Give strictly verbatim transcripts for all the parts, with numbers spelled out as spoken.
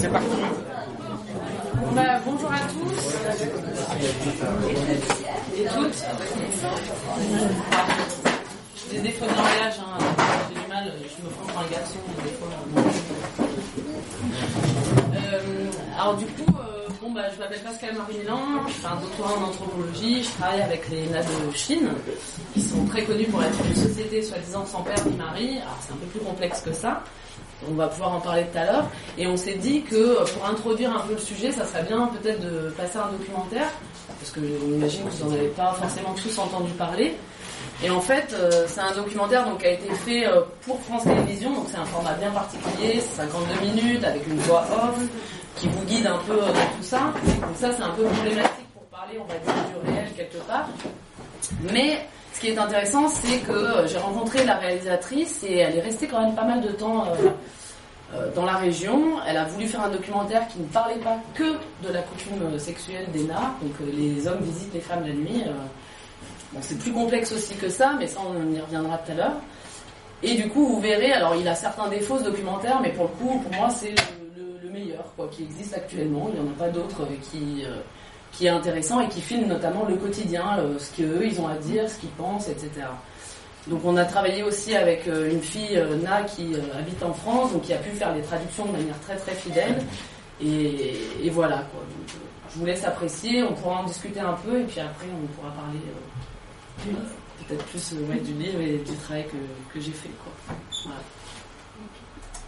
C'est parti. Bah, bonjour à tous et toutes. J'ai des défauts de langage, hein. J'ai du mal, je me prends pour un garçon, des fois. Euh, alors du coup, euh, bon, bah, je m'appelle Pascale-Marie Milan, je fais un doctorat en anthropologie, je travaille avec les Na de Chine, qui sont très connus pour être une société soi-disant sans père ni mari. Alors c'est un peu plus complexe que ça. On va pouvoir en parler tout à l'heure. Et on s'est dit que pour introduire un peu le sujet, ça serait bien peut-être de passer un documentaire, parce que on imagine que vous n'en avez pas forcément tous entendu parler. Et en fait, c'est un documentaire donc, qui a été fait pour France Télévisions, donc c'est un format bien particulier, cinquante-deux minutes, avec une voix off, qui vous guide un peu dans tout ça. Donc ça, c'est un peu problématique pour parler, on va dire, du réel quelque part. Mais... ce qui est intéressant, c'est que j'ai rencontré la réalisatrice et elle est restée quand même pas mal de temps euh, dans la région. Elle a voulu faire un documentaire qui ne parlait pas que de la coutume sexuelle des Na, donc euh, les hommes visitent les femmes la nuit. Euh, bon, c'est plus complexe aussi que ça, mais ça on y reviendra tout à l'heure. Et du coup, vous verrez, alors il a certains défauts ce documentaire, mais pour le coup, pour moi, c'est le, le, le meilleur quoi, qui existe actuellement. Il n'y en a pas d'autres qui... Euh, qui est intéressant et qui filme notamment le quotidien, ce qu'eux ils ont à dire, ce qu'ils pensent, et cetera. Donc on a travaillé aussi avec une fille, Na, qui habite en France, donc qui a pu faire les traductions de manière très très fidèle. Et, et voilà, quoi. Donc, je vous laisse apprécier, on pourra en discuter un peu et puis après on pourra parler euh, peut-être plus euh, ouais, du livre et du travail que, que j'ai fait. Quoi.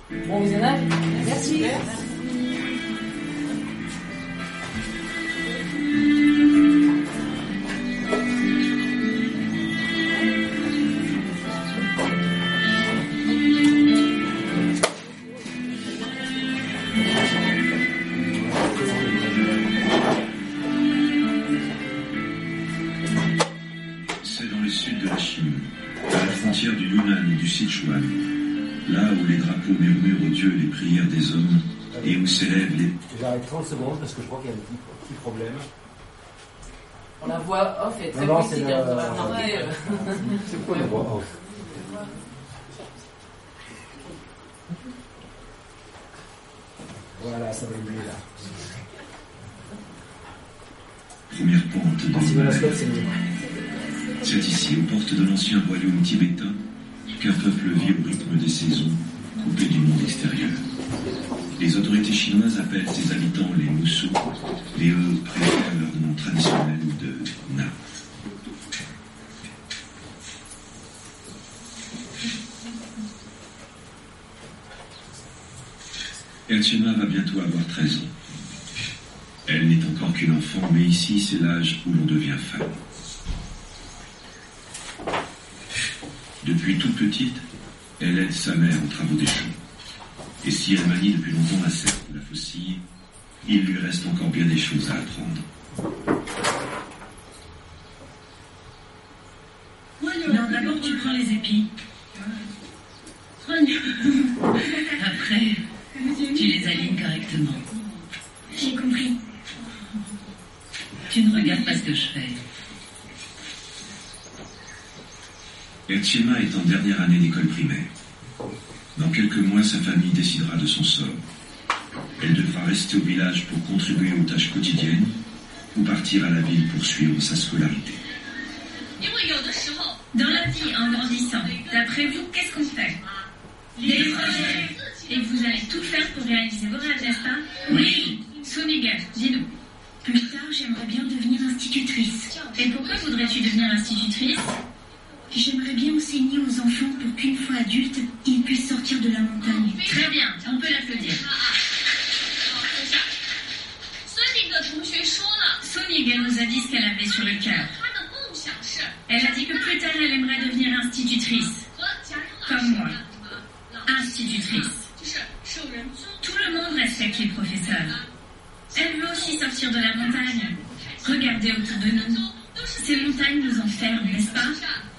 Voilà. Bon visionnage. Merci. Merci. C'est dans le sud de la Chine, à la frontière du Yunnan et du Sichuan, là où les drapeaux murmurent aux dieux les prières des hommes et où s'élèvent les... J'arrête trente secondes parce que je crois qu'il y a un petit problème. La voix off est très politique, hein, vous avez remarqué. C'est quoi la voix off ? Voilà, ça va oublier là. Première pente dans le Valais. C'est ici, aux portes de l'ancien royaume tibétain, qu'un peuple vit au rythme des saisons, coupé du monde extérieur. Les autorités chinoises appellent ses habitants les Mosuo, les eux préfèrent leur nom traditionnel de Na. Elchena va bientôt avoir treize ans. Elle n'est encore qu'une enfant, mais ici c'est l'âge où l'on devient femme. Depuis toute petite, elle aide sa mère aux travaux des champs. Et si elle manie depuis longtemps la serpe ou la faucille, il lui reste encore bien des choses à apprendre. Non, d'abord tu prends les épis. Après, tu les alignes correctement. J'ai compris. Tu ne regardes pas ce que je fais. Elchina est en dernière année d'école primaire. Dans quelques mois, sa famille décidera de son sort. Elle devra rester au village pour contribuer aux tâches quotidiennes ou partir à la ville pour suivre sa scolarité. Dans la vie, en grandissant, d'après vous, qu'est-ce qu'on fait ? Les projets. Et vous allez tout faire pour réaliser vos rêves, n'est-ce pas ? Oui. Souniga, dis-nous. Plus tard, j'aimerais bien devenir institutrice. Et pourquoi voudrais-tu devenir institutrice ? J'aimerais bien enseigner aux enfants pour qu'une fois adultes, ils puissent sortir de la montagne. Très bien, on peut l'applaudir. Soniga nous a dit ce qu'elle avait sur le cœur. Elle a dit que plus tard, elle aimerait devenir institutrice. Comme moi. Institutrice. Tout le monde respecte les professeurs. Elle veut aussi sortir de la montagne. Regardez autour de nous. Ces montagnes nous enferment, n'est-ce pas ?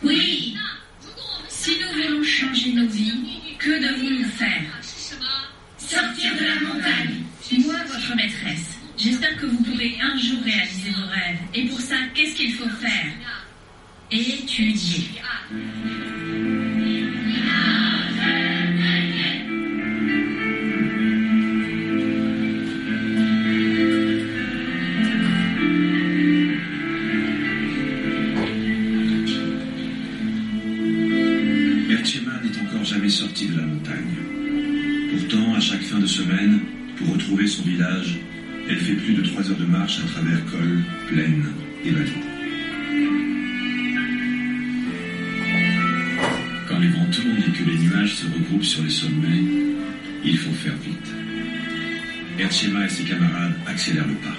Oui. Si nous voulons changer nos vies, que devons-nous faire ? Sortir de la montagne. Moi, votre maîtresse, j'espère que vous pourrez un jour réaliser vos rêves. Et pour ça, qu'est-ce qu'il faut faire ? Étudier. Pour retrouver son village, elle fait plus de trois heures de marche à travers cols, plaines et vallées. Quand les vents tournent et que les nuages se regroupent sur les sommets, il faut faire vite. Erchema et ses camarades accélèrent le pas.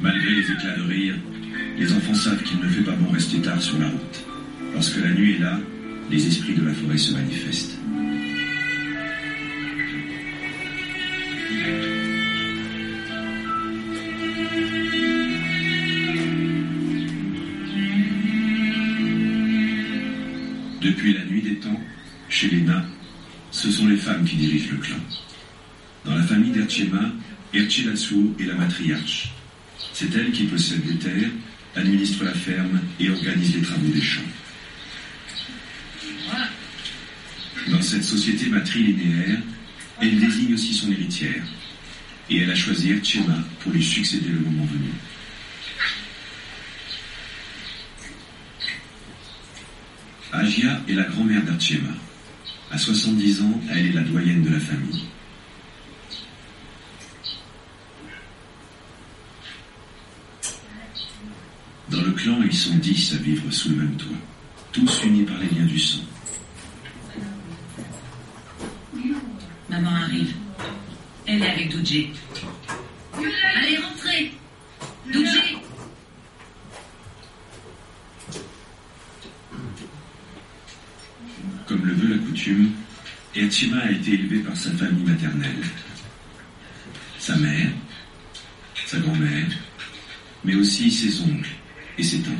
Malgré les éclats de rire, les enfants savent qu'il ne fait pas bon rester tard sur la route. Lorsque la nuit est là, les esprits de la forêt se manifestent. Depuis la nuit des temps, chez les Na, ce sont les femmes qui dirigent le clan. Dans la famille d'Erchema, Erchilatsuo est la matriarche. C'est elle qui possède les terres, administre la ferme et organise les travaux des champs. Dans cette société matrilinéaire, elle désigne aussi son héritière. Et elle a choisi Erchema pour lui succéder le moment venu. Agia est la grand-mère d'Erchema. À soixante-dix ans, elle est la doyenne de la famille. Dans le clan, ils sont dix à vivre sous le même toit, tous unis par les liens du sang. Maman arrive. Elle est avec Doudjé. Allez, rentrez, Doudjé. Comme le veut la coutume, Erchema a été élevée par sa famille maternelle. Sa mère, sa grand-mère, mais aussi ses oncles et ses tantes.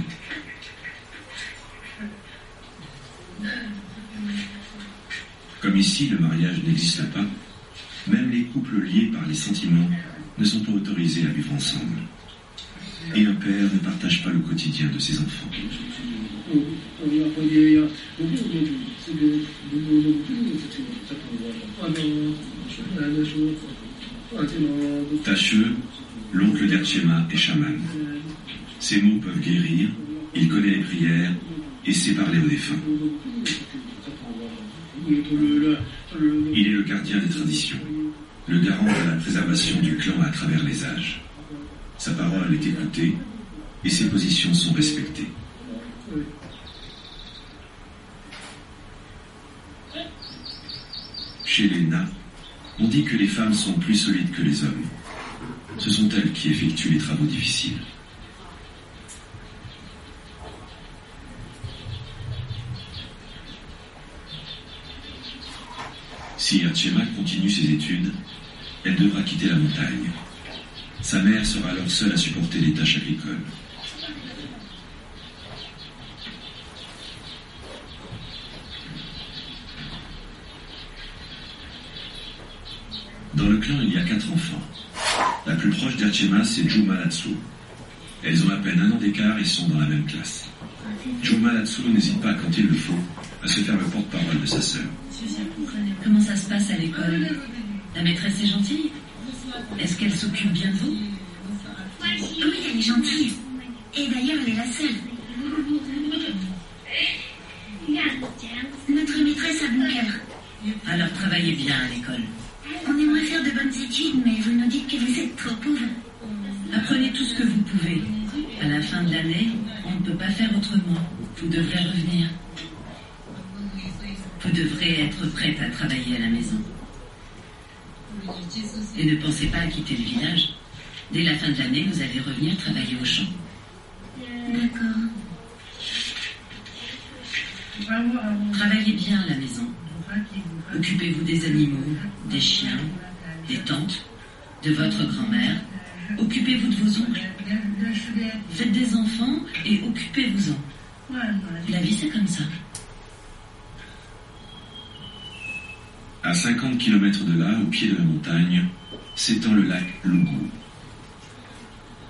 Comme ici, le mariage n'existe pas, même les couples liés par les sentiments ne sont pas autorisés à vivre ensemble. Et un père ne partage pas le quotidien de ses enfants. Tacheux, l'oncle d'Erchema est chaman. Ses mots peuvent guérir, il connaît les prières et sait parler aux défunts. Il est le gardien des traditions, le garant de la préservation du clan à travers les âges. Sa parole est écoutée et ses positions sont respectées. Chez les Na, on dit que les femmes sont plus solides que les hommes. Ce sont elles qui effectuent les travaux difficiles. Si Erchema continue ses études, elle devra quitter la montagne. Sa mère sera alors seule à supporter les tâches agricoles. Dans le clan, il y a quatre enfants. La plus proche d'Erchema, c'est Jumalatsu. Elles ont à peine un an d'écart et sont dans la même classe. Jumalatsu n'hésite pas, quand il le faut, à se faire le porte-parole de sa sœur. Comment ça se passe à l'école? La maîtresse est gentille? Est-ce qu'elle s'occupe bien de vous? Oui, elle est gentille. Et d'ailleurs, elle est la seule. Notre maîtresse a bon cœur. Alors travaillez bien à l'école. On aimerait faire de bonnes études, mais vous nous dites que vous êtes trop pauvres. Apprenez tout ce que vous pouvez. À la fin de l'année, on ne peut pas faire autrement. Vous devrez revenir. Vous devrez être prête à travailler à la maison. Et ne pensez pas à quitter le village. Dès la fin de l'année, vous allez revenir travailler au champ. D'accord. Travaillez bien à la maison. Occupez-vous des animaux, des chiens, des tantes, de votre grand-mère. Occupez-vous de vos oncles. Faites des enfants et occupez-vous-en. La vie, c'est comme ça. À cinquante kilomètres de là, au pied de la montagne, s'étend le lac Lugu.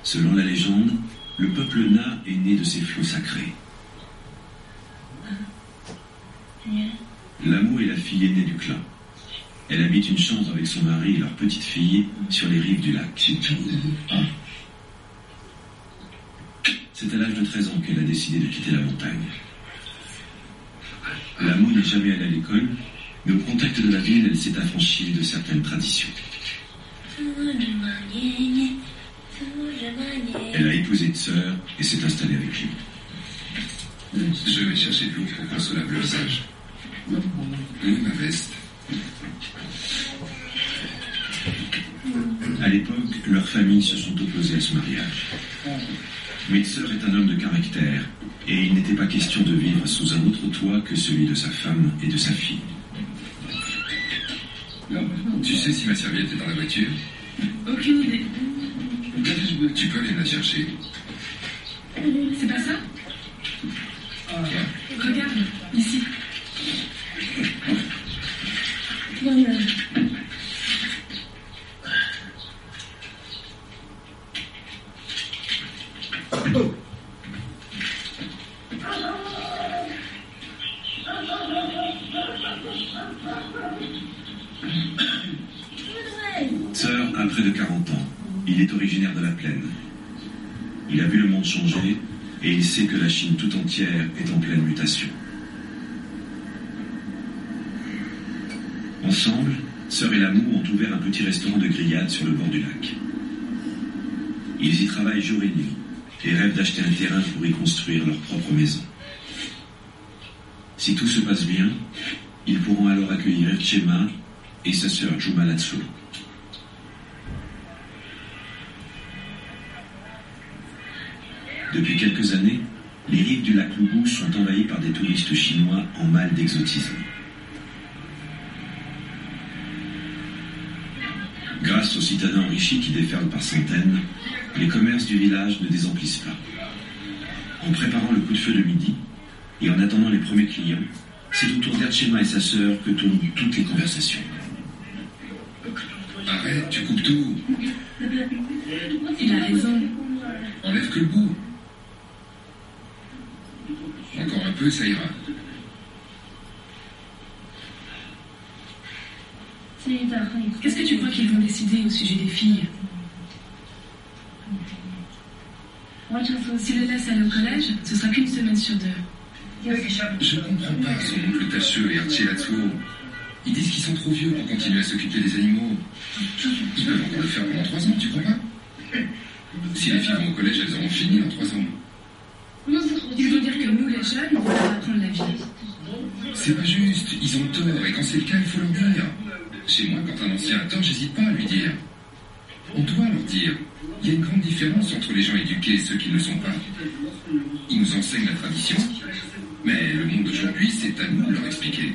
Selon la légende, le peuple Na est né de ces flots sacrés. L'amou est la fille aînée du clan. Elle habite une chambre avec son mari et leur petite fille sur les rives du lac. C'est à l'âge de treize ans qu'elle a décidé de quitter la montagne. La Mo n'est jamais allée à l'école, mais au contact de la ville, elle s'est affranchie de certaines traditions. Elle a épousé une sœur et s'est installée avec lui. Je vais chercher de l'eau pour consolable le sage. Où est ma veste ? À l'époque, leurs familles se sont opposées à ce mariage. Metzler est un homme de caractère, et il n'était pas question de vivre sous un autre toit que celui de sa femme et de sa fille. Non, tu sais si ma serviette est dans la voiture ? Aucune idée. Tu peux aller me la chercher. C'est pas ça ? Ah. Regarde, ici. Voilà. Oh. Sœur a près de quarante ans. Il est originaire de la plaine. Il a vu le monde changer et il sait que la Chine tout entière est en pleine mutation. Ensemble, Sœur et Lamou ont ouvert un petit restaurant de grillades sur le bord du lac. Ils y travaillent jour et nuit et rêvent d'acheter un terrain pour y construire leur propre maison. Si tout se passe bien, ils pourront alors accueillir Chema et sa sœur Jumalatsu. Depuis quelques années, les rives du lac Lugu sont envahies par des touristes chinois en mal d'exotisme. Grâce aux citadins enrichis qui déferlent par centaines, les commerces du village ne désemplissent pas. En préparant le coup de feu de midi et en attendant les premiers clients, c'est autour d'Erchema et sa sœur que tournent toutes les conversations. Arrête, tu coupes tout. Il a raison. Enlève que le bout. Encore un peu, ça ira. Qu'est-ce que tu crois qu'ils vont décider au sujet des filles? Si le laisse aller au collège, ce sera qu'une semaine sur deux. Je ne comprends pas son oncle Tacheux et Archie Latsour. Ils disent qu'ils sont trop vieux pour continuer à s'occuper des animaux. Ils peuvent encore le faire pendant trois ans, tu crois pas? Si les filles vont au collège, elles auront fini dans trois ans. Ils vont dire que nous, les jeunes, on va leur apprendre la vie. C'est pas juste, ils ont tort, et quand c'est le cas, il faut leur dire. Chez moi, quand un ancien a tort, j'hésite pas à lui dire. On doit leur dire. Il y a une grande différence entre les gens éduqués et ceux qui ne le sont pas. Ils nous enseignent la tradition, mais le monde d'aujourd'hui, c'est à nous de leur expliquer.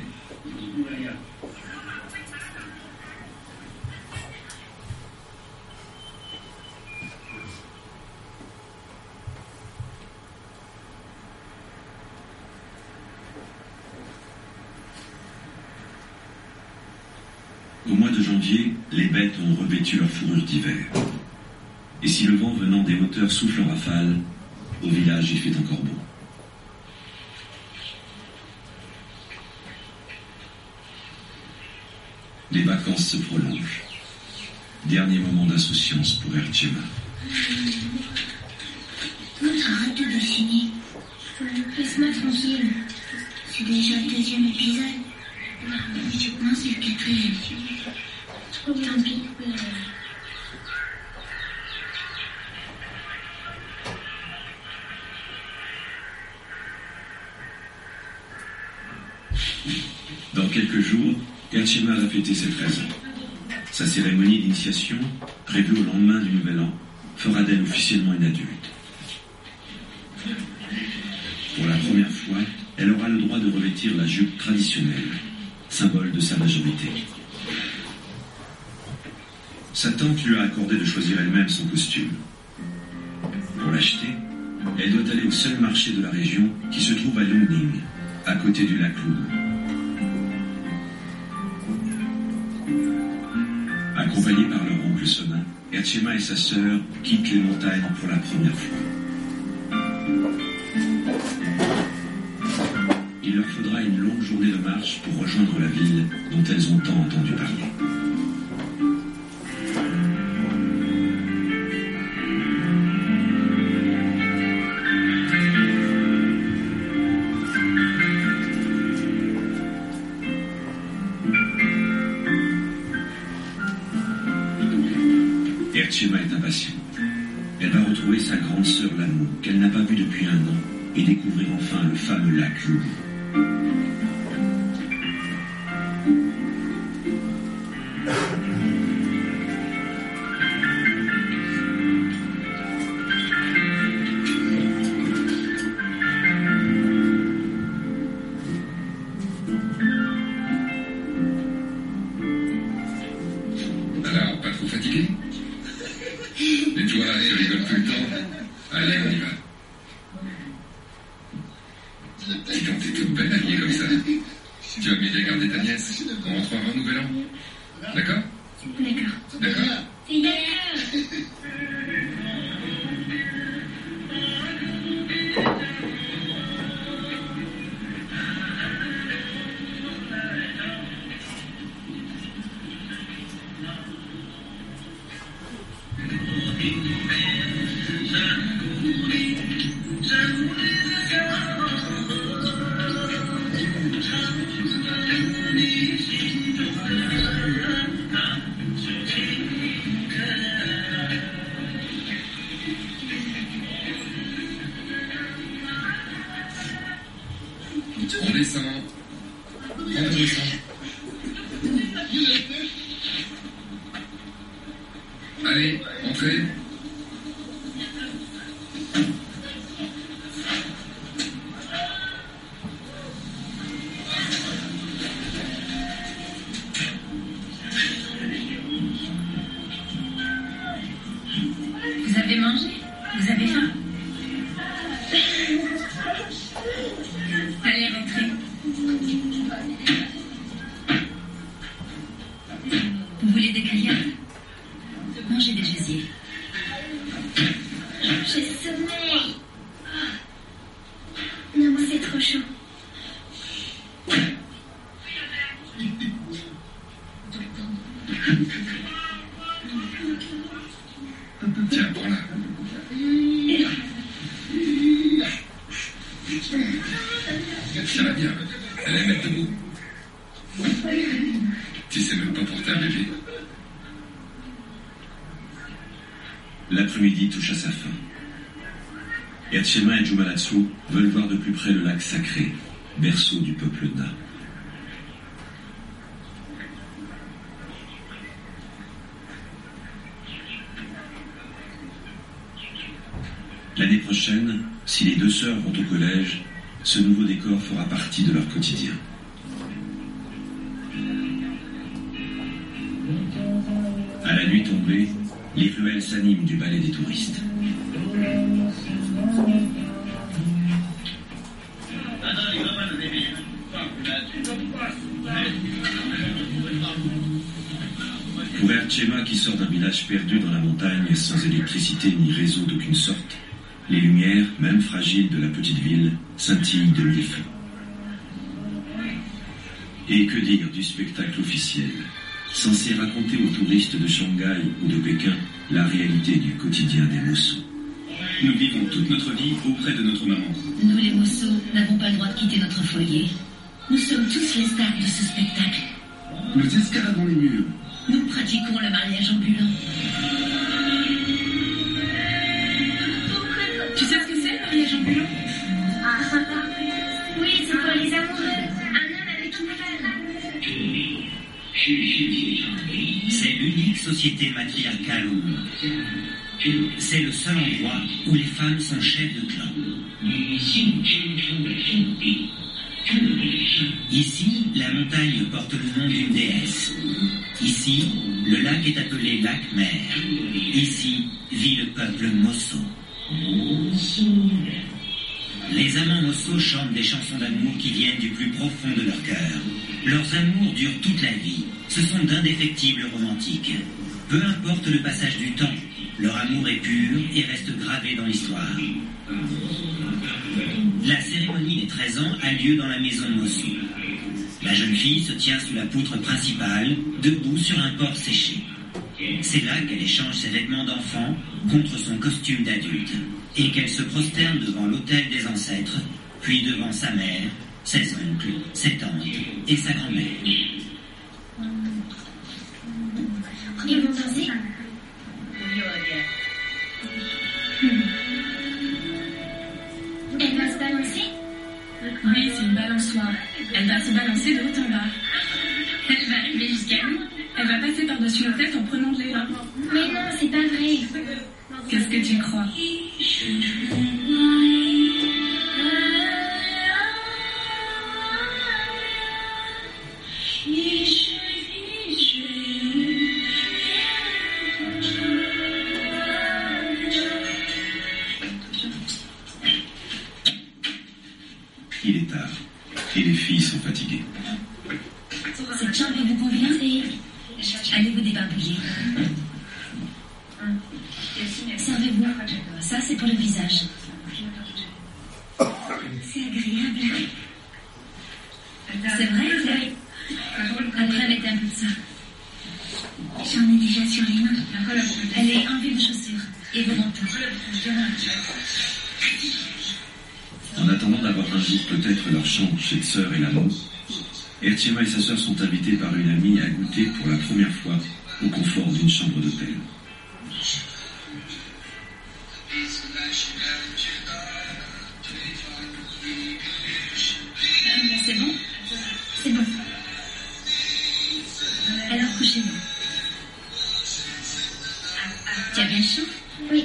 Au mois de janvier, les bêtes ont revêtu leur fourrure d'hiver. Et si le vent venant des hauteurs souffle en rafale, au village il fait encore beau. Les vacances se prolongent. Dernier moment d'insouciance pour Erchema. Arrête de dessiner. Laisse-moi tranquille. C'est déjà le deuxième épisode. Non, mais c'est le quatrième. Tant pis. Dans quelques jours, Erchema va fêter ses treize ans. Sa cérémonie d'initiation, prévue au lendemain du Nouvel An, fera d'elle officiellement une adulte. Pour la première fois, elle aura le droit de revêtir la jupe traditionnelle, symbole de sa majorité. Sa tante lui a accordé de choisir elle-même son costume. Pour l'acheter, elle doit aller au seul marché de la région qui se trouve à Yongning, à côté du lac Lugu. Accompagnés par leur oncle Soma, Erchema et sa sœur quittent les montagnes pour la première fois. Il leur faudra une longue journée de marche pour rejoindre la ville dont elles ont tant entendu parler. Katsuma est impatiente. Elle va retrouver sa grande sœur Lamu, qu'elle n'a pas vue depuis un an, et découvrir enfin le fameux lac Lugu. Yatshema et Jumalatsu veulent voir de plus près le lac sacré, berceau du peuple Na. L'année prochaine, si les deux sœurs vont au collège, ce nouveau décor fera partie de leur quotidien. À la nuit tombée, les ruelles s'animent du ballet des touristes. Pour Erchema qui sort d'un village perdu dans la montagne sans électricité ni réseau d'aucune sorte, les lumières, même fragiles de la petite ville, scintillent de mille feux. Et que dire du spectacle officiel, censé raconter aux touristes de Shanghai ou de Pékin la réalité du quotidien des Mosuo. Nous vivons toute notre vie auprès de notre maman. Nous, les Mosuo, n'avons pas le droit de quitter notre foyer. Nous sommes tous les stars de ce spectacle. Nous escaladons les murs. Nous pratiquons le mariage ambulant. Tu sais ce que c'est, le mariage ambulant? Ah, sympa. Oui, c'est pour les amoureux. Un homme avec une femme. C'est l'unique société matriarcale au monde. C'est le seul endroit où les femmes sont chefs de clan. Ici, la montagne porte le nom d'une déesse. Ici, le lac est appelé lac mère. Ici, vit le peuple Mosuo. Les amants Mosuo chantent des chansons d'amour qui viennent du plus profond de leur cœur. Leurs amours durent toute la vie. Ce sont d'indéfectibles romantiques. Peu importe le passage du temps, leur amour est pur et reste gravé dans l'histoire. La cérémonie des treize ans a lieu dans la maison Mosuo. La jeune fille se tient sous la poutre principale, debout sur un porc séché. C'est là qu'elle échange ses vêtements d'enfant contre son costume d'adulte et qu'elle se prosterne devant l'autel des ancêtres, puis devant sa mère, ses oncles, ses tantes et sa grand-mère. Ils vont danser. balancer ? Oui, c'est une balançoire. Elle va se balancer de haut en bas. Elle va arriver jusqu'à nous. Elle va passer par-dessus nos têtes en prenant de l'élan. Mais non, c'est pas vrai. Qu'est-ce que tu crois ? Il est tard, et les filles sont fatiguées. Cette chambre vous convient ? Allez vous débarbouiller. Servez-vous. Ça, c'est pour le visage. C'est agréable. C'est vrai, c'est vrai. Après, mettez un peu de ça. J'en ai déjà sur les mains. Allez, enlevez vos chaussures et vos manteaux. En attendant d'avoir un jour peut-être leur chambre chez sœur et l'amant, Ertima et sa sœur sont invitées par une amie à goûter pour la première fois au confort d'une chambre d'hôtel. Euh, c'est bon ? C'est bon. Alors couchez-vous. Tu as bien chaud ? Oui.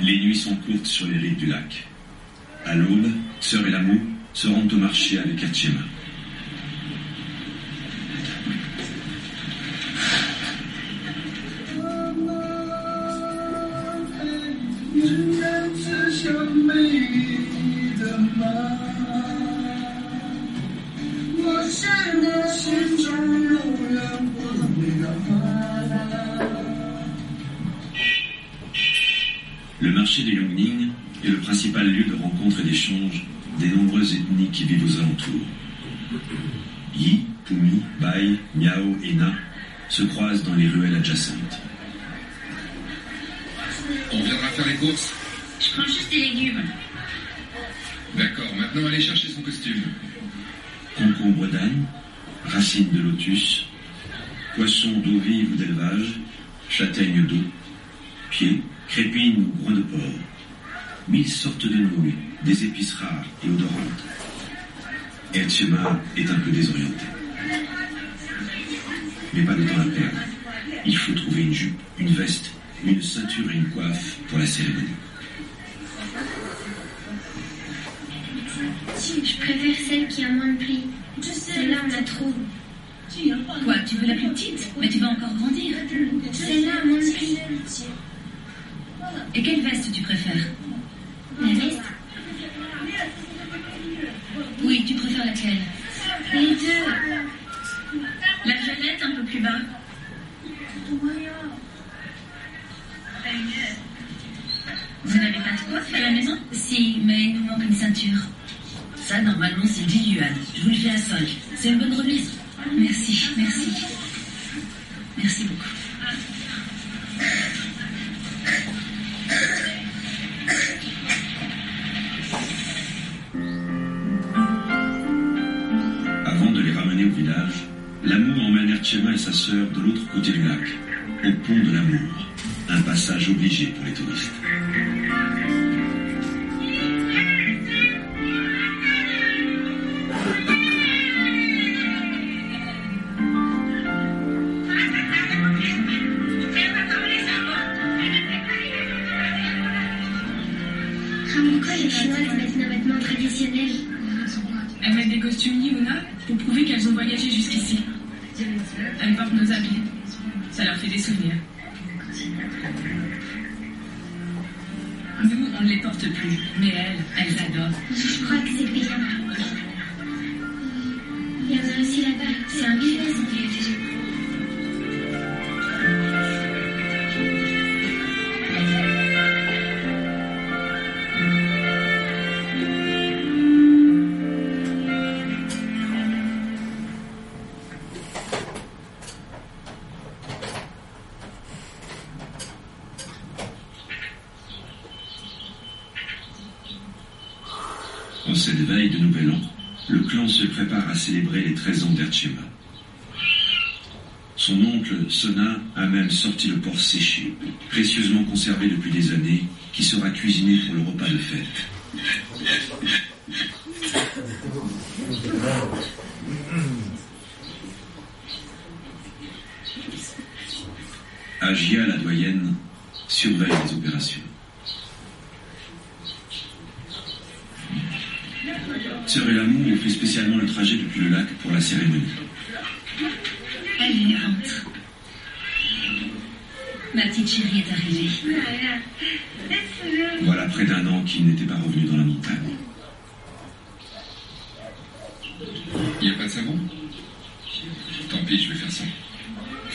Les nuits sont courtes sur les rives du lac. À l'aube, Sœur et l'amour se rendent au marché avec Ertima. Le marché de Yongning est le principal lieu de rencontre et d'échange des nombreuses ethnies qui vivent aux alentours. Yi, Pumi, Bai, Miao et Na se croisent dans les ruelles adjacentes. On viendra faire les courses ? Je prends juste des légumes. D'accord, maintenant allez chercher son costume. Concombre d'âne, racines de lotus, poissons d'eau vive ou d'élevage, châtaignes d'eau, pieds, crépines ou groins de porc, mille sortes de nouilles, des épices rares et odorantes. Ertima est un peu désorientée. Mais pas de temps à perdre. Il faut trouver une jupe, une veste, une ceinture et une coiffe pour la cérémonie. Je préfère celle qui a moins de plis. Celle-là, on la trouve. Quoi, tu veux la plus petite ? Mais tu vas encore grandir. Celle-là a moins de plis. Et quelle veste tu préfères ? La veste ? Oui, tu préfères laquelle ? Les deux. La violette un peu plus bas. Vous n'avez pas de coiffe à la maison ? Si, mais il nous manque une ceinture. Ça, normalement, c'est dix yuan. Je vous le fais à cinq. C'est une bonne remise. Merci, merci. Merci beaucoup. Avant de les ramener au village, l'amour emmène Ertima et sa sœur de l'autre côté du lac, au pont de l'amour, un passage obligé pour les touristes. Elles mettent des costumes Yuna pour prouver qu'elles ont voyagé jusqu'ici. Elles portent nos habits. Ça leur fait des souvenirs. Nous, on ne les porte plus. Mais elles, elles adorent. Je crois que c'est bien. Il y en a aussi là-bas. C'est un village. Cette veille de Nouvel An, le clan se prépare à célébrer les treize ans d'Erchema. Son oncle, Sona, a même sorti le porc séché, précieusement conservé depuis des années, qui sera cuisiné pour le repas de fête. Agia, la doyenne, surveille les opérations. Sœur Elamou fait spécialement le trajet depuis le lac pour la cérémonie. Allez, rentre. Ma petite chérie est arrivée. Voilà près d'un an qu'il n'était pas revenu dans la montagne. Il n'y a pas de savon ? Tant pis, je vais faire ça.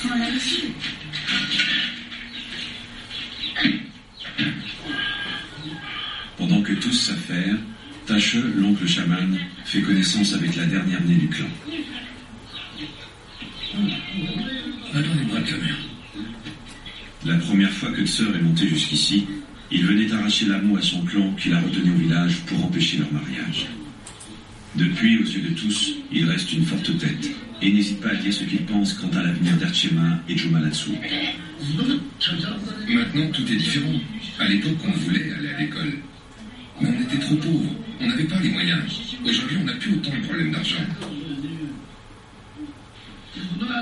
Voilà, monsieur. Pendant que tous s'affairent, Tacheux, l'oncle chaman, fait connaissance avec la dernière née du clan. Attendez-moi de caméra. La première fois que Tseur est montée jusqu'ici, il venait arracher l'amour à son clan qui la retenait au village pour empêcher leur mariage. Depuis, aux yeux de tous, il reste une forte tête et n'hésite pas à dire ce qu'il pense quant à l'avenir d'Archema et Jomalatsu. Maintenant, tout est différent. À l'époque, on voulait aller à l'école. Mais on était trop pauvres, on n'avait pas les moyens. Aujourd'hui, on n'a plus autant de problèmes d'argent.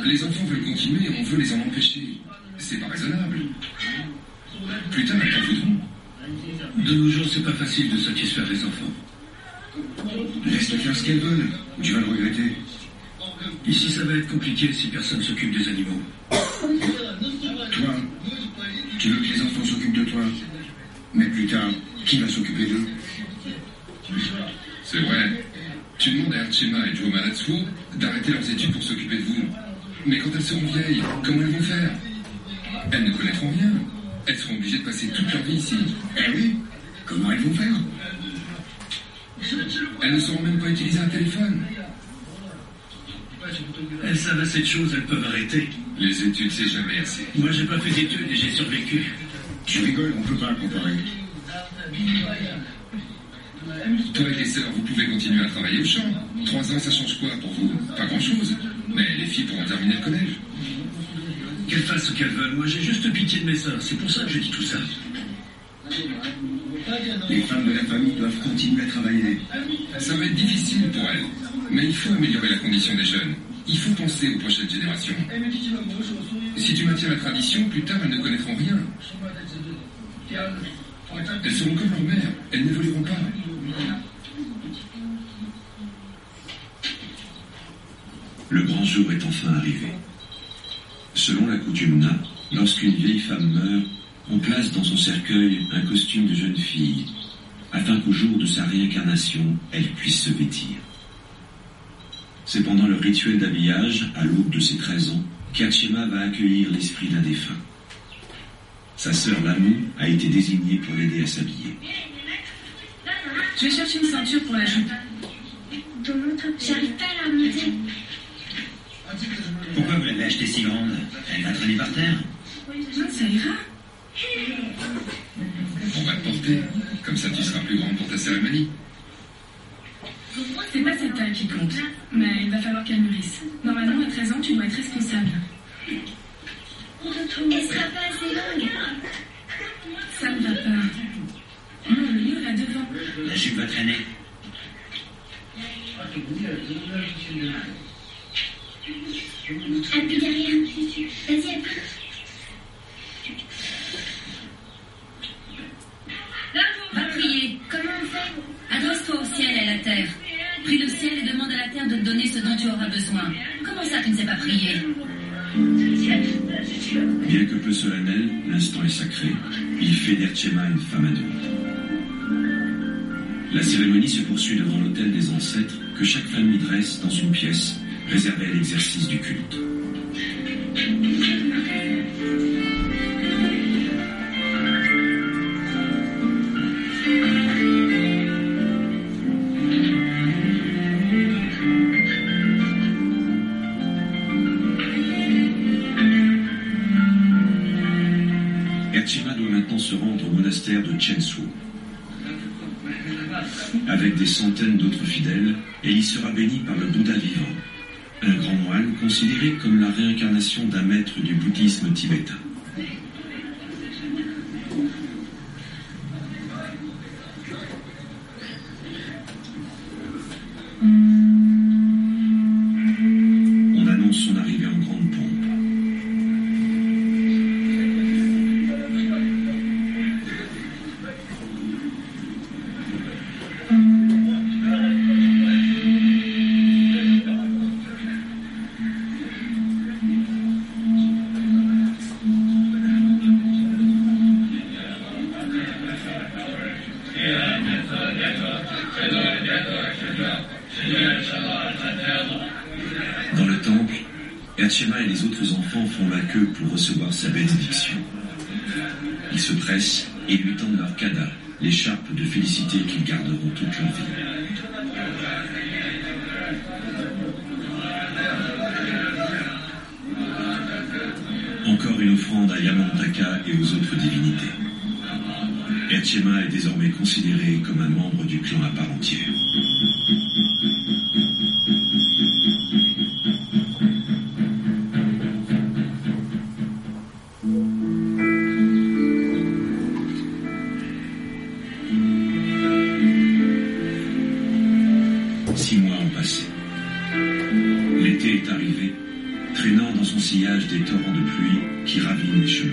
Les enfants veulent continuer, on veut les en empêcher. C'est pas raisonnable. Plus tard, ils en voudront. De nos jours, c'est pas facile de satisfaire les enfants. Laisse-les faire ce qu'elles veulent, tu vas le regretter. Ici, ça va être compliqué si personne s'occupe des animaux. Toi, tu veux que les enfants s'occupent de toi, mais plus tard, qui va s'occuper d'eux? C'est vrai. Tu demandes à Erchema et Jomalatsu d'arrêter leurs études pour s'occuper de vous. Mais quand elles seront vieilles, comment elles vont faire? Elles ne connaîtront rien. Elles seront obligées de passer toute leur vie ici. Eh oui. Comment elles vont faire? Elles ne sauront même pas utiliser un téléphone. Elles savent assez de choses, elles peuvent arrêter. Les études, c'est jamais assez. Moi, j'ai pas fait d'études et j'ai survécu. Tu rigoles, on peut pas comparer. Toi et les sœurs, vous pouvez continuer à travailler au champ. Trois ans, ça change quoi pour vous? Pas grand-chose. Mais les filles pourront terminer le collège. Qu'elles fassent ce qu'elles veulent. Moi, j'ai juste pitié de mes sœurs. C'est pour ça que j'ai dit tout ça. Les femmes de la famille doivent continuer à travailler. Ça va être difficile pour elles. Mais il faut améliorer la condition des jeunes. Il faut penser aux prochaines générations. Si tu maintiens la tradition, plus tard, elles ne connaîtront rien. Elles seront comme leur mère, elles n'évolueront pas. Le grand jour est enfin arrivé. Selon la coutume Na, lorsqu'une vieille femme meurt, on place dans son cercueil un costume de jeune fille, afin qu'au jour de sa réincarnation, elle puisse se vêtir. C'est pendant le rituel d'habillage, à l'aube de ses treize ans, qu'Erchema va accueillir l'esprit d'un défunt. Sa sœur Lamou a été désignée pour l'aider à s'habiller. Je cherche une ceinture pour la jupe. J'arrive pas à la remonter. Pourquoi vous l'avez achetée si grande? Elle va traîner par terre. Non, ça ira. On va te porter. Comme ça, tu seras plus grande pour ta cérémonie. C'est pas cette taille qui compte, mais il va falloir qu'elle mûrisse. Normalement, à treize ans, tu dois être responsable. Elle sera pas assez longue. Ça ne va pas. Non, le livre est devant. La jupe va traîner. Appuie derrière. Vas-y, appuie. Va prier. Comment on fait? Adresse-toi au ciel et à la terre. Prie le ciel et demande à la terre de te donner ce dont tu auras besoin. Comment ça, tu ne sais pas prier? Bien que peu solennel, l'instant est sacré. Il fait d'Erchema une femme adulte. La cérémonie se poursuit devant l'autel des ancêtres que chaque famille dresse dans une pièce réservée à l'exercice du culte. Erchema doit maintenant se rendre au monastère de Chensuo. avec des centaines d'autres fidèles, et il sera béni par le Bouddha vivant, un grand moine considéré comme la réincarnation d'un maître du bouddhisme tibétain. Shema et les autres enfants font la queue pour recevoir sa bénédiction. Ils se pressent et lui tendent leur kada, l'écharpe de félicité qu'ils garderont toute leur vie. Encore une offrande à Yamantaka et aux autres divinités. Shema est désormais considéré comme un membre du clan à part entière. Des torrents de pluie qui ravinent les chemins.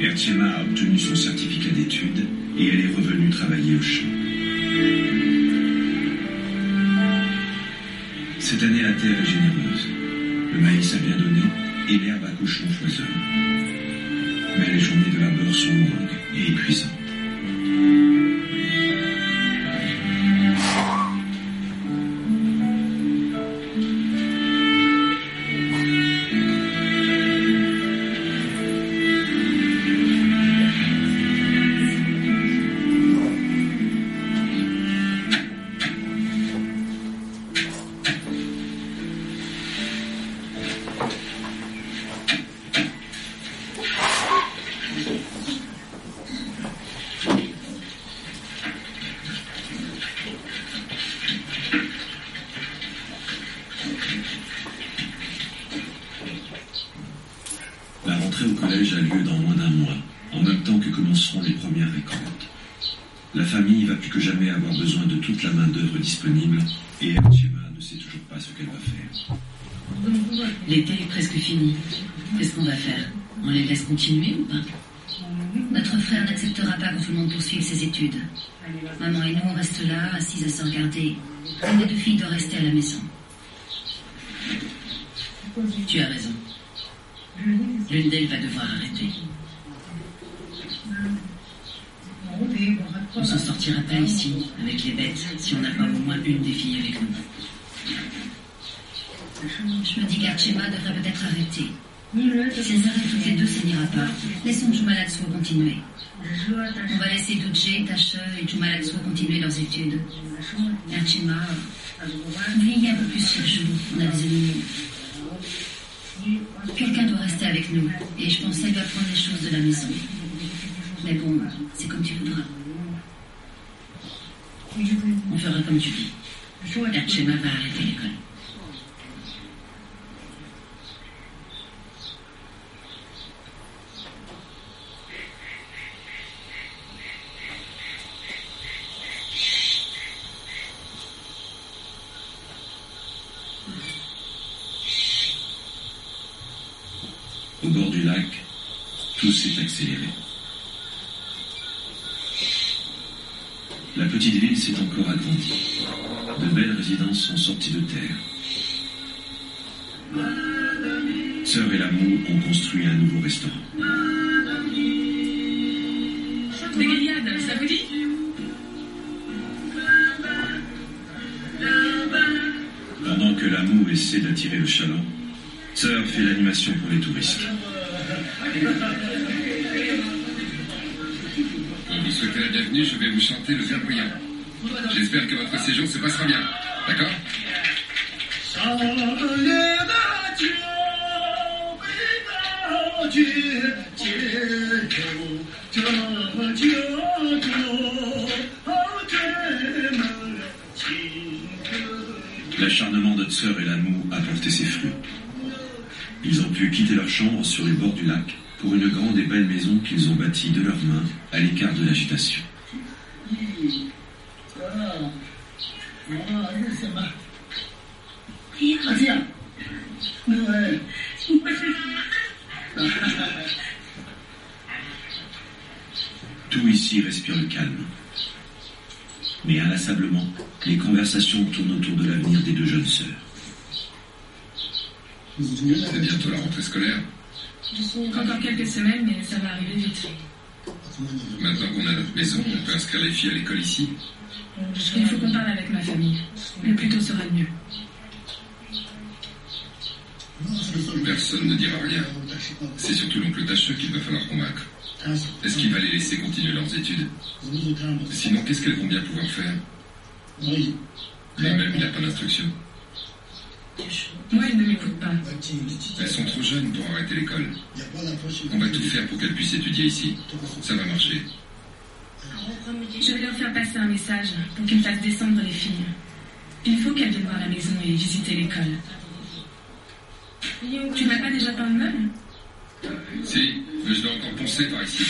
Erchema a obtenu son certificat d'études et elle est revenue travailler au champ. Cette année, la terre est généreuse. Le maïs a bien donné et l'herbe à cochon foisonne. Mais les journées de labeur sont longues et épuisantes. Continuer ou pas? Votre frère n'acceptera pas que tout le monde poursuive ses études. Maman et nous, on reste là, assises à se regarder. Les deux filles doivent rester à la maison. Tu as raison. L'une d'elles va devoir arrêter. On s'en sortira pas ici, avec les bêtes, si on n'a pas au moins une des filles avec nous. Je me dis qu'Archema devrait peut-être arrêter. Si elles arrêtent toutes les deux, ça n'ira pas. Laissons Jumalatsuo continuer. On va laisser Dujé, Tache et Jumalatsuo continuer leurs études. Erchema, veillez un peu plus chaque jour. On a des ennemis. Quelqu'un doit rester avec nous. Et je pense qu'elle doit prendre les choses de la maison. Mais bon, c'est comme tu voudras. On fera comme tu dis. Erchema va arrêter l'école. Au bord du lac, tout s'est accéléré. La petite ville s'est encore agrandie. De belles résidences sont sorties de terre. Sœur et l'amour ont construit un nouveau restaurant. Mégaliade, ça vous dit ? Pendant que l'amour essaie d'attirer le chaland, Sœur fait l'animation pour les touristes. Pour vous souhaiter la bienvenue, je vais vous chanter le verbe brillant. J'espère que votre séjour se passera bien. D'accord ? L'acharnement de Tseur et Lanmou a porté ses fruits. Ils ont pu quitter leur chambre sur les bords du lac pour une grande et belle maison qu'ils ont bâtie de leurs mains à l'écart de l'agitation. Tout ici respire le calme. Mais inlassablement, les conversations tournent autour de l'avenir des deux jeunes sœurs. C'est bientôt la rentrée scolaire. Encore quelques semaines, mais ça va arriver vite. Maintenant qu'on a notre maison, on peut inscrire les filles à l'école ici. Il faut qu'on parle avec ma famille. Le plus tôt sera le mieux. Personne ne dira rien. C'est surtout l'oncle Tacheux qu'il va falloir convaincre. Est-ce qu'il va les laisser continuer leurs études? Sinon, qu'est-ce qu'elles vont bien pouvoir faire? Lui-même, il n'a pas d'instruction. Moi, elles ne m'écoutent pas. Elles sont trop jeunes pour arrêter l'école. On va tout faire pour qu'elles puissent étudier ici. Ça va marcher. Je vais leur faire passer un message pour qu'ils fassent descendre les filles. Il faut qu'elles viennent voir la maison et visiter l'école. Tu n'as pas déjà peint le meuble? Si, mais je dois encore poncer par ici.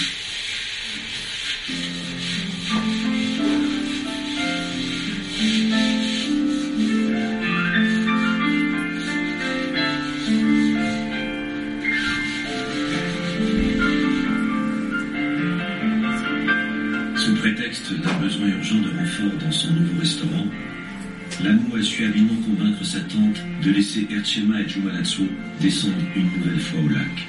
Sous prétexte d'un besoin urgent de renfort dans son nouveau restaurant, Lanmou a su habilement convaincre sa tante de laisser Erchema et Jumanatsu descendre une nouvelle fois au lac.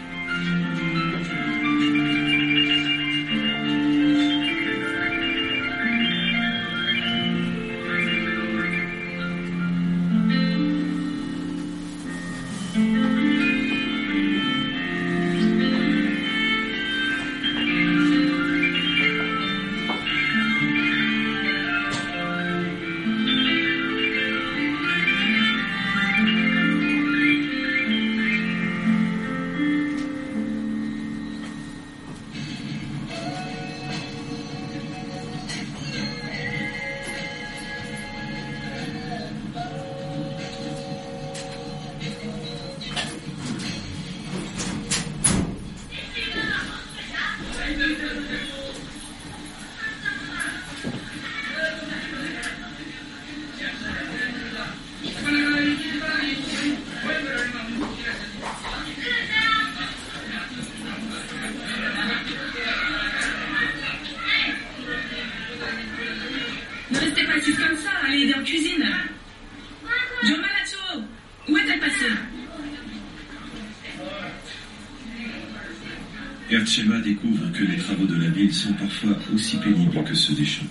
Erchema découvre que les travaux de la ville sont parfois aussi pénibles que ceux des champs.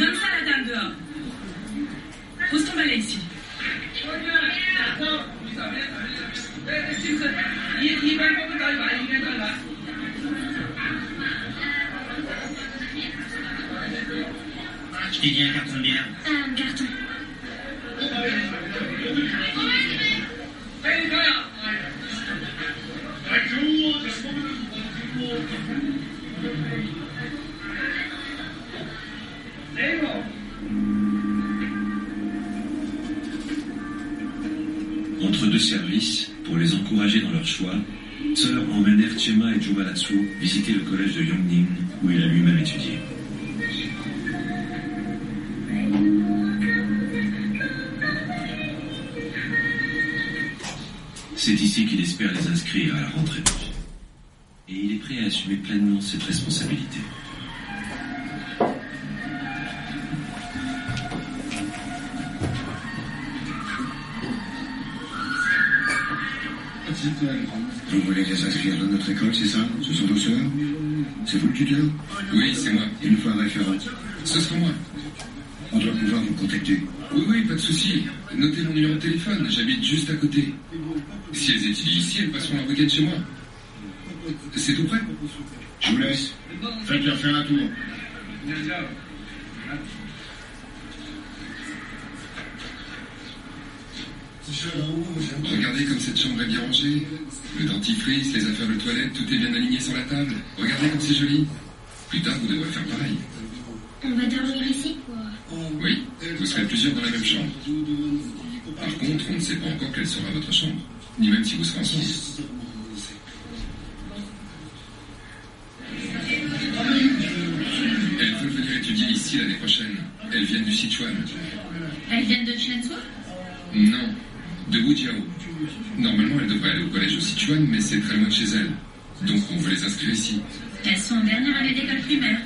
Donne ça à la dame dehors. Pose ton balai ici. Je t'ai dit un carton de bière. Un carton. Entre deux services, pour les encourager dans leur choix, Tseur emmène Erchema et Jumanatsu visiter le collège de Yongning où il a lui-même étudié. C'est ici qu'il espère les inscrire à la rentrée. Et il est prêt à assumer pleinement cette responsabilité. Vous voulez les inscrire dans notre école, c'est ça? Ce sont vos sœurs? C'est vous le tuteur? Oui, c'est moi. Il nous faut un référent. Ce sera moi. On doit pouvoir vous contacter. Oui, oui, pas de souci. Notez mon numéro de téléphone, j'habite juste à côté. Si elles étudient ici, elles passeront leur week-end chez moi. C'est tout prêt? Je vous laisse. Faites-leur faire un tour. Regardez comme cette chambre est bien rangée. Le dentifrice, les affaires de toilette, tout est bien aligné sur la table. Regardez comme c'est joli. Plus tard, vous devrez faire pareil. On va dormir ici, quoi. Oui, vous serez plusieurs dans la même chambre. Par contre, on ne sait pas encore quelle sera votre chambre, ni même si vous serez ensemble. Elles veulent venir étudier ici l'année prochaine. Elles viennent du Sichuan. Elles viennent de Chensuo ? Non, de Gujiao. Normalement, elles devraient aller au collège au Sichuan, mais c'est très loin de chez elles. Donc, on veut les inscrire ici. Elles sont en dernière année d'école primaire.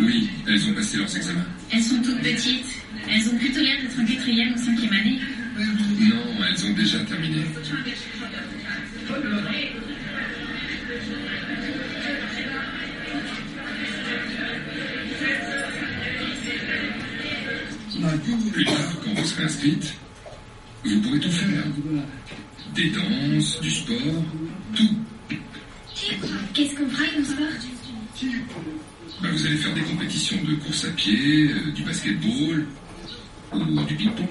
Oui, elles ont passé leurs examens. Elles sont toutes petites. Elles ont plutôt l'air d'être en quatrième ou cinquième année. Non, elles ont déjà terminé. Plus tard, quand vous serez inscrite, vous pourrez tout faire. Des danses, du sport, tout. Qu'est-ce qu'on fera comme sport ? Ben, vous allez faire des compétitions de course à pied, euh, du basketball ou du ping-pong.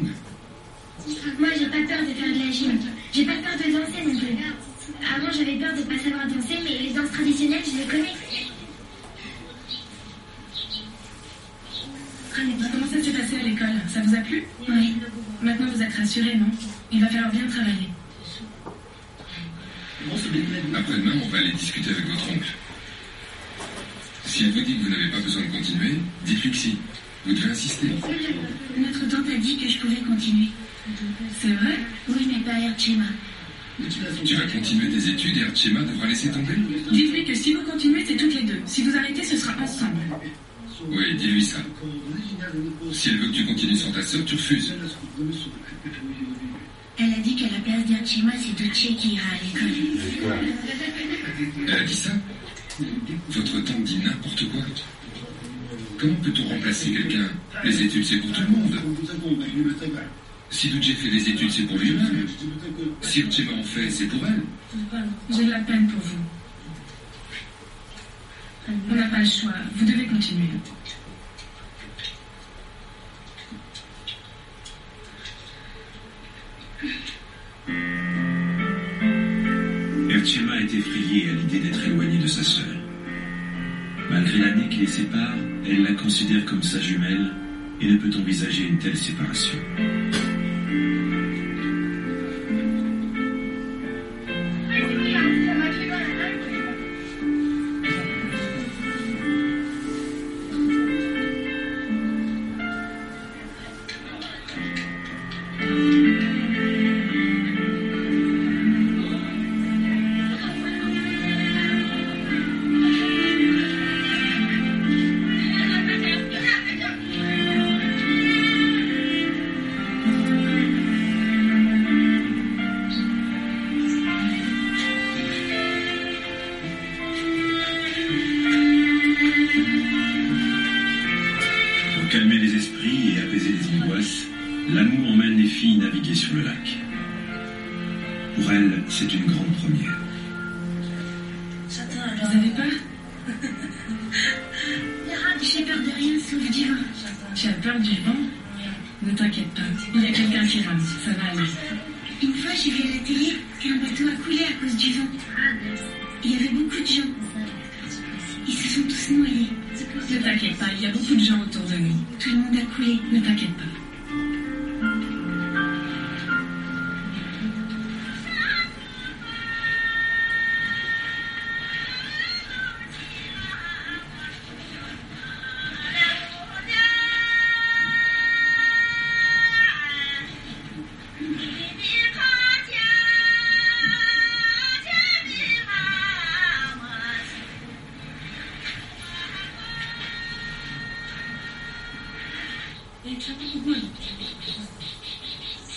Moi, j'ai pas peur de faire de la gym. J'ai pas peur de danser non plus. Avant, j'avais peur de pas savoir danser, mais les danses traditionnelles, je les connais. Comment ça s'est passé à l'école? Ça vous a plu? Oui. Maintenant, vous êtes rassurés, non? Il va falloir bien travailler. Après-demain, on va aller discuter avec votre oncle. Si elle vous dit que vous n'avez pas besoin de continuer, dites-lui que si. Vous devez insister. Notre tante a dit que je pouvais continuer. C'est vrai? Oui, mais pas Erchema. Tu vas continuer tes études et Erchema devra laisser tomber? Dites-lui que si vous continuez, c'est toutes les deux. Si vous arrêtez, ce sera ensemble. Oui, dis-lui ça. Si elle veut que tu continues sans ta sœur, tu refuses. Elle a dit qu'à la place d'Erchema, c'est Duché qui ira à l'école. Elle a dit ça? Votre tante dit n'importe quoi. Comment peut-on remplacer quelqu'un? Les études, c'est pour tout le monde. Si Duché fait des études, c'est pour lui-même. Si Erchema en fait, c'est pour elle. J'ai de la peine pour vous. On n'a pas le choix. Vous devez continuer. Erchema est effrayée à l'idée d'être éloignée de sa sœur. Malgré l'année qui les sépare, elle la considère comme sa jumelle et ne peut envisager une telle séparation.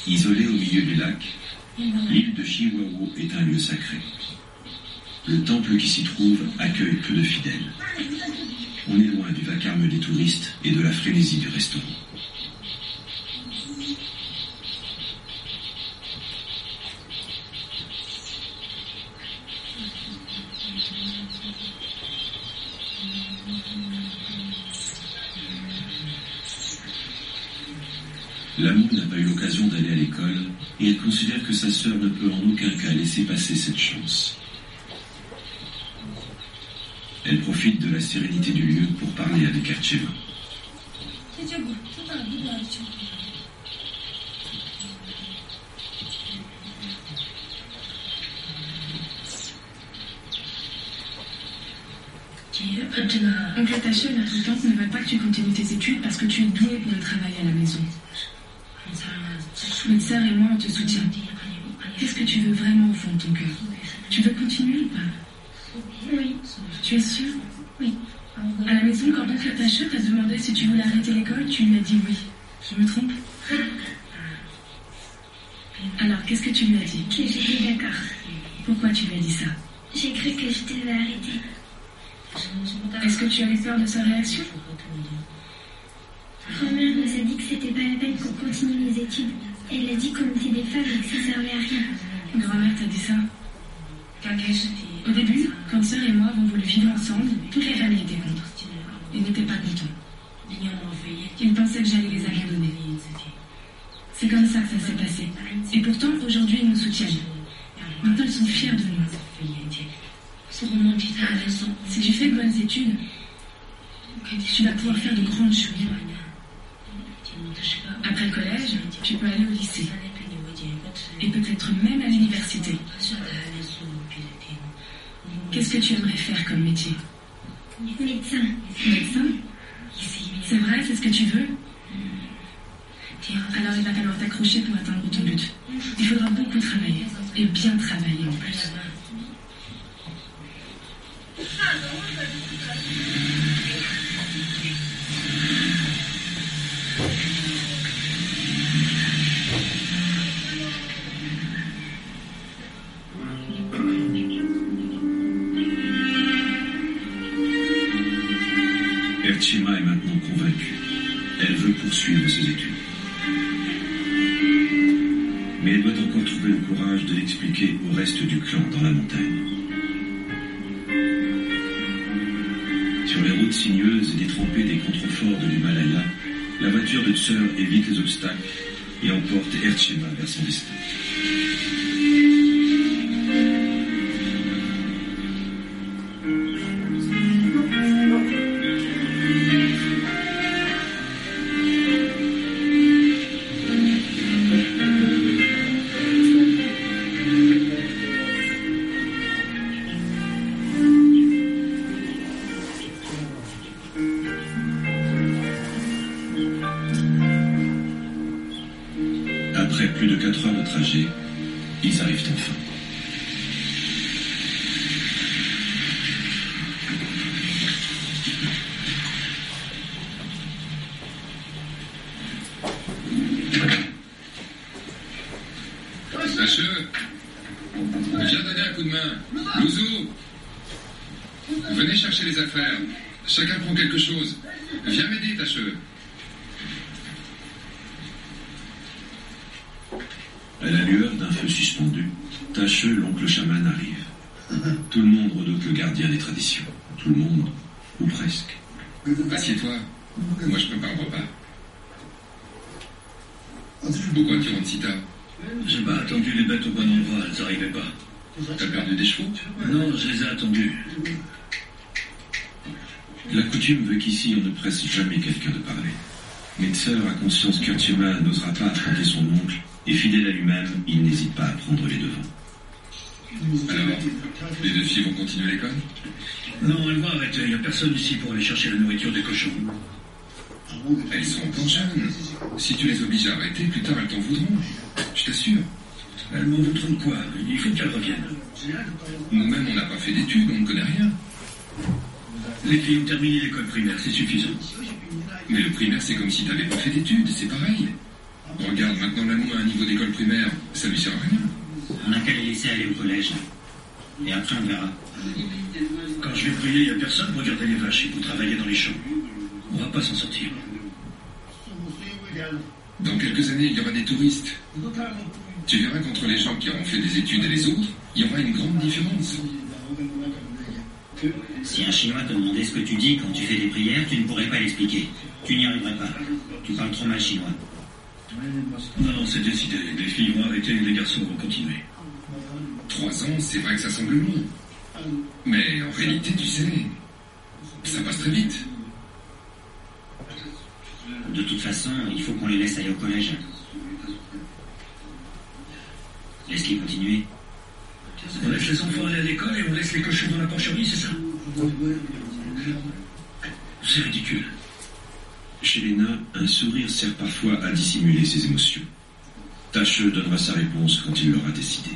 Isolée au milieu du lac, l'île de Chihuahua est un lieu sacré. Le temple qui s'y trouve accueille peu de fidèles. On est loin du vacarme des touristes et de la frénésie du restaurant. L'amour n'a pas eu l'occasion d'aller à l'école et elle considère que sa sœur ne peut en aucun cas laisser passer cette chance. Elle profite de la sérénité du lieu pour parler avec Archeva. Oncle Taché et la tonte ne veulent pas que tu continues tes études parce que tu es douée pour le travail à la maison. Notre sœur et moi, on te soutient. Qu'est-ce que tu veux vraiment au fond de ton cœur? Tu veux continuer ou pas? Oui. Tu es sûre? Oui. À la maison, quand l'oncle Taché t'a demandé si tu voulais arrêter l'école, tu lui as dit oui. Je me trompe? Alors, qu'est-ce que tu lui as dit? Que j'étais d'accord. Pourquoi tu lui as dit ça? J'ai cru que je devais arrêter. Est-ce que tu avais peur de sa réaction? Grand-mère nous a dit que c'était pas la peine qu'on continue les études. Elle a dit qu'on était des femmes et que ça servait à rien. Grand-mère t'a dit ça? Au début, quand sœur et moi avons voulu vivre ensemble, toute la famille était contre. Ils n'étaient pas contents. Ils pensaient que j'allais les abandonner. C'est comme ça que ça s'est passé. Et pourtant, aujourd'hui, ils nous soutiennent. Maintenant, ils sont fiers de nous. Si tu fais de bonnes études, tu vas pouvoir faire de grandes choses. Après le collège, tu peux aller au lycée. Et peut-être même à l'université. Qu'est-ce que tu aimerais faire comme métier? Médecin. Médecin? C'est vrai, c'est ce que tu veux? Alors il va falloir t'accrocher pour atteindre ton but. Il faudra beaucoup travailler. Et bien travailler en plus. Erchima est maintenant convaincue. Elle veut poursuivre ses études. Mais elle doit encore trouver le courage de l'expliquer au reste du clan dans la montagne. Sur les routes sinueuses et détrempées des contreforts de l'Himalaya, la voiture de Tseur évite les obstacles et emporte Erchema vers son destin. Conscience qu'Erchema n'osera pas affronter son oncle, et fidèle à lui-même, il n'hésite pas à prendre les devants. Alors, les deux filles vont continuer l'école? Non, elles vont arrêter, il n'y a personne ici pour aller chercher la nourriture des cochons. Elles sont encore jeunes. Si tu les obliges à arrêter, plus tard elles t'en voudront. Je t'assure. Elles m'en voudront de quoi? Il faut qu'elles reviennent. Nous-mêmes, on n'a pas fait d'études, on ne connaît rien. Les filles ont terminé l'école primaire, c'est suffisant. Mais le primaire, c'est comme si t'avais pas fait d'études, c'est pareil. Regarde, maintenant l'allemand à un niveau d'école primaire, ça lui sert à rien. On a qu'à les laisser aller au collège. Et après, on verra. Quand je vais brûler, il n'y a personne pour garder les vaches et pour travailler dans les champs. On va pas s'en sortir. Dans quelques années, il y aura des touristes. Tu verras qu'entre les gens qui auront fait des études et les autres, il y aura une grande différence. Si un Chinois te demandait ce que tu dis quand tu fais des prières, tu ne pourrais pas l'expliquer. Tu n'y arriverais pas. Tu parles trop mal chinois. Non, non, c'est décidé. Les filles vont arrêter et les garçons vont continuer. Trois ans, c'est vrai que ça semble long. Mais en réalité, tu sais, ça passe très vite. De toute façon, il faut qu'on les laisse aller au collège. Laisse-les continuer. On laisse les enfants aller à l'école et on laisse les cochons dans la porcherie, c'est ça? C'est ridicule. Chez les nains, un sourire sert parfois à dissimuler ses émotions. Tacheux donnera sa réponse quand il l'aura décidé.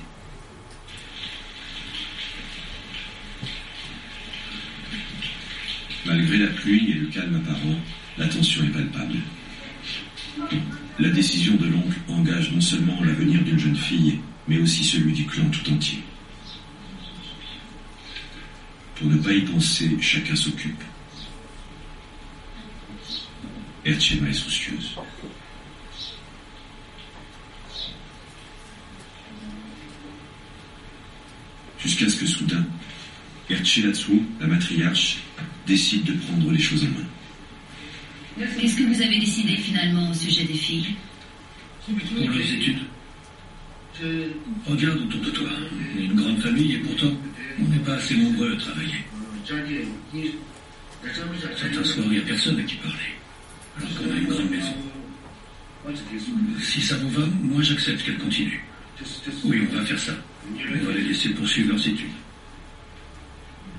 Malgré la pluie et le calme apparent, la tension est palpable. La décision de l'oncle engage non seulement l'avenir d'une jeune fille, mais aussi celui du clan tout entier. Pour ne pas y penser, chacun s'occupe. Erchema est soucieuse. Jusqu'à ce que soudain, Erchelatsu, la matriarche, décide de prendre les choses en main. Qu'est-ce que vous avez décidé finalement au sujet des filles? Pour les études. Regarde autour de toi. On est une grande famille et pourtant, on n'est pas assez nombreux à travailler. Certains soirs, il n'y a personne à qui parler. Alors qu'on a une grande maison. Si ça vous va, moi j'accepte qu'elle continue. Oui, on va faire ça. On va les laisser poursuivre leurs études.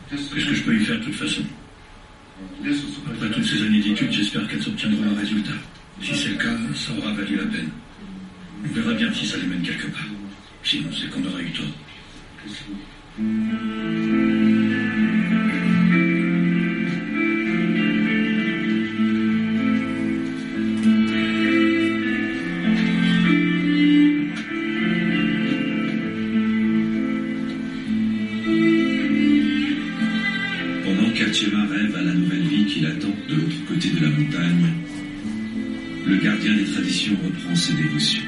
Qu'est-ce que je peux y faire de toute façon? Après toutes ces années d'études, j'espère qu'elles obtiendront un résultat. Si c'est le cas, ça aura valu la peine. On verra bien si ça les mène quelque part. Sinon, c'est qu'on aura eu tort. Reprend ses dévotions.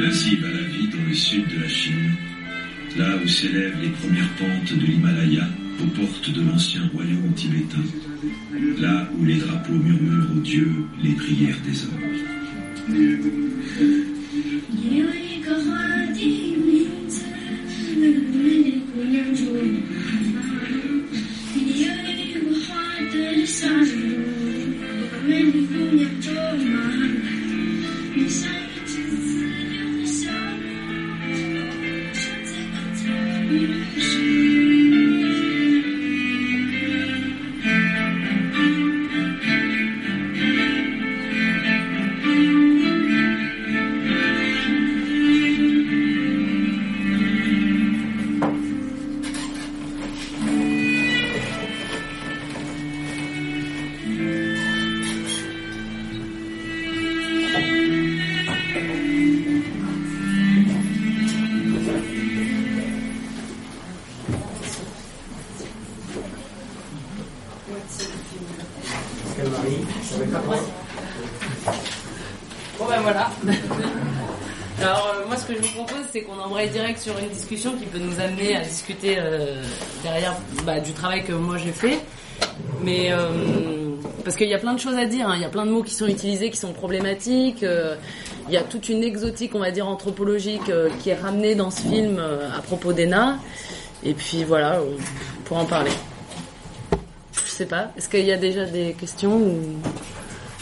Ainsi va la vie dans le sud de la Chine, là où s'élèvent les premières pentes de l'Himalaya aux portes de l'ancien royaume tibétain, là où les drapeaux murmurent aux dieux les prières des hommes. Direct sur une discussion qui peut nous amener à discuter euh, derrière bah, du travail que moi j'ai fait, mais euh, parce qu'il y a plein de choses à dire, hein. Il y a plein de mots qui sont utilisés qui sont problématiques, euh, il y a toute une exotique on va dire anthropologique euh, qui est ramenée dans ce film euh, à propos des nains, et puis voilà, euh, pour en parler. Je sais pas, est-ce qu'il y a déjà des questions ou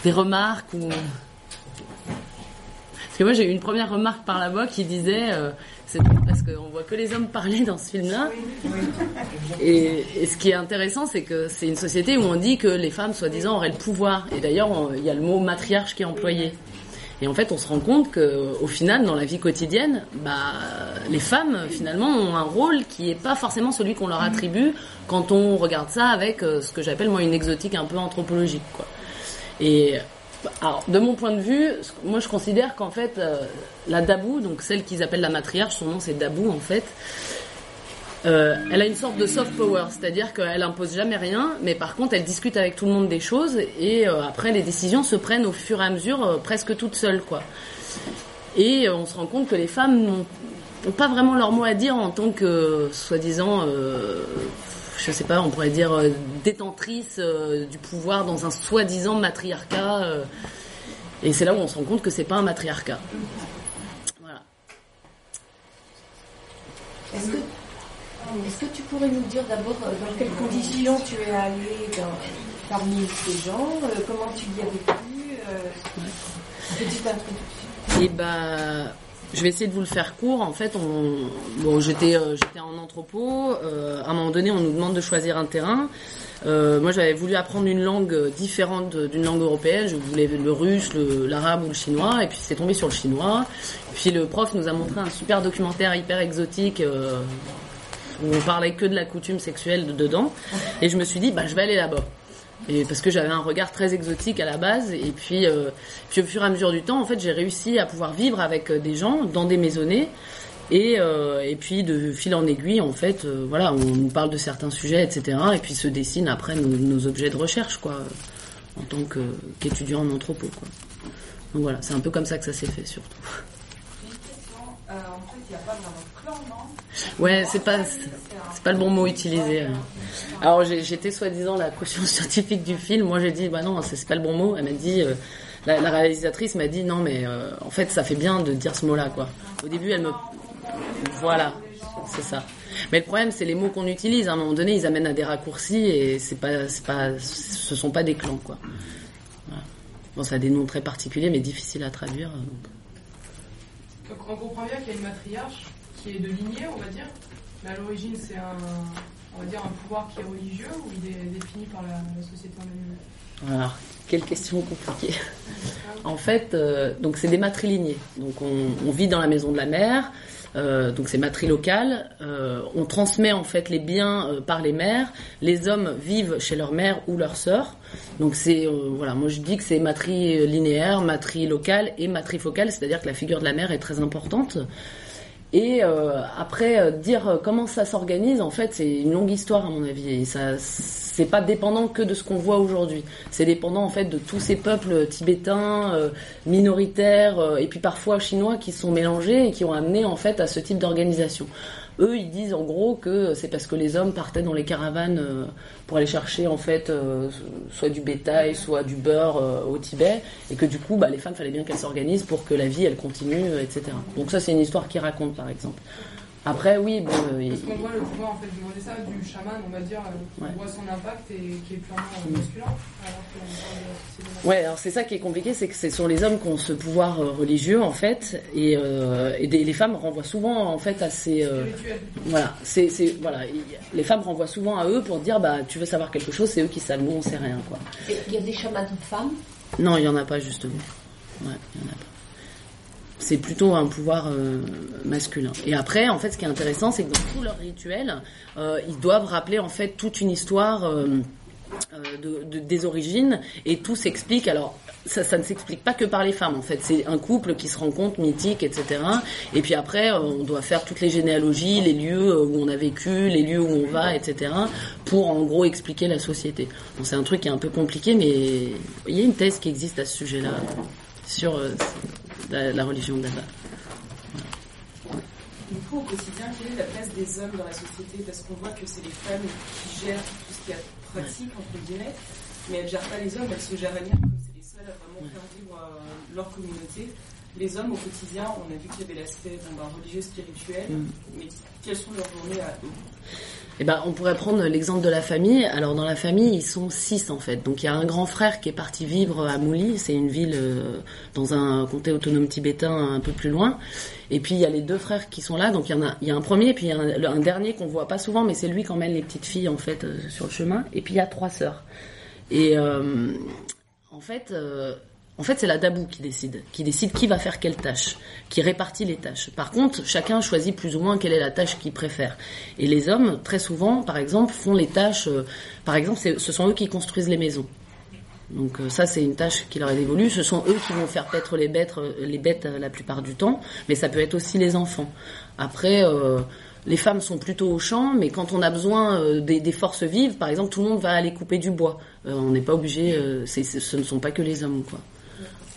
des remarques ou... Parce que moi j'ai eu une première remarque par la voix qui disait euh, c'est parce qu'on voit que les hommes parler dans ce film-là. Et, et ce qui est intéressant, c'est que c'est une société où on dit que les femmes, soi-disant, auraient le pouvoir. Et d'ailleurs, il y a le mot matriarche qui est employé. Et en fait, on se rend compte que, au final, dans la vie quotidienne, bah, les femmes, finalement, ont un rôle qui n'est pas forcément celui qu'on leur attribue quand on regarde ça avec euh, ce que j'appelle, moi, une exotique un peu anthropologique, quoi. Et... Alors, de mon point de vue, moi je considère qu'en fait, euh, la Dabou, donc celle qu'ils appellent la matriarche, son nom c'est Dabou en fait, euh, elle a une sorte de soft power, c'est-à-dire qu'elle impose jamais rien, mais par contre elle discute avec tout le monde des choses, et euh, après les décisions se prennent au fur et à mesure, euh, presque toutes seules, quoi. Et euh, on se rend compte que les femmes n'ont n'ont pas vraiment leur mot à dire en tant que, euh, soi-disant, euh, je ne sais pas, on pourrait dire euh, détentrice euh, du pouvoir dans un soi-disant matriarcat. Euh, et c'est là où on se rend compte que c'est pas un matriarcat. Voilà. Est-ce que, est-ce que tu pourrais nous dire d'abord dans quelles conditions tu es allée dans, parmi ces gens, euh, comment tu y as vécu, euh, petite introduction. Et bah... Je vais essayer de vous le faire court. En fait, on... bon, j'étais, euh, j'étais en entrepôt. Euh, à un moment donné, on nous demande de choisir un terrain. Euh, moi, j'avais voulu apprendre une langue différente d'une langue européenne. Je voulais le russe, le, l'arabe ou le chinois. Et puis, c'est tombé sur le chinois. Et puis, le prof nous a montré un super documentaire hyper exotique euh, où on parlait que de la coutume sexuelle de dedans. Et je me suis dit, bah, je vais aller là-bas. Et parce que j'avais un regard très exotique à la base, et puis, euh, puis au fur et à mesure du temps, en fait, j'ai réussi à pouvoir vivre avec des gens dans des maisonnées, et, euh, et puis de fil en aiguille, en fait, euh, voilà, on nous parle de certains sujets, et cetera, et puis se dessinent après nos, nos objets de recherche, quoi, en tant que, qu'étudiant en anthropo, quoi. Donc voilà, c'est un peu comme ça que ça s'est fait, surtout. Une question, euh, en fait, il n'y a pas vraiment de clan, non ? Ouais, c'est pas c'est pas le bon mot utilisé. Alors j'ai, j'étais soi-disant la caution scientifique du film. Moi j'ai dit bah non, c'est, c'est pas le bon mot. Elle m'a dit euh, la, la réalisatrice m'a dit non mais euh, en fait ça fait bien de dire ce mot-là quoi. Au début elle me voilà c'est ça. Mais le problème c'est les mots qu'on utilise. À un moment donné ils amènent à des raccourcis et c'est pas c'est pas ce sont pas des clans quoi. Voilà. Bon ça a des noms très particuliers mais difficiles à traduire. Donc, donc on comprend bien qu'il y a une matriarche. Qui est de lignée, on va dire. Mais à l'origine, c'est un, on va dire, un pouvoir qui est religieux ou il est défini par la, la société en elle-même ? Alors, quelle question compliquée. En fait, euh, donc c'est des matrilignées. Donc on, on vit dans la maison de la mère, euh, donc c'est matrilocale. Euh, on transmet en fait les biens euh, par les mères. Les hommes vivent chez leur mère ou leur sœur. Donc c'est, euh, voilà, moi je dis que c'est matrilinéaire, matrilocale et matrifocale, c'est-à-dire que la figure de la mère est très importante. Et euh, après euh, dire comment ça s'organise, en fait, c'est une longue histoire à mon avis. Et ça, c'est pas dépendant que de ce qu'on voit aujourd'hui. C'est dépendant en fait de tous ces peuples tibétains, euh, minoritaires, euh, et puis parfois chinois qui sont mélangés et qui ont amené en fait à ce type d'organisation. Eux, ils disent en gros que c'est parce que les hommes partaient dans les caravanes euh, pour aller chercher en fait euh, soit du bétail, soit du beurre euh, au Tibet, et que du coup, bah, les femmes fallait bien qu'elles s'organisent pour que la vie elle continue, euh, et cetera. Donc ça, c'est une histoire qu'ils racontent par exemple. Après, oui, bon. Euh, parce qu'on voit le pouvoir en fait du modèle ça du chaman, on va dire, euh, ouais. On voit son impact et qui est purement masculin. Alors ouais, alors c'est ça qui est compliqué, c'est que ce sont les hommes qui ont ce pouvoir religieux en fait, et, euh, et des, les femmes renvoient souvent en fait à ces. Euh, voilà, c'est, c'est voilà, y, les femmes renvoient souvent à eux pour dire bah tu veux savoir quelque chose, c'est eux qui savent, nous on sait rien quoi. Et il y a des chamans femmes ? Non, il y en a pas justement. Ouais, il y en a pas. C'est plutôt un pouvoir euh, masculin. Et après, en fait, ce qui est intéressant, c'est que dans tous leurs rituels, euh, ils doivent rappeler en fait toute une histoire euh, de, de, des origines, et tout s'explique. Alors, ça, ça ne s'explique pas que par les femmes. En fait, c'est un couple qui se rencontre, mythique, et cetera. Et puis après, euh, on doit faire toutes les généalogies, les lieux où on a vécu, les lieux où on va, et cetera. Pour en gros expliquer la société. Bon, c'est un truc qui est un peu compliqué, mais il y a une thèse qui existe à ce sujet-là sur. Euh, La, la religion de la femme. Voilà. Du coup, au quotidien, quelle est la place des hommes dans la société ? Parce qu'on voit que c'est les femmes qui gèrent tout ce qui est pratique, entre guillemets, mais elles ne gèrent pas les hommes, elles se gèrent elles-mêmes, comme c'est les seules à vraiment faire vivre euh, leur communauté. Les hommes, au quotidien, on a vu qu'il y avait l'aspect bon, ben, religieux, spirituel, mm. mais quelles sont leurs journées à eux ? Eh ben, on pourrait prendre l'exemple de la famille. Alors, dans la famille, ils sont six, en fait. Donc, il y a un grand frère qui est parti vivre à Mouli. C'est une ville euh, dans un comté autonome tibétain un peu plus loin. Et puis, il y a les deux frères qui sont là. Donc, il y en a, il y a un premier et puis il y a un, un dernier qu'on voit pas souvent, mais c'est lui qui emmène les petites filles, en fait, euh, sur le chemin. Et puis, il y a trois sœurs. Et, euh, en fait... Euh, En fait, c'est la Dabou qui décide, qui décide qui va faire quelle tâche, qui répartit les tâches. Par contre, chacun choisit plus ou moins quelle est la tâche qu'il préfère. Et les hommes, très souvent, par exemple, font les tâches... Euh, par exemple, c'est, ce sont eux qui construisent les maisons. Donc euh, ça, c'est une tâche qui leur est dévolue. Ce sont eux qui vont faire paître les bêtes, euh, les bêtes euh, la plupart du temps, mais ça peut être aussi les enfants. Après... Euh, Les femmes sont plutôt au champ, mais quand on a besoin euh, des, des forces vives, par exemple, tout le monde va aller couper du bois. Euh, on n'est pas obligé, euh, c'est, c'est, ce ne sont pas que les hommes, quoi.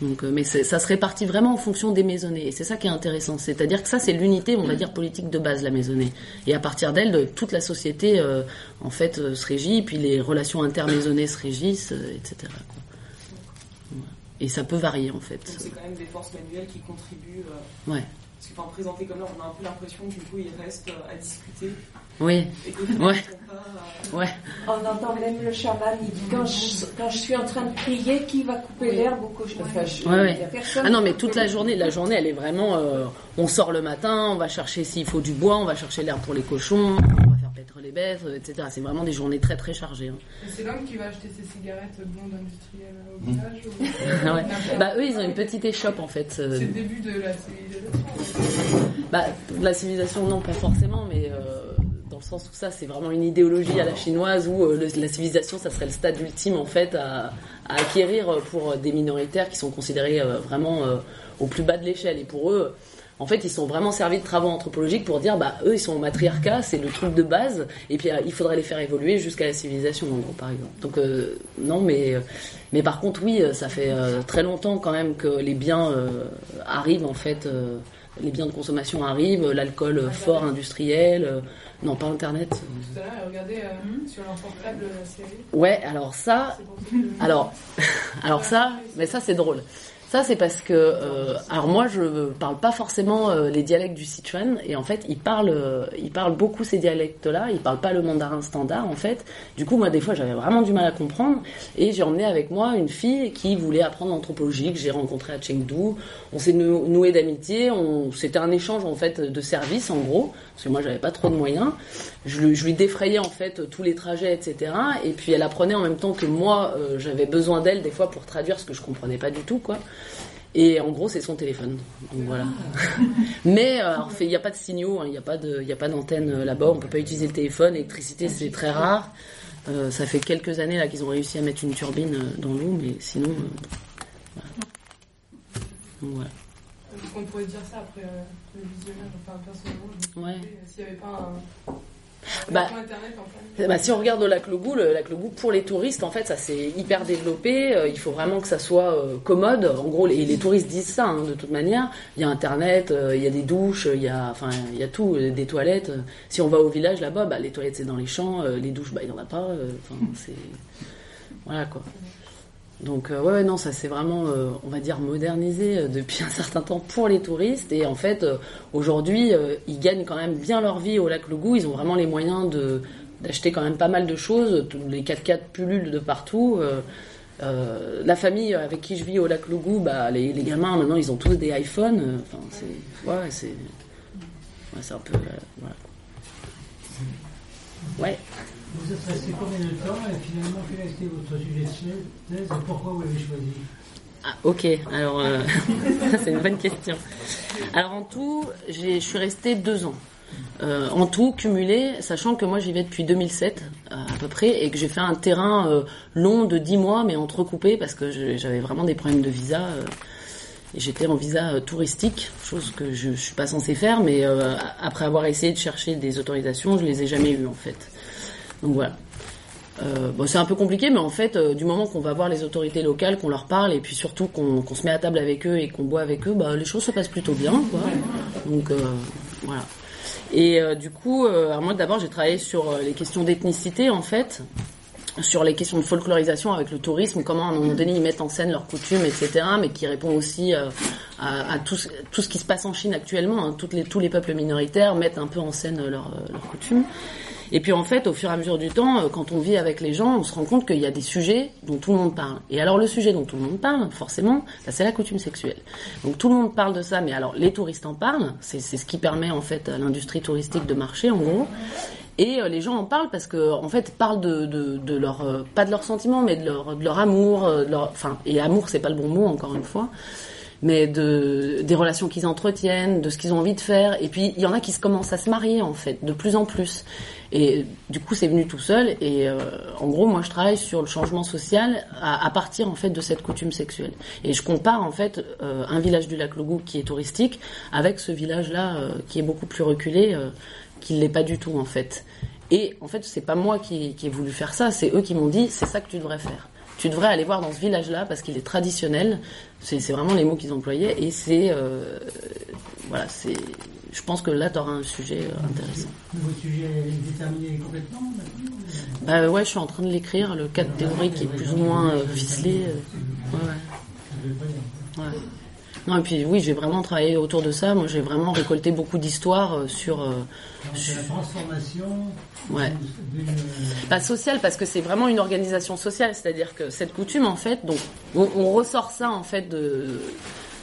Donc, mais ça se répartit vraiment en fonction des maisonnées. Et c'est ça qui est intéressant. C'est-à-dire que ça, c'est l'unité, on va dire, politique de base, la maisonnée. Et à partir d'elle, toute la société, euh, en fait, euh, se régit. Puis les relations intermaisonnées se régissent, euh, et cetera, quoi. Voilà. Et ça peut varier, en fait. Donc c'est quand même des forces manuelles qui contribuent. Euh... Ouais. Parce que, enfin, présenté comme là, on a un peu l'impression que, du coup, il reste euh, à discuter. Oui. Et que, ouais. Pas, euh... ouais. On entend même le chaman. Il dit, quand je, quand je suis en train de prier, qui va couper oui. l'herbe au cochon. Enfin, je... ouais, ouais. Ah non, mais toute la journée, la journée, elle est vraiment. Euh, on sort le matin, on va chercher s'il faut du bois, on va chercher l'herbe pour les cochons, on va faire paître les bêtes, et cetera. C'est vraiment des journées très très chargées. Hein. Et c'est l'homme qui va acheter ses cigarettes blondes industrielles au village. Mmh. Ou... ouais. Bah eux, ils ont une petite échoppe en fait. C'est le début de la civilisation. Bah la civilisation, non, pas forcément, mais. Euh... Dans le sens où ça, c'est vraiment une idéologie à la chinoise où euh, le, la civilisation, ça serait le stade ultime en fait à, à acquérir pour des minoritaires qui sont considérés euh, vraiment euh, au plus bas de l'échelle. Et pour eux, en fait, ils sont vraiment servis de travaux anthropologiques pour dire, bah, eux, ils sont au matriarcat, c'est le truc de base. Et puis, euh, il faudrait les faire évoluer jusqu'à la civilisation, en gros, par exemple. Donc, euh, non, mais, mais par contre, oui, ça fait euh, très longtemps quand même que les biens euh, arrivent en fait. Euh, les biens de consommation arrivent, l'alcool Internet. Fort, industriel, euh, non pas Internet. Tout à l'heure, elle regardait euh, sur leur portable la série. Ouais, alors ça, alors, alors ça, mais ça c'est drôle. Ça c'est parce que, euh, alors moi je parle pas forcément euh, les dialectes du Sichuan et en fait ils parlent, euh, ils parlent beaucoup ces dialectes-là, ils parlent pas le mandarin standard en fait. Du coup moi des fois j'avais vraiment du mal à comprendre et j'ai emmené avec moi une fille qui voulait apprendre l'anthropologie que j'ai rencontrée à Chengdu. On s'est noué d'amitié, on, c'était un échange en fait de services en gros parce que moi j'avais pas trop de moyens. Je, je lui défrayais en fait tous les trajets et cetera. Et puis elle apprenait en même temps que moi euh, j'avais besoin d'elle des fois pour traduire ce que je comprenais pas du tout quoi. Et en gros, c'est son téléphone. Donc voilà. Mais il n'y a pas de signaux, il hein, n'y a pas de, il n'y a pas d'antenne là-bas. On peut pas utiliser le téléphone. L'électricité, c'est très rare. Euh, ça fait quelques années là qu'ils ont réussi à mettre une turbine dans l'eau, mais sinon, euh, voilà. Donc, voilà. On pourrait dire ça après euh, le visionnaire, enfin personne. Ouais. S'il n'y avait pas un... Bah, bah, si on regarde le lac Lugu, le lac Lugu pour les touristes en fait ça s'est hyper développé, euh, il faut vraiment que ça soit euh, commode, en gros les, les touristes disent ça hein, de toute manière, il y a internet, euh, il y a des douches, il y a, enfin, il y a tout, euh, des toilettes, si on va au village là-bas, bah, les toilettes c'est dans les champs, euh, les douches bah, il n'y en a pas, euh, c'est... voilà quoi. Donc euh, ouais, ouais non ça c'est vraiment euh, on va dire modernisé euh, depuis un certain temps pour les touristes et en fait euh, aujourd'hui euh, ils gagnent quand même bien leur vie au lac Lugu, ils ont vraiment les moyens de d'acheter quand même pas mal de choses, les quatre-quatre pullulent de partout. Euh, euh, la famille avec qui je vis au lac Lugu, bah les, les gamins maintenant ils ont tous des iPhones, enfin euh, c'est ouais c'est ouais, c'est un peu euh, voilà. Ouais. Vous êtes resté combien de temps et finalement quel a été votre sujet de thèse et pourquoi vous l'avez choisi ? Ah, ok, alors euh, c'est une bonne question. Alors en tout, j'ai, je suis restée deux ans. Euh, en tout, cumulé, sachant que moi j'y vais depuis deux mille sept euh, à peu près et que j'ai fait un terrain euh, long de dix mois mais entrecoupé parce que je, j'avais vraiment des problèmes de visa. Euh, Et j'étais en visa touristique, chose que je, je suis pas censée faire, mais euh, après avoir essayé de chercher des autorisations, je les ai jamais eues en fait. Donc voilà. Euh, bon, c'est un peu compliqué, mais en fait, euh, du moment qu'on va voir les autorités locales, qu'on leur parle, et puis surtout qu'on, qu'on se met à table avec eux et qu'on boit avec eux, bah les choses se passent plutôt bien, quoi. Donc euh, voilà. Et euh, du coup, euh, alors moi d'abord j'ai travaillé sur les questions d'ethnicité en fait. Sur les questions de folklorisation avec le tourisme, comment à un moment donné ils mettent en scène leurs coutumes, et cetera, mais qui répond aussi euh, à, à tout, tout ce qui se passe en Chine actuellement. Hein. Toutes les, tous les peuples minoritaires mettent un peu en scène leurs leurs coutumes. Et puis en fait, au fur et à mesure du temps, quand on vit avec les gens, on se rend compte qu'il y a des sujets dont tout le monde parle. Et alors le sujet dont tout le monde parle, forcément, bah, c'est la coutume sexuelle. Donc tout le monde parle de ça, mais alors les touristes en parlent. C'est, c'est ce qui permet en fait à l'industrie touristique de marcher, en gros. Et les gens en parlent parce que, en fait, parlent de, de, de leur, euh, pas de leurs sentiments, mais de leur, de leur amour, de leur, enfin, et amour, c'est pas le bon mot, encore une fois, mais de, des relations qu'ils entretiennent, de ce qu'ils ont envie de faire. Et puis, il y en a qui se commencent à se marier, en fait, de plus en plus. Et du coup, c'est venu tout seul. Et euh, en gros, moi, je travaille sur le changement social à, à partir, en fait, de cette coutume sexuelle. Et je compare, en fait, euh, un village du lac Lugu qui est touristique avec ce village-là euh, qui est beaucoup plus reculé, euh, qu'il l'est pas du tout en fait. Et en fait, c'est pas moi qui, qui ai voulu faire ça, c'est eux qui m'ont dit c'est ça que tu devrais faire. tu devrais aller voir dans ce village-là parce qu'il est traditionnel. C'est, c'est vraiment les mots qu'ils employaient. Et c'est... Euh, voilà, c'est... Je pense que là, tu auras un sujet intéressant. Votre sujet est déterminé complètement ? Bah ouais, je suis en train de l'écrire, le cadre théorique est plus ou moins euh, ficelé. Euh, ouais. Ouais. Non, et puis oui, j'ai vraiment travaillé autour de ça. Moi, j'ai vraiment récolté beaucoup d'histoires euh, sur... Euh, sur... la transformation... Ouais. Pas sociale, parce que c'est vraiment une organisation sociale. C'est-à-dire que cette coutume, en fait... donc on, on ressort ça, en fait, de...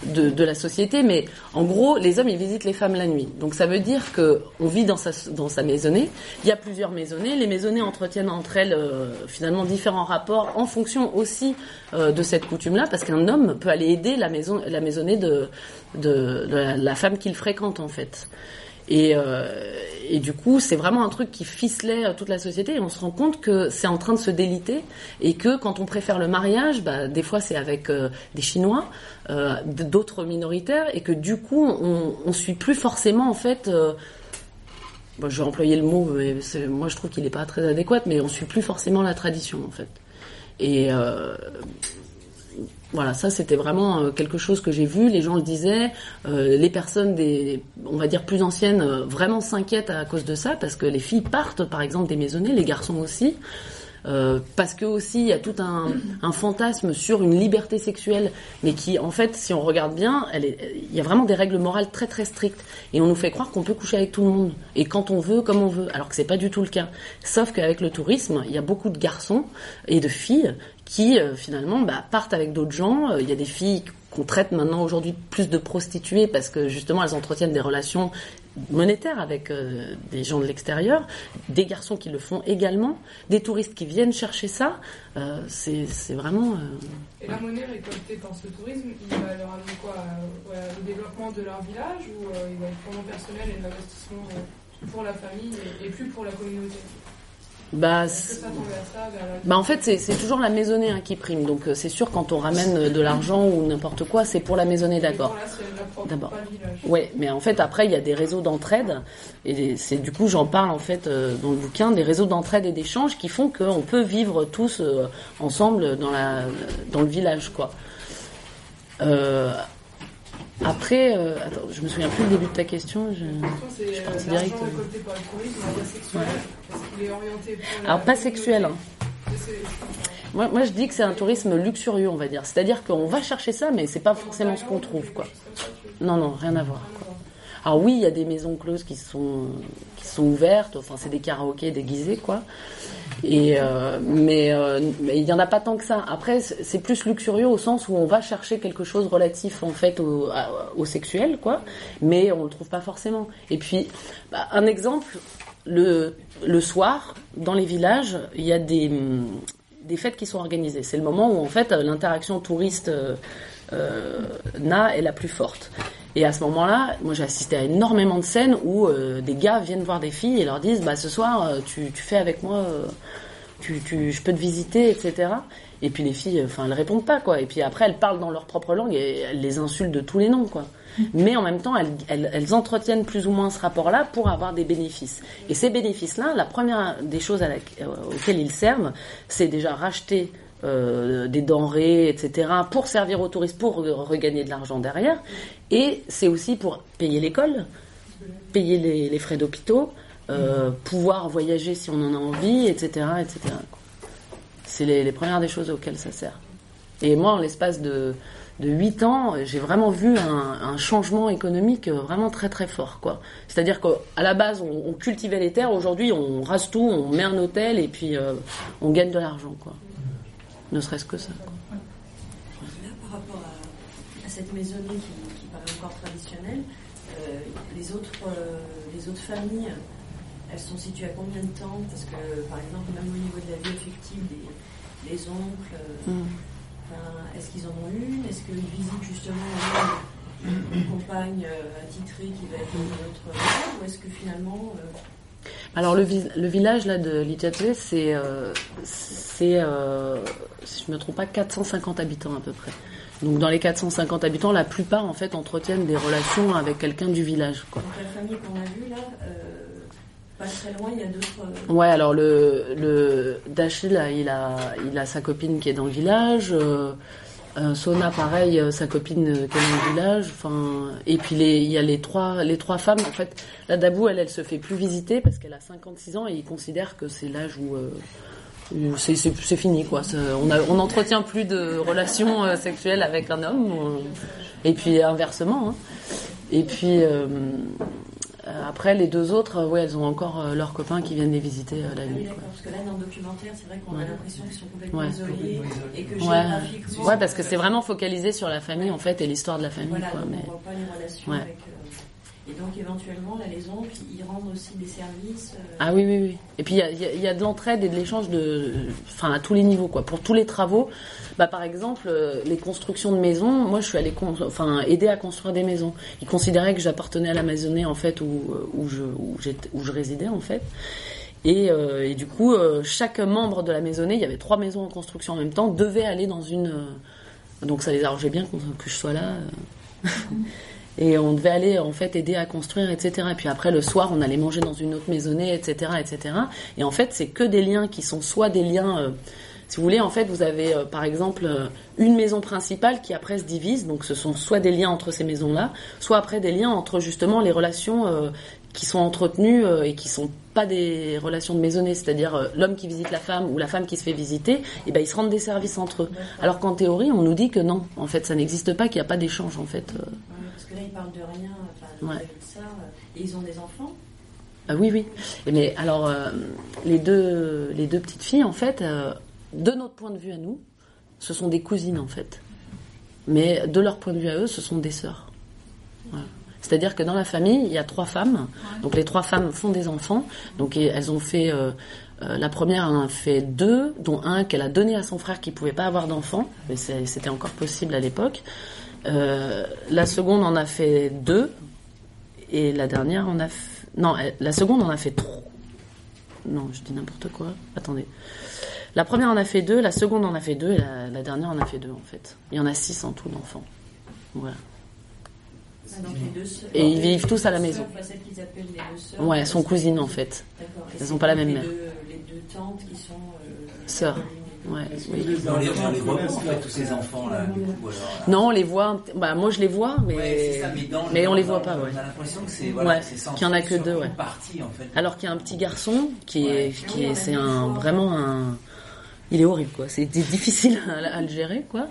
De, de la société, mais en gros, les hommes ils visitent les femmes la nuit. Donc ça veut dire que on vit dans sa dans sa maisonnée. Il y a plusieurs maisonnées. Les maisonnées entretiennent entre elles euh, finalement différents rapports en fonction aussi euh, de cette coutume-là, parce qu'un homme peut aller aider la maison la maisonnée de de, de la, la femme qu'il fréquente en fait. Et, euh, et du coup, c'est vraiment un truc qui ficelait toute la société. Et on se rend compte que c'est en train de se déliter et que quand on préfère le mariage, bah, des fois c'est avec euh, des Chinois, euh, d'autres minoritaires, et que du coup, on, on suit plus forcément en fait. Euh, bon, je vais employer le mot, mais c'est, moi je trouve qu'il n'est pas très adéquat, mais on suit plus forcément la tradition en fait. Et euh, voilà, ça c'était vraiment quelque chose que j'ai vu, les gens le disaient, euh, les personnes des, on va dire plus anciennes euh, vraiment s'inquiètent à cause de ça, parce que les filles partent par exemple des maisonnées, les garçons aussi, euh, parce que aussi il y a tout un, un fantasme sur une liberté sexuelle, mais qui en fait si on regarde bien, elle est, il y a vraiment des règles morales très très strictes, et on nous fait croire qu'on peut coucher avec tout le monde, et quand on veut, comme on veut, alors que c'est pas du tout le cas, sauf qu'avec le tourisme, il y a beaucoup de garçons et de filles qui euh, finalement bah, partent avec d'autres gens. Il euh, y a des filles qu'on traite maintenant aujourd'hui plus de prostituées parce que justement elles entretiennent des relations monétaires avec euh, des gens de l'extérieur, des garçons qui le font également, des touristes qui viennent chercher ça, euh, c'est, c'est vraiment... Euh, et ouais. La monnaie récoltée par ce tourisme, il va leur amener quoi euh, euh, au développement de leur village ou euh, il va être purement personnel et l'investissement euh, pour la famille et, et plus pour la communauté? Bah, bah en fait c'est, c'est toujours la maisonnée hein, qui prime, donc c'est sûr quand on ramène de l'argent ou n'importe quoi c'est pour la maisonnée d'abord. D'abord. Ouais, mais en fait après il y a des réseaux d'entraide et c'est du coup j'en parle en fait dans le bouquin, des réseaux d'entraide et d'échanges qui font qu'on peut vivre tous ensemble dans la dans le village quoi. Euh, Après, euh, attends, je me souviens plus du début de ta question. Je, c'est, je partais direct. Récolté par le tourisme, pas sexuel, parce qu'il est orienté pour alors pas sexuel. Hein. Moi, moi, je dis que c'est un tourisme luxurieux, on va dire. C'est-à-dire qu'on va chercher ça, mais c'est pas forcément ce qu'on trouve, quoi. Non, non, rien à voir. Quoi. Alors oui, il y a des maisons closes qui sont qui sont ouvertes. Enfin, c'est des karaokés déguisés, quoi. Et euh, mais euh, il y en a pas tant que ça. Après, c'est plus luxurieux au sens où on va chercher quelque chose relatif en fait au, à, au sexuel, quoi. Mais on le trouve pas forcément. Et puis, bah, un exemple, le le soir dans les villages, il y a des des fêtes qui sont organisées. C'est le moment où en fait l'interaction touriste euh, euh, Na est la plus forte. Et à ce moment-là, moi j'ai assisté à énormément de scènes où euh, des gars viennent voir des filles et leur disent bah ce soir euh, tu tu fais avec moi, euh, tu tu je peux te visiter, et cetera. Et puis les filles, enfin elles répondent pas quoi. Et puis après elles parlent dans leur propre langue et elles les insultent de tous les noms quoi. Mais en même temps elles elles, elles entretiennent plus ou moins ce rapport-là pour avoir des bénéfices. Et ces bénéfices-là, la première des choses à la, euh, auxquelles ils servent, c'est déjà racheter Euh, des denrées, et cetera, pour servir aux touristes, pour regagner de l'argent derrière. Et c'est aussi pour payer l'école, payer les, les frais d'hôpitaux, euh, mmh. pouvoir voyager si on en a envie, et cetera, et cetera. C'est les, les premières des choses auxquelles ça sert. Et moi, en l'espace de, de huit ans, j'ai vraiment vu un, un changement économique vraiment très très fort, quoi. C'est-à-dire qu'à la base, on, on cultivait les terres, aujourd'hui, on rase tout, on met un hôtel et puis euh, on gagne de l'argent, quoi. Ne serait-ce que ça. Là, par rapport à, à cette maisonnée qui, qui paraît encore traditionnelle, euh, les, autres, euh, les autres familles, elles sont situées à combien de temps ? Parce que, par exemple, même au niveau de la vie affective, les, les oncles, euh, mmh. ben, est-ce qu'ils en ont une ? Est-ce qu'ils visitent justement euh, une compagne euh, attitrée qui va être dans notre village ? Ou est-ce que finalement... Euh, Alors le, vi- le village là de Lijiazui, c'est, euh, c'est euh, si je ne me trompe pas, quatre cent cinquante habitants à peu près. Donc dans les quatre cent cinquante habitants, la plupart en fait entretiennent des relations avec quelqu'un du village, quoi. Donc la famille qu'on a vue là, euh, pas très loin, il y a d'autres... Ouais, alors le, le Dashi, là, il a, il a sa copine qui est dans le village. Euh, euh, Sona, pareil, euh, sa copine qui est dans le village. Enfin, et puis les, il y a les trois, les trois femmes. En fait, la Dabou, elle, elle se fait plus visiter parce qu'elle a cinquante-six ans et ils considèrent que c'est l'âge où... Euh, C'est, c'est, c'est fini quoi. C'est, on a, on n'entretient plus de relations euh, sexuelles avec un homme, euh, et puis inversement. Hein. Et puis euh, après les deux autres, euh, ouais, elles ont encore euh, leurs copains qui viennent les visiter euh, la nuit. Ah oui, d'accord, parce que là dans le documentaire, c'est vrai qu'on ouais. a l'impression qu'ils sont complètement ouais. isolés et que géographiquement. Ouais. ouais, parce que c'est vraiment focalisé sur la famille en fait et l'histoire de la famille. Voilà, quoi, donc mais... on voit pas les relations ouais. avec. Euh... Et donc éventuellement là les oncles ils rendent aussi des services. Euh... Ah oui oui oui. Et puis il y a, y a de l'entraide et de l'échange de, enfin à tous les niveaux quoi. Pour tous les travaux, bah par exemple les constructions de maisons, moi je suis allée con... enfin aider à construire des maisons. Ils considéraient que j'appartenais à la maisonnée en fait où où je où, où je résidais en fait. Et, euh, et du coup euh, chaque membre de la maisonnée, il y avait trois maisons en construction en même temps, devait aller dans une. Donc ça les arrangeait bien que je sois là. Mmh. Et on devait aller, en fait, aider à construire, et cetera. Et puis après, le soir, on allait manger dans une autre maisonnée, et cetera, et cetera. Et en fait, c'est que des liens qui sont soit des liens... Euh, si vous voulez, en fait, vous avez, euh, par exemple, euh, une maison principale qui, après, se divise. Donc, ce sont soit des liens entre ces maisons-là, soit après des liens entre, justement, les relations euh, qui sont entretenues euh, et qui sont pas des relations de maisonnée. C'est-à-dire, euh, l'homme qui visite la femme ou la femme qui se fait visiter, eh ben, ils se rendent des services entre eux. Alors qu'en théorie, on nous dit que non. En fait, ça n'existe pas, qu'il n'y a pas d'échange, en fait... Euh, Là, ils parlent de rien, enfin, ouais. de ça. Et ils ont des enfants ? Ah oui, oui. Mais alors, euh, les, deux, les deux petites filles, en fait, euh, de notre point de vue à nous, ce sont des cousines, en fait. Mais de leur point de vue à eux, ce sont des sœurs. Voilà. C'est-à-dire que dans la famille, il y a trois femmes. Donc, les trois femmes font des enfants. Donc, elles ont fait... Euh, la première en a fait deux, dont un qu'elle a donné à son frère qui ne pouvait pas avoir d'enfant. Mais c'était encore possible à l'époque. Euh, la seconde en a fait deux et la dernière en a fait... non la seconde en a fait trois non je dis n'importe quoi attendez la première en a fait deux, la seconde en a fait deux et la, la dernière en a fait deux en fait il y en a six en tout d'enfants voilà. Ah, donc les deux sœurs, et ils vivent tous à la maison sœurs, celles qu'ils appellent les deux sœurs, ouais elles sont cousines en fait. D'accord. Elles n'ont pas la même les mère deux, les deux tantes qui sont euh, sœurs. Ouais, oui. On les, on les voit pas, en fait, tous ces enfants-là, du coup, alors, là. Non, on les voit... Bah, moi, je les vois, mais, ouais, ça, mais, dans, mais on, on les voit pas, ouais. On a l'impression que c'est... Voilà, ouais, c'est qu'il y en a que deux, ouais. Partie, en fait. Alors qu'il y a un petit garçon qui ouais. est... Qui ouais, est ouais, c'est un, vraiment un... Il est horrible, quoi. C'est difficile à, à le gérer, quoi.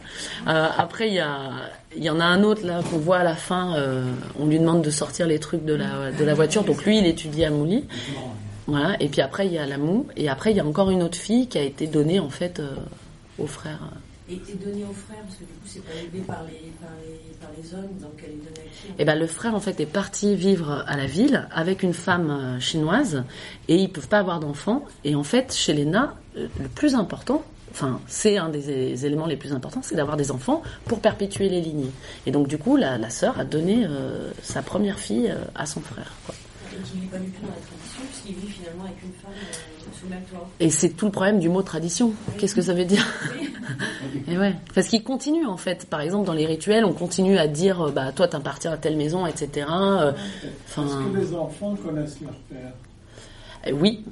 Euh, après, il y a... Il y en a un autre, là, qu'on voit à la fin. Euh, on lui demande de sortir les trucs de la, de la voiture. Donc, lui, il étudie à Mouli. Voilà, et puis après il y a l'amour, et après il y a encore une autre fille qui a été donnée en fait euh, aux frères. Et été donnée aux frères, parce que du coup c'est pas élevé par les, par les, par les hommes, donc elle est donnée à qui ? Eh ben le frère en fait est parti vivre à la ville avec une femme chinoise, et ils peuvent pas avoir d'enfants, et en fait chez les Na, le plus important, enfin c'est un des éléments les plus importants, c'est d'avoir des enfants pour perpétuer les lignées. Et donc du coup la, la sœur a donné euh, sa première fille euh, à son frère, quoi. Et qui ne vit pas du tout dans la tradition, puisqu'il vit finalement avec une femme euh, sous la toit. Et c'est tout le problème du mot tradition. Oui. Qu'est-ce que ça veut dire ? Oui. Et ouais. Parce qu'il continue en fait. Par exemple, dans les rituels, on continue à dire bah, toi t'appartiens à telle maison, et cetera. Euh, okay. Est-ce que les enfants connaissent leur père ? euh, Oui.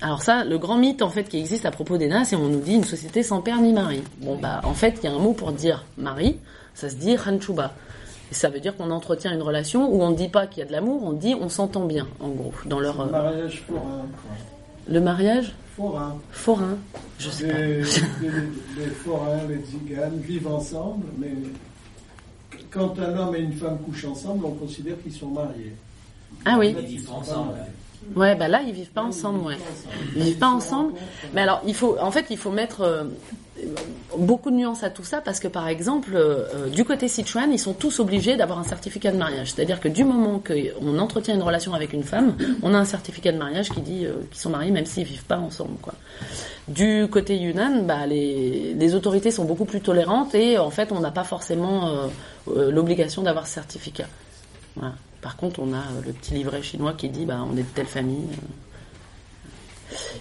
Alors ça, le grand mythe en fait qui existe à propos des Nas, c'est on nous dit une société sans père ni mari. Bon oui. bah en fait, il y a un mot pour dire mari, ça se dit hanchuba. Ça veut dire qu'on entretient une relation où on ne dit pas qu'il y a de l'amour, on dit on s'entend bien, en gros. Dans leur, le mariage forain. Quoi. Le mariage forain. Forain, je sais les, pas. les, les forains, les tziganes vivent ensemble, mais quand un homme et une femme couchent ensemble, on considère qu'ils sont mariés. Ah oui. Là, ils vivent ensemble. Ouais, bah là, ils vivent pas là, ensemble, ils ouais. Ils vivent pas ensemble. Mais alors, il faut, en fait, il faut mettre... Euh, beaucoup de nuances à tout ça parce que par exemple euh, du côté Sichuan ils sont tous obligés d'avoir un certificat de mariage, c'est-à-dire que du moment qu'on entretient une relation avec une femme on a un certificat de mariage qui dit euh, qu'ils sont mariés même s'ils vivent pas ensemble quoi. Du côté Yunnan bah, les, les autorités sont beaucoup plus tolérantes et en fait on n'a pas forcément euh, euh, l'obligation d'avoir ce certificat voilà. Par contre on a euh, le petit livret chinois qui dit bah, on est de telle famille euh,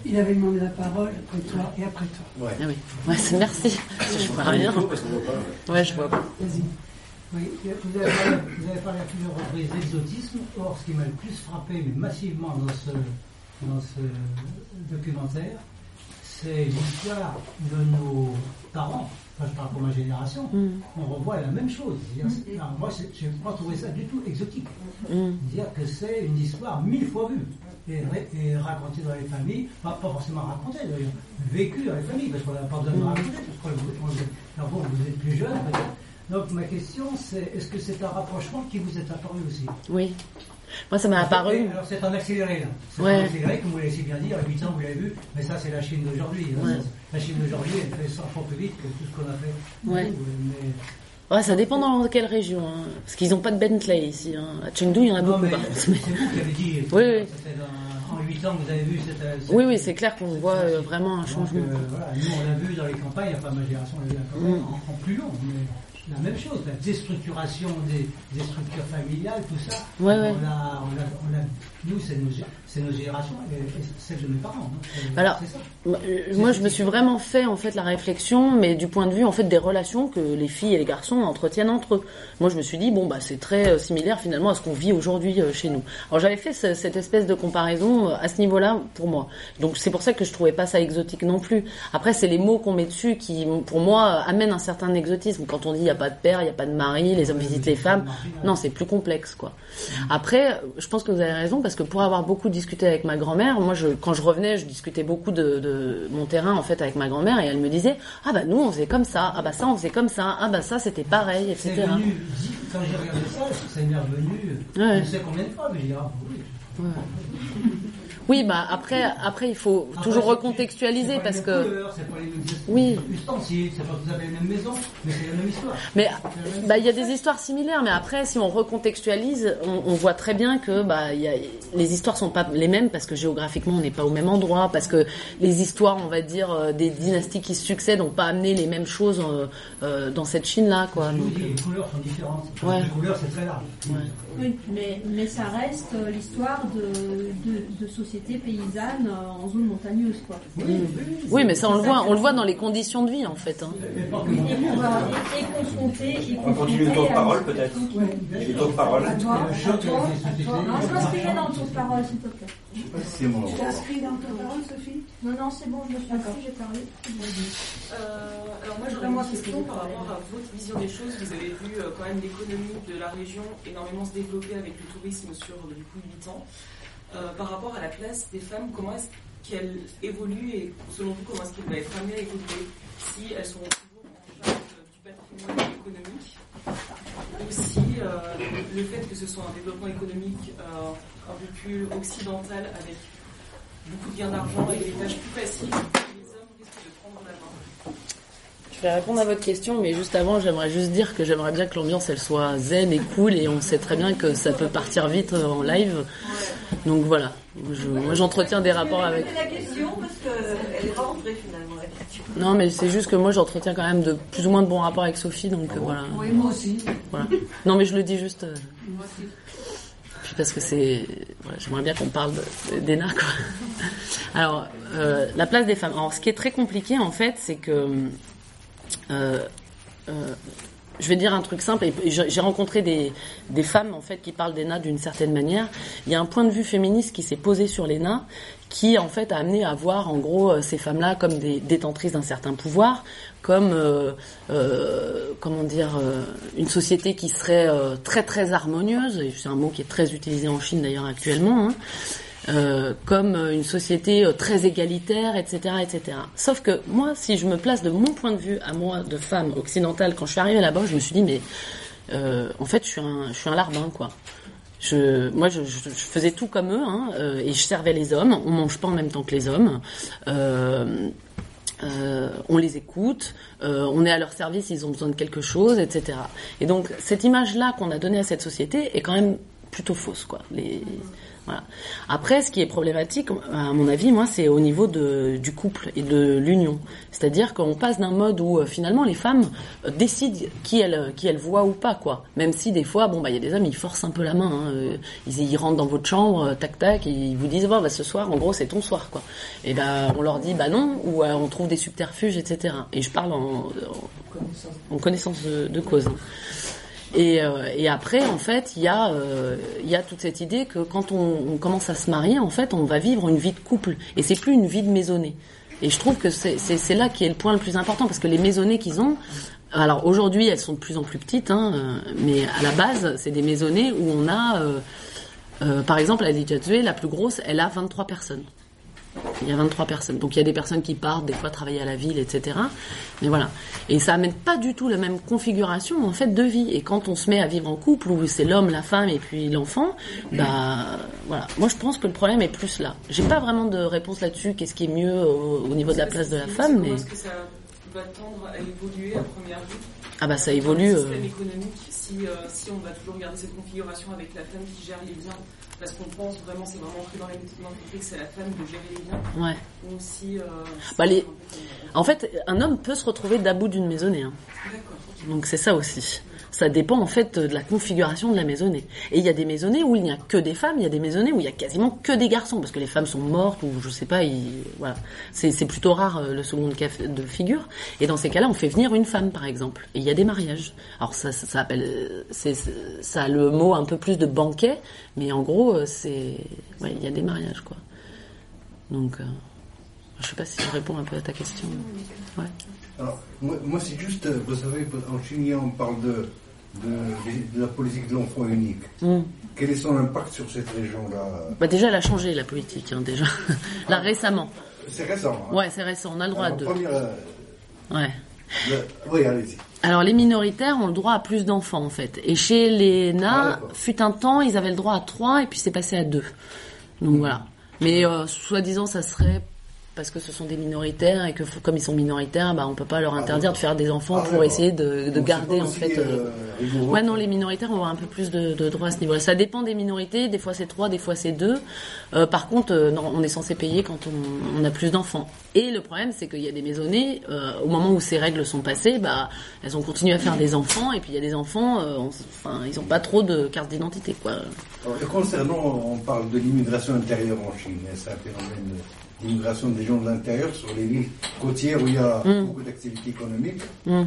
il avait demandé la parole après toi et après toi. Ouais. Ah oui. Ouais, c'est, merci. Je vois rien. Parce qu'on voit pas. Ouais, je vois pas. Vas-y. Oui, vous avez parlé, vous avez parlé à plusieurs reprises d'exotisme. Or, ce qui m'a le plus frappé, mais massivement dans ce dans ce documentaire, c'est l'histoire de nos parents. Enfin, je parle pour ma génération. Mm. On revoit la même chose. C'est-à-dire, alors, moi, c'est, je n'ai pas trouvé ça du tout exotique. Mm. Dire que c'est une histoire mille fois vue et, et racontée dans les familles, pas, pas forcément racontée d'ailleurs, vécue dans les familles, parce qu'on n'a pas besoin de raconter, parce que vous, vous êtes plus jeune. Donc ma question, c'est est-ce que c'est un rapprochement qui vous est apparu aussi? Oui. Moi, ça m'a apparu. Alors, c'est en accéléré, là. C'est ouais. en accéléré, comme vous l'avez si bien dit, à huit ans, vous l'avez vu, mais ça, c'est la Chine d'aujourd'hui. Hein. Ouais. La Chine d'aujourd'hui, elle fait cent fois plus vite que tout ce qu'on a fait. Ouais. Mais... Ouais, ça dépend dans quelle région. Hein. Parce qu'ils n'ont pas de Bentley ici. Hein. À Chengdu, il y en a non, beaucoup. Mais, par c'est vous qui avez dit. Oui, oui. Dans, en huit ans, vous avez vu cette. cette oui, oui, c'est clair qu'on voit euh, vraiment un changement. Donc, euh, voilà, nous, on l'a vu dans les campagnes, enfin, ma génération l'a vu dans les campagnes, mm. en, en plus long. Mais... La même chose, la déstructuration des, des structures familiales, tout ça. Ouais, on ouais. A, on a, on a, nous, c'est nos, c'est nos générations, et, et celles de mes parents. C'est, Alors, c'est ça. Moi, c'est moi je me suis vraiment fait en fait la réflexion, mais du point de vue en fait des relations que les filles et les garçons entretiennent entre eux. Moi, je me suis dit bon bah c'est très euh, similaire finalement à ce qu'on vit aujourd'hui euh, chez nous. Alors j'avais fait ce, cette espèce de comparaison euh, à ce niveau-là pour moi. Donc c'est pour ça que je trouvais pas ça exotique non plus. Après, c'est les mots qu'on met dessus qui, pour moi, amènent un certain exotisme. Quand on dit il n'y a pas de père, il n'y a pas de mari, les hommes visitent les femmes. Non, c'est plus complexe, quoi. Après, je pense que vous avez raison, parce que pour avoir beaucoup discuté avec ma grand-mère, moi, je, quand je revenais, je discutais beaucoup de, de mon terrain, en fait, avec ma grand-mère, et elle me disait « Ah bah nous, on faisait comme ça, ah bah ça, on faisait comme ça, ah bah ça, c'était pareil, et cetera » C'est venu, quand j'ai regardé ça, ça m'est revenu, ouais. je sais combien de fois, mais j'ai dit « Ah oui. Ouais. » Oui, bah après, après il faut après, toujours recontextualiser parce que. Couleurs, c'est pas les mêmes oui. ustensiles, c'est pas que vous avez la même maison, mais c'est la même histoire. Mais même bah il y a des histoires similaires, mais après si on recontextualise, on, on voit très bien que bah il y a les histoires sont pas les mêmes parce que géographiquement on n'est pas au même endroit, parce que les histoires, on va dire, des dynasties qui se succèdent n'ont pas amené les mêmes choses euh, euh, dans cette Chine là, quoi. Donc, dis, les couleurs sont différentes. Ouais. Les couleurs c'est très large. Ouais. Oui, mais mais ça reste l'histoire de de, de société. C'était paysanne en zone montagneuse, quoi. Oui, oui, oui mais ça on le voit, on le voit dans les conditions de vie en fait. Hein. Oui, et on va être confronté. On continue le tour de parole peut-être. Le tour de parole. Je m'inscris dans le tour de parole, s'il te plaît. Je sais pas si c'est mon. Tu t'inscris dans le tour de parole, Sophie ? Non, non, c'est bon, je me suis inscrite, j'ai parlé. Euh, alors moi j'aurais une question par rapport à votre vision des choses. Vous avez vu euh, quand même l'économie de la région énormément se développer avec le tourisme sur du coup huit ans. Euh, par rapport à la place des femmes, comment est-ce qu'elles évoluent et selon vous, comment est-ce qu'elles vont être amenées à évoluer si elles sont toujours en charge du patrimoine économique ou si euh, le fait que ce soit un développement économique euh, un peu plus occidental avec beaucoup de gains d'argent et des tâches plus faciles, les hommes risquent de prendre la main? Je vais répondre à votre question, mais juste avant, j'aimerais juste dire que j'aimerais bien que l'ambiance, elle soit zen et cool, et on sait très bien que ça peut partir vite en live. Donc voilà, je, moi j'entretiens des rapports avec... la question, parce qu'elle est pas rentrée finalement, la question. Non, mais c'est juste que moi j'entretiens quand même de plus ou moins de bons rapports avec Sophie, donc ah bon. Voilà. Oui, moi aussi. Voilà. Non, mais je le dis juste... Euh... Moi aussi. Puis parce que c'est... Voilà, j'aimerais bien qu'on parle des Na, quoi. Alors, euh, la place des femmes. Alors, ce qui est très compliqué, en fait, c'est que... Euh, euh, je vais dire un truc simple. Et j'ai rencontré des, des femmes en fait qui parlent des Na d'une certaine manière. Il y a un point de vue féministe qui s'est posé sur les Na, qui en fait a amené à voir en gros ces femmes-là comme des détentrices d'un certain pouvoir, comme euh, euh, comment dire euh, une société qui serait euh, très très harmonieuse. Et c'est un mot qui est très utilisé en Chine d'ailleurs actuellement. Hein. Euh, comme une société très égalitaire, et cetera, et cetera. Sauf que moi, si je me place de mon point de vue à moi de femme occidentale, quand je suis arrivée là-bas, je me suis dit mais euh, en fait, je suis un, je suis un larbin, quoi. Je, moi, je, je, je faisais tout comme eux, hein, euh, et je servais les hommes. On mange pas en même temps que les hommes. Euh, Euh, on les écoute, euh, on est à leur service, ils ont besoin de quelque chose, et cetera. Et donc cette image-là qu'on a donnée à cette société est quand même plutôt fausse, quoi. Les... Voilà. Après, ce qui est problématique, à mon avis, moi, c'est au niveau de, du couple et de l'union. C'est-à-dire qu'on passe d'un mode où euh, finalement les femmes euh, décident qui elles, qui elles voient ou pas, quoi. Même si des fois, bon, bah, il y a des hommes, ils forcent un peu la main. Hein. Ils, ils rentrent dans votre chambre, euh, tac tac, et ils vous disent, bah, bah, ce soir, en gros, c'est ton soir, quoi. Et ben, bah, on leur dit, bah non, ou euh, on trouve des subterfuges, et cetera. Et je parle en, en, en connaissance de, de cause. Hein. Et, euh, et après, en fait, il y a, euh, y a toute cette idée que quand on, on commence à se marier, en fait, on va vivre une vie de couple. Et c'est plus une vie de maisonnée. Et je trouve que c'est, c'est, c'est là qui est le point le plus important, parce que les maisonnées qu'ils ont... Alors aujourd'hui, elles sont de plus en plus petites, hein, mais à la base, c'est des maisonnées où on a... Euh, euh, par exemple, la Lijiazui, la plus grosse, elle a vingt-trois personnes. Il y a vingt-trois personnes. Donc il y a des personnes qui partent, des fois travailler à la ville, et cetera. Mais voilà. Et ça amène pas du tout la même configuration en fait de vie. Et quand on se met à vivre en couple où c'est l'homme, la femme et puis l'enfant, bah voilà. Moi je pense que le problème est plus là. J'ai pas vraiment de réponse là-dessus. Qu'est-ce qui est mieux au, au niveau de la place de la femme, mais est-ce que ça va tendre à évoluer à première vue? Ah bah ça évolue. Le système économique, si euh, si on va toujours garder cette configuration avec la femme qui gère les biens. Parce qu'on pense vraiment, c'est vraiment pris dans l'identité que c'est la femme de gérer les biens. Ouais. Ou si, euh, si bah les... En fait, un homme peut se retrouver d'abord d'une maisonnée. Hein. D'accord. Donc c'est ça aussi. Ça dépend en fait de la configuration de la maisonnée. Et il y a des maisonnées où il n'y a que des femmes, il y a des maisonnées où il y a quasiment que des garçons, parce que les femmes sont mortes ou je sais pas, ils... voilà. C'est, c'est plutôt rare le second cas de figure. Et dans ces cas-là, on fait venir une femme par exemple. Et il y a des mariages. Alors ça, ça, ça appelle, c'est, ça a le mot un peu plus de banquet, mais en gros, c'est, ouais, il y a des mariages quoi. Donc, euh... je sais pas si je réponds un peu à ta question. Ouais. Alors, moi, moi c'est juste, vous savez, en Chine, on parle de De, de la politique de l'enfant unique. Mm. Quel est son impact sur cette région-là? Bah déjà, elle a changé la politique, hein, déjà. Là, ah, récemment. C'est récent. Hein. Ouais, c'est récent. On a le droit alors, à deux. Première... Ouais. Le... Oui, allez-y. Alors, les minoritaires ont le droit à plus d'enfants, en fait. Et chez les Na, ah, fut un temps, ils avaient le droit à trois, et puis c'est passé à deux. Donc mm. voilà. Mais euh, soi-disant, ça serait parce que ce sont des minoritaires et que comme ils sont minoritaires, bah on peut pas leur interdire ah, de faire des enfants ah, pour ouais, essayer de, de donc, garder en fait. Euh, euh... Ouais non, les minoritaires ont un peu plus de, de droits à ce niveau-là. Ça dépend des minorités. Des fois c'est trois, des fois c'est deux. Euh, par contre, euh, non, on est censé payer quand on, on a plus d'enfants. Et le problème c'est qu'il y a des maisonnées euh, au moment où ces règles sont passées, bah elles ont continué à faire des enfants et puis il y a des enfants, euh, on, enfin ils ont pas trop de carte d'identité quoi. Alors, concernant, on parle de l'immigration intérieure en Chine, c'est un phénomène. De... L'immigration des gens de l'intérieur sur les villes côtières où il y a mm. beaucoup d'activités économiques. Mm.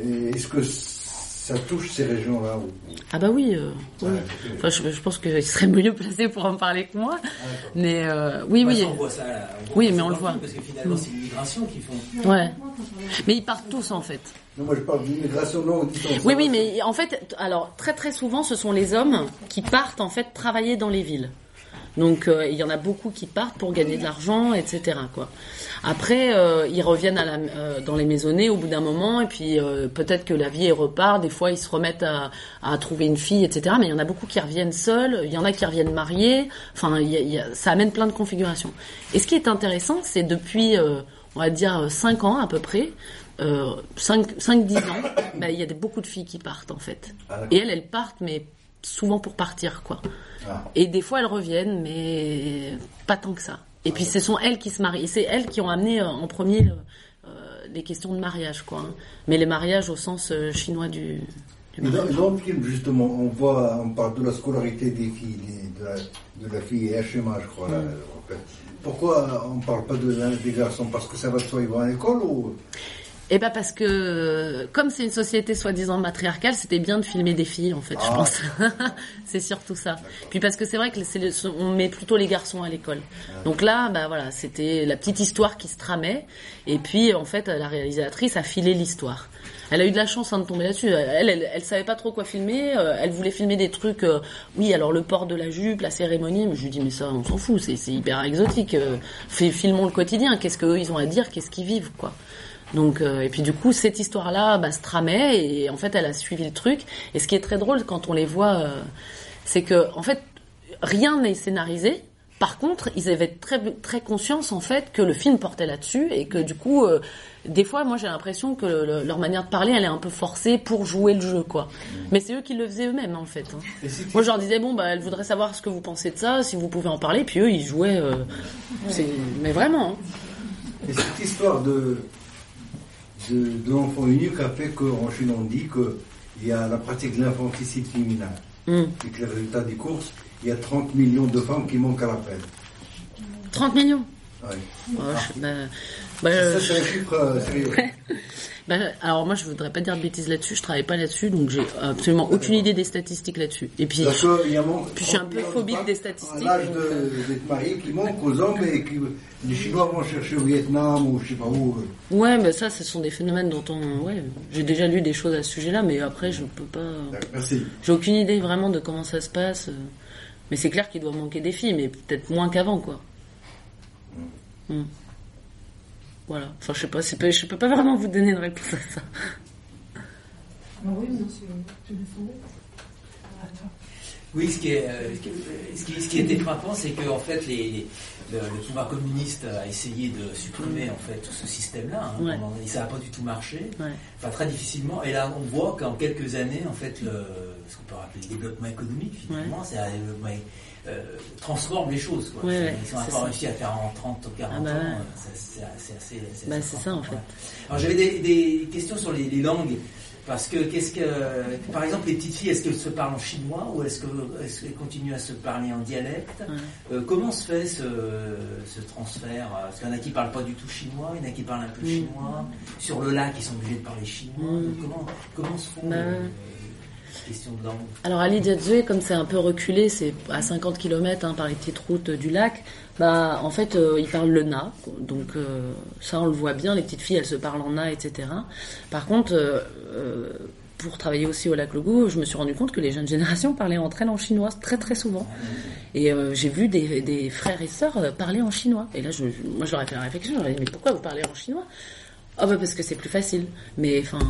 Et est-ce que ça touche ces régions-là où... Ah bah oui. Euh, oui. Ah, enfin, je, je pense qu'ils seraient mieux placés pour en parler que moi. Ah, mais euh, oui, bah, oui. On voit ça, on oui, mais on le voit. Parce que finalement, mm. c'est l'immigration qu'ils font. Ouais. Mais ils partent tous en fait. Non, moi je parle d'immigration non disons. Oui, oui, mais en fait, alors très très souvent, ce sont les hommes qui partent en fait travailler dans les villes. Donc euh, il y en a beaucoup qui partent pour gagner de l'argent, et cetera quoi. Après, euh, ils reviennent à la, euh, dans les maisonnées au bout d'un moment, et puis euh, peut-être que la vie elle repart. Des fois, ils se remettent à, à trouver une fille, et cetera. Mais il y en a beaucoup qui reviennent seuls, il y en a qui reviennent mariés. Enfin, y a, y a, ça amène plein de configurations. Et ce qui est intéressant, c'est depuis, euh, on va dire, cinq ans à peu près, euh, cinq dix ans, bah, il y a des, beaucoup de filles qui partent en fait. Et elles, elles partent, mais souvent pour partir quoi. Ah. Et des fois elles reviennent mais pas tant que ça. Et ah, puis ce sont elles qui se marient, et c'est elles qui ont amené euh, en premier le, euh, les questions de mariage quoi. Hein. Mais les mariages au sens euh, chinois du, du mariage. Dans, dans le film justement, on voit on parle de la scolarité des filles, des, de, la, de la fille et H M A je crois. Mm. Là, en fait. Pourquoi on parle pas de la, des garçons? Parce que ça va de soi, ils vont à l'école ou... Eh ben parce que comme c'est une société soi-disant matriarcale, c'était bien de filmer des filles en fait, ah. je pense. C'est surtout ça. D'accord. Puis parce que c'est vrai que c'est le, on met plutôt les garçons à l'école. Ah. Donc là, bah voilà, c'était la petite histoire qui se tramait. Et puis en fait, la réalisatrice a filé l'histoire. Elle a eu de la chance hein, de tomber là-dessus. Elle, elle, elle savait pas trop quoi filmer. Euh, elle voulait filmer des trucs. Euh, oui, alors le port de la jupe, la cérémonie. Mais je lui dis mais ça, on s'en fout. C'est, c'est hyper exotique. Euh, fait, filmons le quotidien. Qu'est-ce qu'eux ils ont à dire? Qu'est-ce qu'ils vivent quoi? Donc euh, et puis du coup cette histoire-là bah, se tramait et en fait elle a suivi le truc et ce qui est très drôle quand on les voit euh, c'est que en fait rien n'est scénarisé. Par contre ils avaient très très conscience en fait que le film portait là-dessus et que du coup euh, des fois moi j'ai l'impression que le, leur manière de parler elle est un peu forcée pour jouer le jeu quoi. Mmh. Mais c'est eux qui le faisaient eux-mêmes hein, en fait. Hein. Si moi je leur disais bon bah elle voudrait savoir ce que vous pensez de ça si vous pouvez en parler puis eux ils jouaient euh, c'est... mais vraiment. Hein. Et cette histoire de De, de l'enfant unique a fait qu'en Chine on dit qu'il y a la pratique de l'infanticide féminin mm. et que le résultat des courses il y a trente millions de femmes qui manquent à l'appel. trente millions? Oui. Oh, ah. bah, bah, c'est, euh... ça, c'est un chiffre euh, sérieux. Ouais. bah, alors moi je voudrais pas dire de bêtises là-dessus, je travaille pas là-dessus, donc j'ai absolument D'accord. aucune idée des statistiques là-dessus. Et puis, Parce que, évidemment, puis je suis un peu phobique des statistiques. L'âge de, des paris qui manque aux hommes et que les Chinois vont chercher au Vietnam ou je sais pas où. Ouais, mais ça, ce sont des phénomènes dont on. Ouais, j'ai déjà lu des choses à ce sujet-là, mais après je peux pas. Merci. J'ai aucune idée vraiment de comment ça se passe. Mais c'est clair qu'il doit manquer des filles, mais peut-être moins qu'avant, quoi. Mm. Mm. Voilà. Enfin, je sais pas, c'est pas, je peux pas vraiment vous donner une réponse à ça. Alors oui, monsieur, tu le fais. Oui, ce qui est, ce qui, ce qui était frappant, c'est que en fait, les, les, le, le pouvoir communiste a essayé de supprimer en fait tout ce système-là. Hein, ouais. pendant, et ça n'a pas du tout marché. Ouais. Enfin, très difficilement. Et là, on voit qu'en quelques années, en fait, le, ce qu'on peut rappeler le développement économique, finalement, ouais. c'est un développement. Euh, transforme les choses. Quoi. Ouais, ils ont encore réussi à faire en trente ou quarante ah bah, ans. Ouais. C'est, c'est assez. C'est, bah, assez c'est ça en fait. Alors j'avais des, des questions sur les, les langues. Parce que, qu'est-ce que, par exemple, les petites filles, est-ce qu'elles se parlent en chinois ou est-ce, que, est-ce qu'elles continuent à se parler en dialecte ? Ouais. euh, Comment se fait ce, ce transfert ? Parce qu'il y en a qui ne parlent pas du tout chinois, il y en a qui parlent un peu mmh. chinois. Sur le lac, ils sont obligés de parler chinois. Mmh. Donc, comment, comment se font bah... euh, Alors à Lijiazui, comme c'est un peu reculé, c'est à cinquante kilomètres hein, par les petites routes du lac, bah, en fait euh, ils parlent le Na, donc euh, ça on le voit bien, les petites filles elles se parlent en Na, et cetera. Par contre, euh, euh, pour travailler aussi au lac Lugu, je me suis rendu compte que les jeunes générations parlaient entre elles en chinois très très souvent. Et euh, j'ai vu des, des frères et sœurs parler en chinois. Et là, je, moi j'aurais fait la réflexion, j'aurais dit mais pourquoi vous parlez en chinois ? Ah bah parce que c'est plus facile, mais enfin,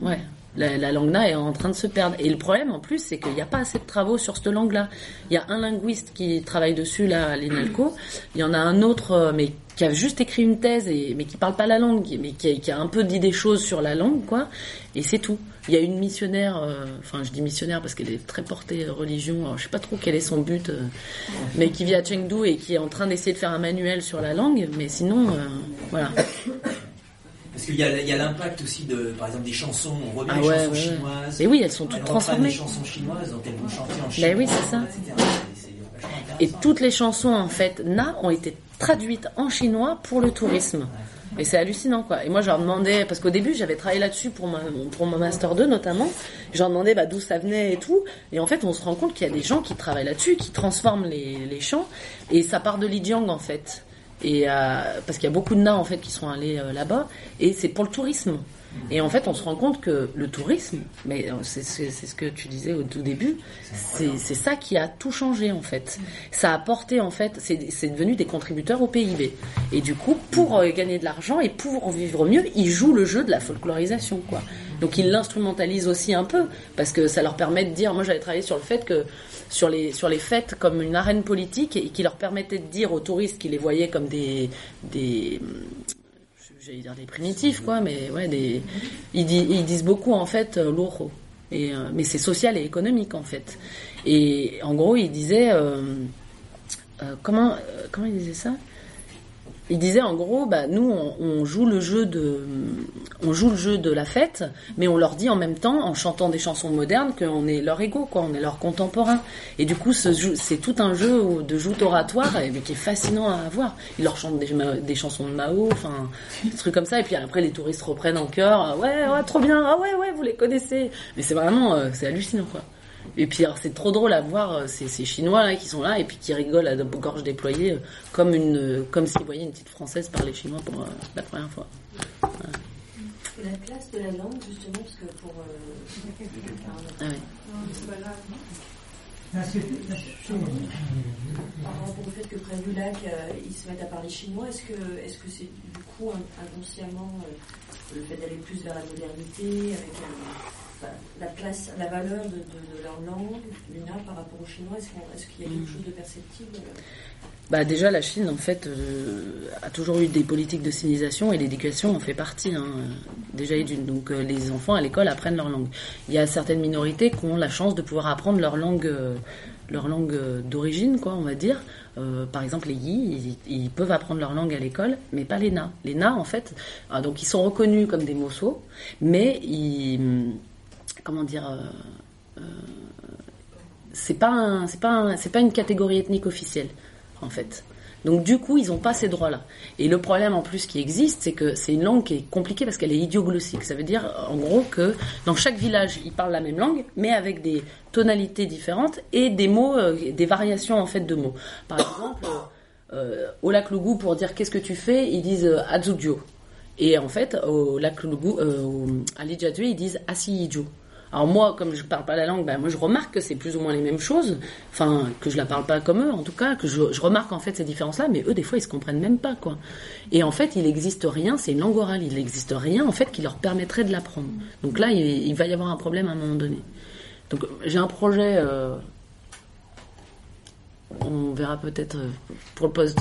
ouais... La, la langue Na est en train de se perdre. Et le problème, en plus, c'est qu'il n'y a pas assez de travaux sur cette langue-là. Il y a un linguiste qui travaille dessus, là, à l'INALCO. Il y en a un autre, mais qui a juste écrit une thèse, et, mais qui parle pas la langue, mais qui a, qui a un peu dit des choses sur la langue, quoi. Et c'est tout. Il y a une missionnaire, euh, enfin, je dis missionnaire parce qu'elle est très portée religion. Alors, je sais pas trop quel est son but, euh, mais qui vit à Chengdu et qui est en train d'essayer de faire un manuel sur la langue. Mais sinon, euh, voilà. Parce qu'il y a, il y a l'impact aussi de, par exemple, des chansons, on voit bien ah les ouais, chansons ouais. chinoises. Et oui, elles sont toutes elles transformées. Les chansons chinoises, donc elles vont chanter en chinois. Bah oui, c'est ça. et cetera. C'est, c'est et toutes les chansons, en fait, Na, ont été traduites en chinois pour le tourisme. Et c'est hallucinant, quoi. Et moi, je leur demandais, parce qu'au début, j'avais travaillé là-dessus pour ma, pour mon Master deux, notamment. Je leur demandais, bah, d'où ça venait et tout. Et en fait, on se rend compte qu'il y a des gens qui travaillent là-dessus, qui transforment les, les chants. Et ça part de Lijiang, en fait. Et euh, parce qu'il y a beaucoup de nains en fait qui sont allés euh, là-bas et c'est pour le tourisme. Et en fait, on se rend compte que le tourisme, mais c'est, c'est, c'est ce que tu disais au tout début, c'est, c'est ça qui a tout changé en fait. Ça a apporté en fait, c'est, c'est devenu des contributeurs au P I B. Et du coup, pour euh, gagner de l'argent et pour vivre mieux, ils jouent le jeu de la folklorisation, quoi. Donc ils l'instrumentalisent aussi un peu parce que ça leur permet de dire. Moi, j'avais travaillé sur le fait que sur les sur les fêtes comme une arène politique et qui leur permettait de dire aux touristes qui les voyaient comme des des j'allais dire des primitifs, quoi, mais ouais, des, ils, dis, ils disent beaucoup, en fait, euh, l'ouro. Et, euh, mais c'est social et économique, en fait. Et en gros, ils disaient... Euh, euh, comment, euh, comment ils disaient ça ? Ils disaient, en gros, bah, nous, on, on, joue le jeu de, on joue le jeu de la fête, mais on leur dit en même temps, en chantant des chansons modernes, qu'on est leur égaux, quoi, on est leur contemporain. Et du coup, ce jeu, c'est tout un jeu de joute oratoire et, mais qui est fascinant à voir. Ils leur chantent des, des chansons de Mao, enfin, des trucs comme ça. Et puis après, les touristes reprennent en chœur. Ouais, ouais, trop bien. Ah ouais, ouais, vous les connaissez. Mais c'est vraiment, euh, c'est hallucinant, quoi. Et puis alors c'est trop drôle à voir euh, ces, ces Chinois là qui sont là et puis qui rigolent à gorge déployée euh, comme une euh, comme s'ils voyaient une petite Française parler chinois pour euh, la première fois. Ouais. Et la place de la langue justement parce que pour euh... ah, ouais. non, c'est par rapport au fait que près du lac euh, ils se mettent à parler chinois, est-ce que est-ce que c'est du coup inconsciemment euh, le fait d'aller plus vers la modernité avec euh, la place, la valeur de, de, de leur langue, l'U N A par rapport au chinois, est-ce, est-ce qu'il y a quelque chose de perceptible ? Bah déjà, la Chine, en fait, euh, a toujours eu des politiques de sinisation et l'éducation en fait partie. Hein. Déjà, donc euh, les enfants à l'école apprennent leur langue. Il y a certaines minorités qui ont la chance de pouvoir apprendre leur langue, euh, leur langue d'origine, quoi, on va dire. Euh, par exemple, les Yi, ils, ils peuvent apprendre leur langue à l'école, mais pas les Na. Les Na, en fait, ah, donc ils sont reconnus comme des Mosuo, mais ils... Comment dire euh, euh, c'est pas un, c'est pas un, c'est pas une catégorie ethnique officielle en fait. Donc du coup, ils n'ont pas ces droits-là. Et le problème en plus qui existe, c'est que c'est une langue qui est compliquée parce qu'elle est idioglossique. Ça veut dire en gros que dans chaque village, ils parlent la même langue, mais avec des tonalités différentes et des mots, euh, des variations en fait de mots. Par exemple, euh, au lac Lugu, pour dire qu'est-ce que tu fais, ils disent euh, Azudjo. Et en fait, au lac Lugu, euh, à Lijiazui, ils disent Asiidjo. Alors moi, comme je parle pas la langue, ben moi je remarque que c'est plus ou moins les mêmes choses, enfin que je la parle pas comme eux, en tout cas que je, je remarque en fait ces différences-là, mais eux des fois ils se comprennent même pas quoi. Et en fait il n'existe rien, c'est une langue orale, il n'existe rien en fait qui leur permettrait de l'apprendre. Donc là il, il va y avoir un problème à un moment donné. Donc j'ai un projet, euh, on verra peut-être pour le poste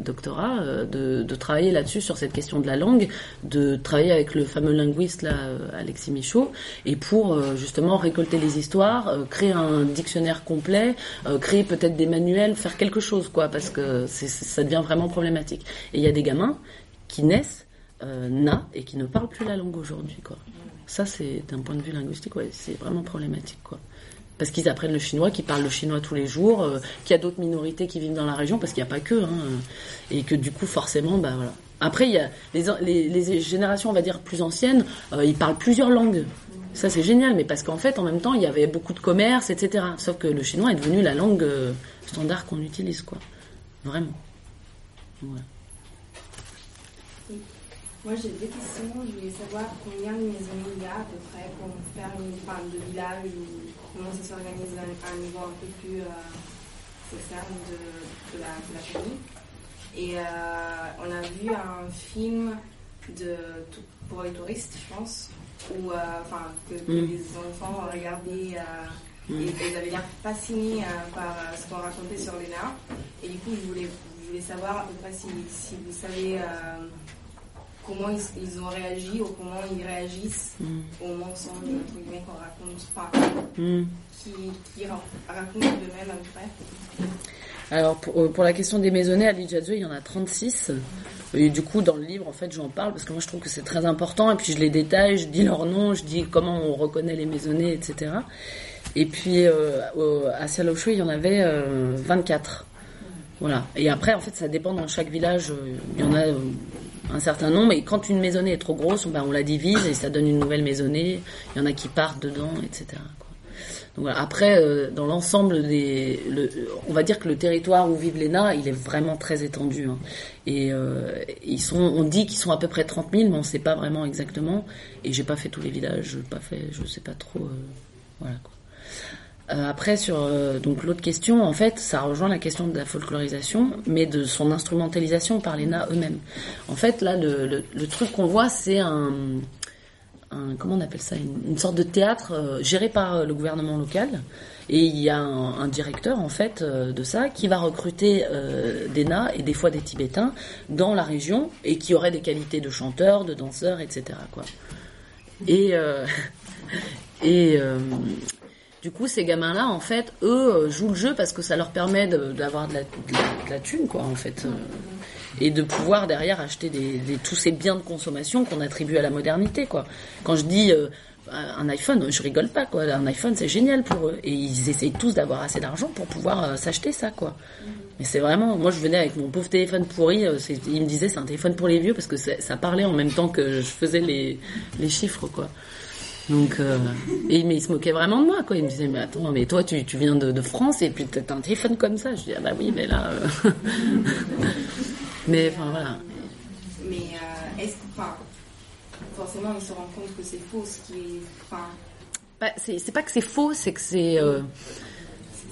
doctorat de, de travailler là-dessus sur cette question de la langue, de travailler avec le fameux linguiste là, Alexis Michaud, et pour justement récolter les histoires, créer un dictionnaire complet, créer peut-être des manuels, faire quelque chose quoi, parce que c'est, ça devient vraiment problématique. Et il y a des gamins qui naissent euh, Na et qui ne parlent plus la langue aujourd'hui quoi. Ça c'est d'un point de vue linguistique ouais, c'est vraiment problématique quoi. Parce qu'ils apprennent le chinois, qu'ils parlent le chinois tous les jours, euh, qu'il y a d'autres minorités qui vivent dans la région, parce qu'il n'y a pas qu'eux, hein, et que du coup, forcément, bah voilà. Après, il y a les, les, les générations, on va dire, plus anciennes, euh, ils parlent plusieurs langues. Ça, c'est génial, mais parce qu'en fait, en même temps, il y avait beaucoup de commerce, et cetera. Sauf que le chinois est devenu la langue euh, standard qu'on utilise, quoi. Vraiment. Voilà. Moi, j'ai des questions. Je voulais savoir combien de maisons il y a, à peu près, pour faire une part de village ou... Comment ça s'organise à un niveau un peu plus euh, externe de, de, la, de la famille. Et euh, on a vu un film de, pour les touristes, je pense, où euh, que, que mm. les enfants ont regardé euh, mm. et ils avaient l'air fascinés euh, par euh, ce qu'on racontait sur les nains. Et du coup, je voulais, je voulais savoir à peu près si, si vous savez euh, comment ils, ils ont réagi ou comment ils réagissent mm. au mensonge entre guillemets qu'on raconte pas, mm. qui, qui racontent de même après. Alors pour, pour la question des maisonnées à Lijiazui, il y en a trente-six. Et du coup, dans le livre, en fait, j'en parle parce que moi, je trouve que c'est très important. Et puis, je les détaille, je dis leur nom, je dis comment on reconnaît les maisonnées, et cetera. Et puis, euh, à Sialochou, il y en avait euh, vingt-quatre. Voilà. Et après, en fait, ça dépend dans chaque village. Il y en a Euh, un certain nombre, et quand une maisonnée est trop grosse, ben on la divise et ça donne une nouvelle maisonnée, il y en a qui partent dedans, et cetera. Donc voilà. Après, euh, dans l'ensemble des... Le, on va dire que le territoire où vivent les Na, il est vraiment très étendu. Hein. Et euh, ils sont, on dit qu'ils sont à peu près trente mille, mais on ne sait pas vraiment exactement. Et j'ai pas fait tous les villages, pas fait, je ne sais pas trop... Euh, voilà quoi. Après, sur euh, donc l'autre question, en fait, ça rejoint la question de la folklorisation, mais de son instrumentalisation par les Na eux-mêmes. En fait, là, le, le, le truc qu'on voit, c'est un, un comment on appelle ça, une, une sorte de théâtre euh, géré par euh, le gouvernement local. Et il y a un, un directeur, en fait, euh, de ça, qui va recruter euh, des Na et des fois des Tibétains dans la région et qui auraient des qualités de chanteurs, de danseurs, et cetera quoi. Et euh, et euh, du coup, ces gamins-là, en fait, eux, euh, jouent le jeu parce que ça leur permet de, d'avoir de la, de, la, de la thune, quoi, en fait. Euh, et de pouvoir, derrière, acheter des, des, tous ces biens de consommation qu'on attribue à la modernité, quoi. Quand je dis euh, un iPhone, je rigole pas, quoi. Un iPhone, c'est génial pour eux. Et ils essayent tous d'avoir assez d'argent pour pouvoir euh, s'acheter ça, quoi. Mais c'est vraiment... Moi, je venais avec mon pauvre téléphone pourri. Euh, c'est, ils me disaient, c'est un téléphone pour les vieux parce que ça parlait en même temps que je faisais les, les chiffres, quoi. Donc, euh, et, mais il se moquait vraiment de moi, quoi. Il me disait, mais attends, mais toi, tu, tu viens de, de France et puis t'as un téléphone comme ça. Je dis, ah bah oui, mais là. Euh... mais enfin, voilà. Mais euh, est-ce que. Enfin, forcément, on se rend compte que c'est faux, ce qui est. Enfin. Bah, c'est, c'est pas que c'est faux, c'est que c'est. Euh...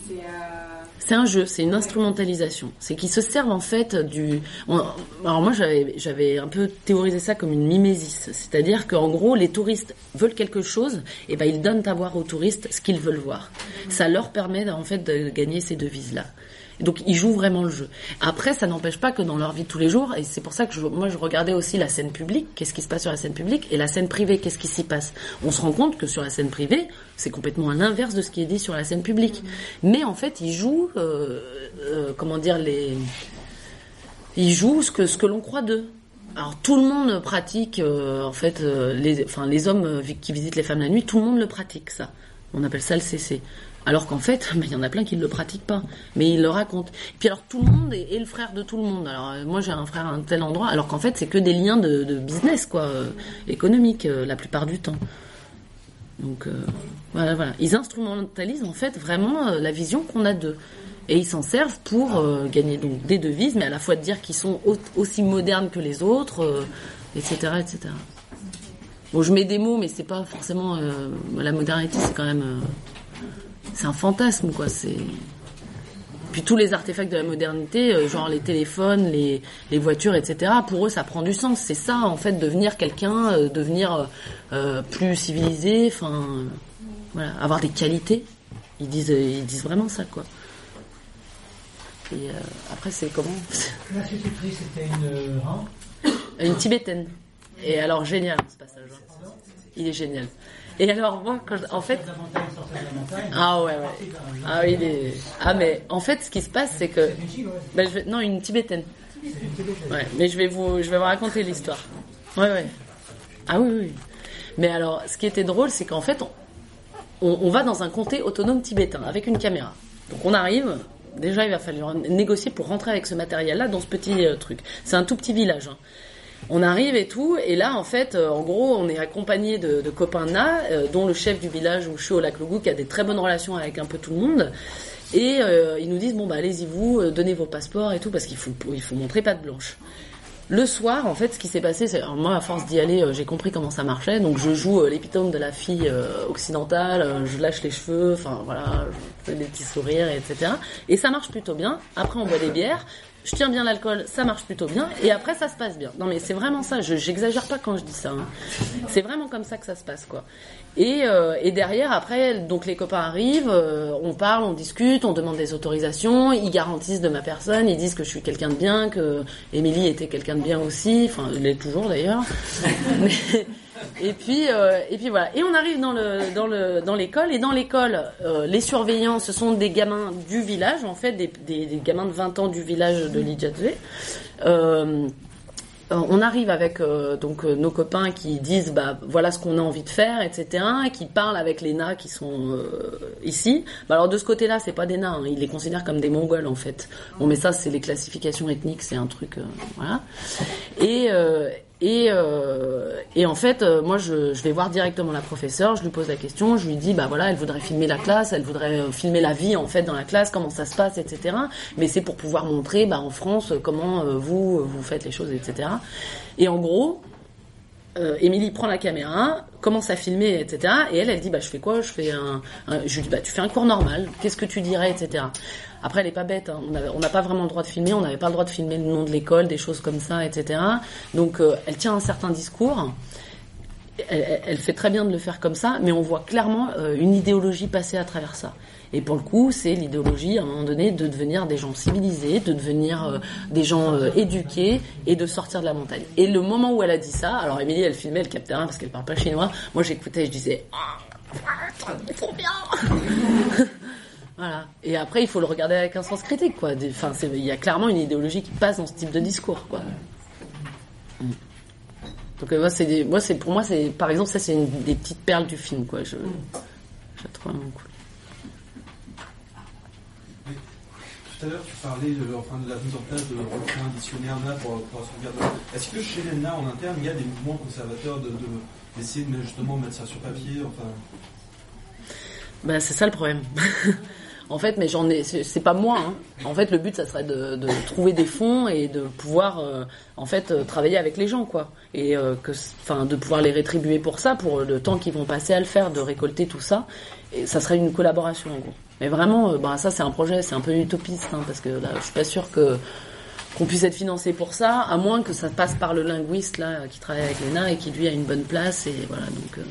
C'est, euh... c'est un jeu, c'est une instrumentalisation. C'est qu'ils se servent en fait du... Alors moi j'avais, j'avais un peu théorisé ça comme une mimésis. C'est-à-dire qu'en gros les touristes veulent quelque chose, et ben ils donnent à voir aux touristes ce qu'ils veulent voir. Mmh. Ça leur permet en fait de gagner ces devises-là. Donc ils jouent vraiment le jeu. Après, ça n'empêche pas que dans leur vie de tous les jours, et c'est pour ça que je, moi je regardais aussi la scène publique, qu'est-ce qui se passe sur la scène publique, et la scène privée, qu'est-ce qui s'y passe. On se rend compte que sur la scène privée, c'est complètement à l'inverse de ce qui est dit sur la scène publique. Mais en fait, ils jouent, euh, euh, comment dire, les, ils jouent ce que ce que l'on croit d'eux. Alors tout le monde pratique, euh, en fait, euh, les, enfin les hommes qui visitent les femmes la nuit, tout le monde le pratique ça. On appelle ça le C C. Alors qu'en fait, il ben, y en a plein qui ne le pratiquent pas, mais ils le racontent. Et puis alors tout le monde est, est le frère de tout le monde. Alors euh, moi j'ai un frère à un tel endroit, alors qu'en fait c'est que des liens de, de business, quoi, euh, économique, euh, la plupart du temps. Donc euh, voilà, voilà. Ils instrumentalisent en fait vraiment euh, la vision qu'on a d'eux. Et ils s'en servent pour euh, gagner donc, des devises, mais à la fois de dire qu'ils sont au- aussi modernes que les autres, euh, et cetera, et cetera. Bon, je mets des mots, mais c'est pas forcément... Euh, la modernité, c'est quand même... Euh, c'est un fantasme, quoi. C'est... Puis tous les artefacts de la modernité, euh, genre les téléphones, les, les voitures, et cetera, pour eux, ça prend du sens. C'est ça, en fait, devenir quelqu'un, euh, devenir euh, plus civilisé, enfin... Euh, voilà, avoir des qualités. Ils disent, ils disent vraiment ça, quoi. Et euh, après, c'est comment ? La institutrice, c'était une... Hein une tibétaine. Et alors, génial, ce passage. Hein. Il est génial. Et alors, moi, quand je... en fait... Ah ouais, ouais. Ah, il est... ah, mais en fait, ce qui se passe, c'est que... Ben, je vais... Non, une tibétaine. Ouais, mais je vais vous, je vais vous raconter l'histoire. Ouais, ouais. Ah oui, oui. Mais alors, ce qui était drôle, c'est qu'en fait, on, on, on va dans un comté autonome tibétain, avec une caméra. Donc, on arrive... Déjà, il va falloir négocier pour rentrer avec ce matériel-là dans ce petit euh, truc. C'est un tout petit village. Hein. On arrive et tout, et là, en fait, euh, en gros, on est accompagné de, de copains Na, euh, dont le chef du village où je suis au lac Lugu, qui a des très bonnes relations avec un peu tout le monde. Et euh, ils nous disent, bon, bah, allez-y vous, euh, donnez vos passeports et tout, parce qu'il faut, il faut montrer patte blanche. Le soir, en fait, ce qui s'est passé, c'est alors moi, à force d'y aller, euh, j'ai compris comment ça marchait. Donc, je joue euh, l'épitome de la fille euh, occidentale, euh, je lâche les cheveux, enfin voilà, je fais des petits sourires, et cetera. Et ça marche plutôt bien. Après, on boit des bières. Je tiens bien l'alcool, ça marche plutôt bien. Et après, ça se passe bien. Non, mais c'est vraiment ça. Je, j'exagère pas quand je dis ça. Hein. C'est vraiment comme ça que ça se passe, quoi. Et, euh, et derrière, après, donc les copains arrivent, euh, on parle, on discute, on demande des autorisations, ils garantissent de ma personne, ils disent que je suis quelqu'un de bien, que Émilie était quelqu'un de bien aussi, enfin, elle l'est toujours d'ailleurs. Mais, et puis, euh, et puis voilà. Et on arrive dans le, dans le, dans l'école, et dans l'école, euh, les surveillants, ce sont des gamins du village, en fait, des, des, des gamins de vingt ans du village de Lijiazui. Euh, On arrive avec euh, donc euh, nos copains qui disent bah voilà ce qu'on a envie de faire, etc., et qui parlent avec les Na qui sont euh, ici. Bah, alors de ce côté là c'est pas des Na, hein, ils les considèrent comme des Mongols en fait. Bon, mais ça c'est les classifications ethniques, c'est un truc euh, voilà. Et euh, et euh, et en fait euh, moi je je vais voir directement la professeure, je lui pose la question, je lui dis bah voilà, elle voudrait filmer la classe, elle voudrait euh, filmer la vie en fait dans la classe, comment ça se passe, et cetera. Mais c'est pour pouvoir montrer bah en France comment euh, vous vous faites les choses, et cetera. Et en gros Émilie euh, prend la caméra, commence à filmer, et cetera. Et elle, elle dit, bah, je fais quoi? Je fais un, un... Je lui dis, bah, tu fais un cours normal. Qu'est-ce que tu dirais, et cetera. Après, elle est pas bête. Hein. On n'a pas vraiment le droit de filmer. On n'avait pas le droit de filmer le nom de l'école, des choses comme ça, et cetera. Donc, euh, elle tient un certain discours. Elle, elle fait très bien de le faire comme ça, mais on voit clairement euh, une idéologie passer à travers ça. Et pour le coup, c'est l'idéologie, à un moment donné, de devenir des gens civilisés, de devenir euh, des gens euh, éduqués et de sortir de la montagne. Et le moment où elle a dit ça, alors Émilie, elle filmait, elle captait rien parce qu'elle parle pas chinois. Moi, j'écoutais et je disais « Ah, oh, trop bien !» Voilà. Et après, il faut le regarder avec un sens critique, quoi. Enfin, c'est, il y a clairement une idéologie qui passe dans ce type de discours, quoi. Mm. Donc moi c'est, des, moi c'est pour moi c'est par exemple ça c'est une des petites perles du film quoi, je, je la trouve vraiment cool. Mais, tout à l'heure tu parlais de, enfin, de la mise en place de refaire un dictionnaire Na pour, pour sauvegarder. Est-ce que chez les Na en interne il y a des mouvements conservateurs de, de, d'essayer de justement mettre ça sur papier enfin... Ben, c'est ça le problème. En fait, mais j'en ai, c'est pas moi. Hein. En fait, le but, ça serait de, de trouver des fonds et de pouvoir, euh, en fait, euh, travailler avec les gens, quoi. Et euh, que, enfin, de pouvoir les rétribuer pour ça, pour le temps qu'ils vont passer à le faire, de récolter tout ça. Et ça serait une collaboration, en gros. Mais vraiment, euh, bah ça, c'est un projet, c'est un peu utopiste, hein, parce que là, je suis pas sûre que qu'on puisse être financé pour ça, à moins que ça passe par le linguiste là, qui travaille avec les Na et qui lui a une bonne place. Et voilà, donc. Euh...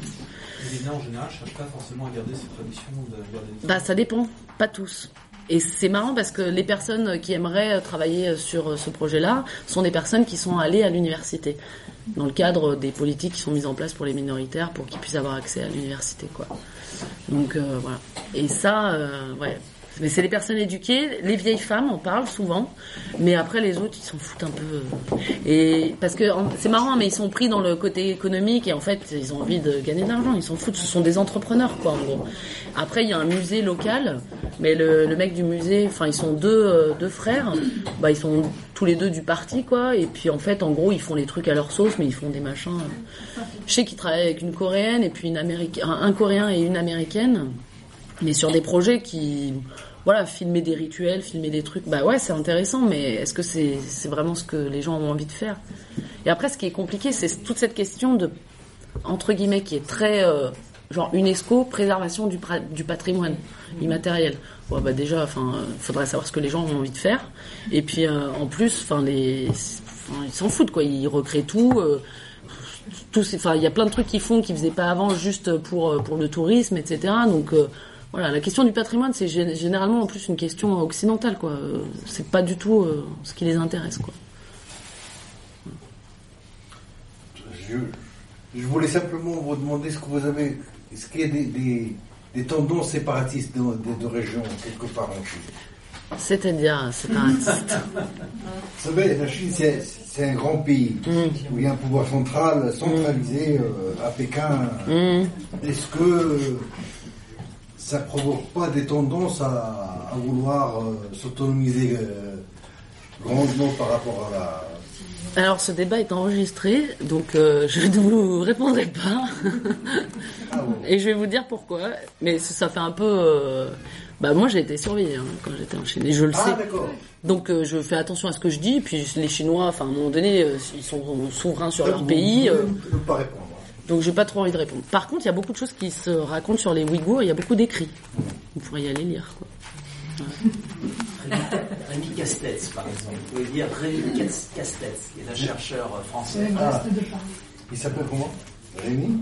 Les nains en général ne cherchent pas forcément à garder ces traditions de garder les... Bah ça dépend, pas tous. Et c'est marrant parce que les personnes qui aimeraient travailler sur ce projet-là sont des personnes qui sont allées à l'université, dans le cadre des politiques qui sont mises en place pour les minoritaires, pour qu'ils puissent avoir accès à l'université, quoi. Donc euh, voilà. Et ça, euh, ouais, Mais c'est les personnes éduquées, les vieilles femmes en parlent souvent, mais après les autres ils s'en foutent un peu. Et parce que c'est marrant, mais ils sont pris dans le côté économique et en fait ils ont envie de gagner de l'argent, ils s'en foutent, ce sont des entrepreneurs quoi en gros. Après il y a un musée local, mais le, le mec du musée, enfin ils sont deux, euh, deux frères, bah ils sont tous les deux du parti quoi, et puis en fait en gros ils font les trucs à leur sauce, mais ils font des machins. Je sais qu'ils travaillent avec une coréenne et puis une américaine, un coréen et une américaine. Mais sur des projets qui, voilà, filmer des rituels, filmer des trucs, bah ouais, c'est intéressant, mais est-ce que c'est, c'est vraiment ce que les gens ont envie de faire? Et après, ce qui est compliqué, c'est toute cette question de, entre guillemets, qui est très, euh, genre UNESCO, préservation du, du patrimoine immatériel. Ouais, bah déjà, enfin, euh, faudrait savoir ce que les gens ont envie de faire. Et puis, euh, en plus, enfin, les, enfin, ils s'en foutent, quoi, ils recréent tout, euh, tout, enfin, il y a plein de trucs qu'ils font, qu'ils faisaient pas avant juste pour, pour le tourisme, et cetera. Donc, euh, voilà, la question du patrimoine, c'est généralement en plus une question occidentale, quoi. C'est pas du tout euh, ce qui les intéresse, quoi. Je, je voulais simplement vous demander ce que vous avez, est-ce qu'il y a des, des, des tendances séparatistes de, de, de régions quelque part en Chine. C'est-à-dire séparatiste. Vous savez, la Chine, c'est, c'est un grand pays mmh. où il y a un pouvoir central, centralisé euh, à Pékin. Mmh. Est-ce que ça provoque pas des tendances à, à vouloir euh, s'autonomiser euh, grandement par rapport à la... Alors ce débat est enregistré, donc euh, je ne vous répondrai pas. Ah bon. Et je vais vous dire pourquoi. Mais ça, ça fait un peu... Euh... Bah moi j'ai été surveillée hein, quand j'étais en Chine, et je le ah, sais. D'accord. Donc euh, je fais attention à ce que je dis, puis les Chinois, enfin à un moment donné, euh, ils sont souverains sur ça, leur vous, pays. Vous, vous, vous, vous pas répondre. Donc j'ai pas trop envie de répondre. Par contre, il y a beaucoup de choses qui se racontent sur les Ouïghours, il y a beaucoup d'écrits. Vous pourrez y aller lire, quoi. Ouais. Rémi Castets, par exemple. Vous pouvez dire Rémi Castets, qui est un chercheur français. Ah. Il s'appelle comment? Rémi?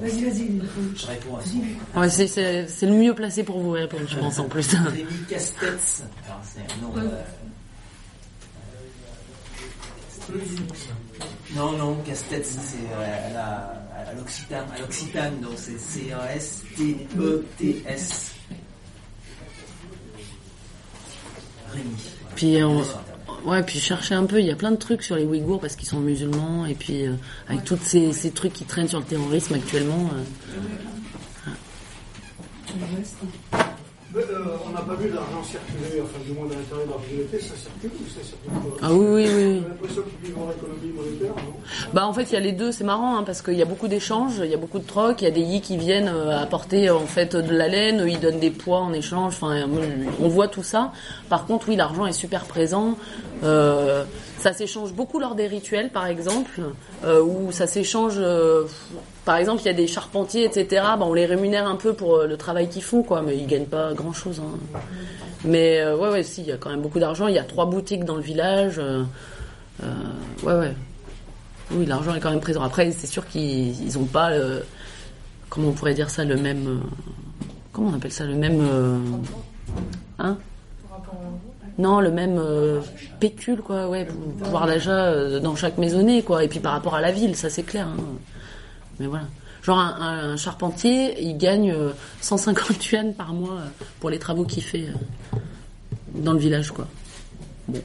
Vas-y, vas-y. Je réponds à son... Ouais, c'est, c'est, c'est le mieux placé pour vous répondre, je pense, en plus. Rémi Castets. Alors, c'est un nom... Euh... Non, non, Castets, c'est euh, la, à l'Occitane, à l'Occitane, donc c'est C A S T E T S. Rémi. Puis, on, ouais, puis chercher un peu, il y a plein de trucs sur les Ouïghours parce qu'ils sont musulmans, et puis euh, avec tous ces, ces trucs qui traînent sur le terrorisme actuellement. Euh, ah. Mais, euh, on n'a pas vu l'argent circuler, enfin du monde à l'intérieur de la communauté, ça circule ou ça circule pas? Ah oui, oui, oui. On a l'impression qu'ils vivent en économie monétaire, non? Bah en fait, il y a les deux, c'est marrant, hein, parce qu'il y a beaucoup d'échanges, il y a beaucoup de trocs, il y a des yis qui viennent apporter en fait de la laine, ils donnent des poids en échange, enfin on voit tout ça. Par contre, oui, l'argent est super présent. Euh, ça s'échange beaucoup lors des rituels, par exemple, euh, où ça s'échange... Euh, Par exemple, il y a des charpentiers, et cetera. Ben, on les rémunère un peu pour le travail qu'ils font, quoi, mais ils gagnent pas grand-chose. Hein. Mais euh, ouais, ouais, si, il y a quand même beaucoup d'argent. Il y a trois boutiques dans le village. Euh, euh, ouais, ouais. Oui, l'argent est quand même présent. Après, c'est sûr qu'ils n'ont pas, euh, comment on pourrait dire ça, le même, euh, comment on appelle ça, le même, euh, hein? Non, le même euh, pécule, quoi. Ouais, pouvoir d'achat euh, dans chaque maisonnée, quoi. Et puis par rapport à la ville, ça c'est clair. Hein. Mais voilà. Genre un, un, un charpentier, il gagne euh, cent cinquante yuans par mois euh, pour les travaux qu'il fait euh, dans le village, quoi. Bon.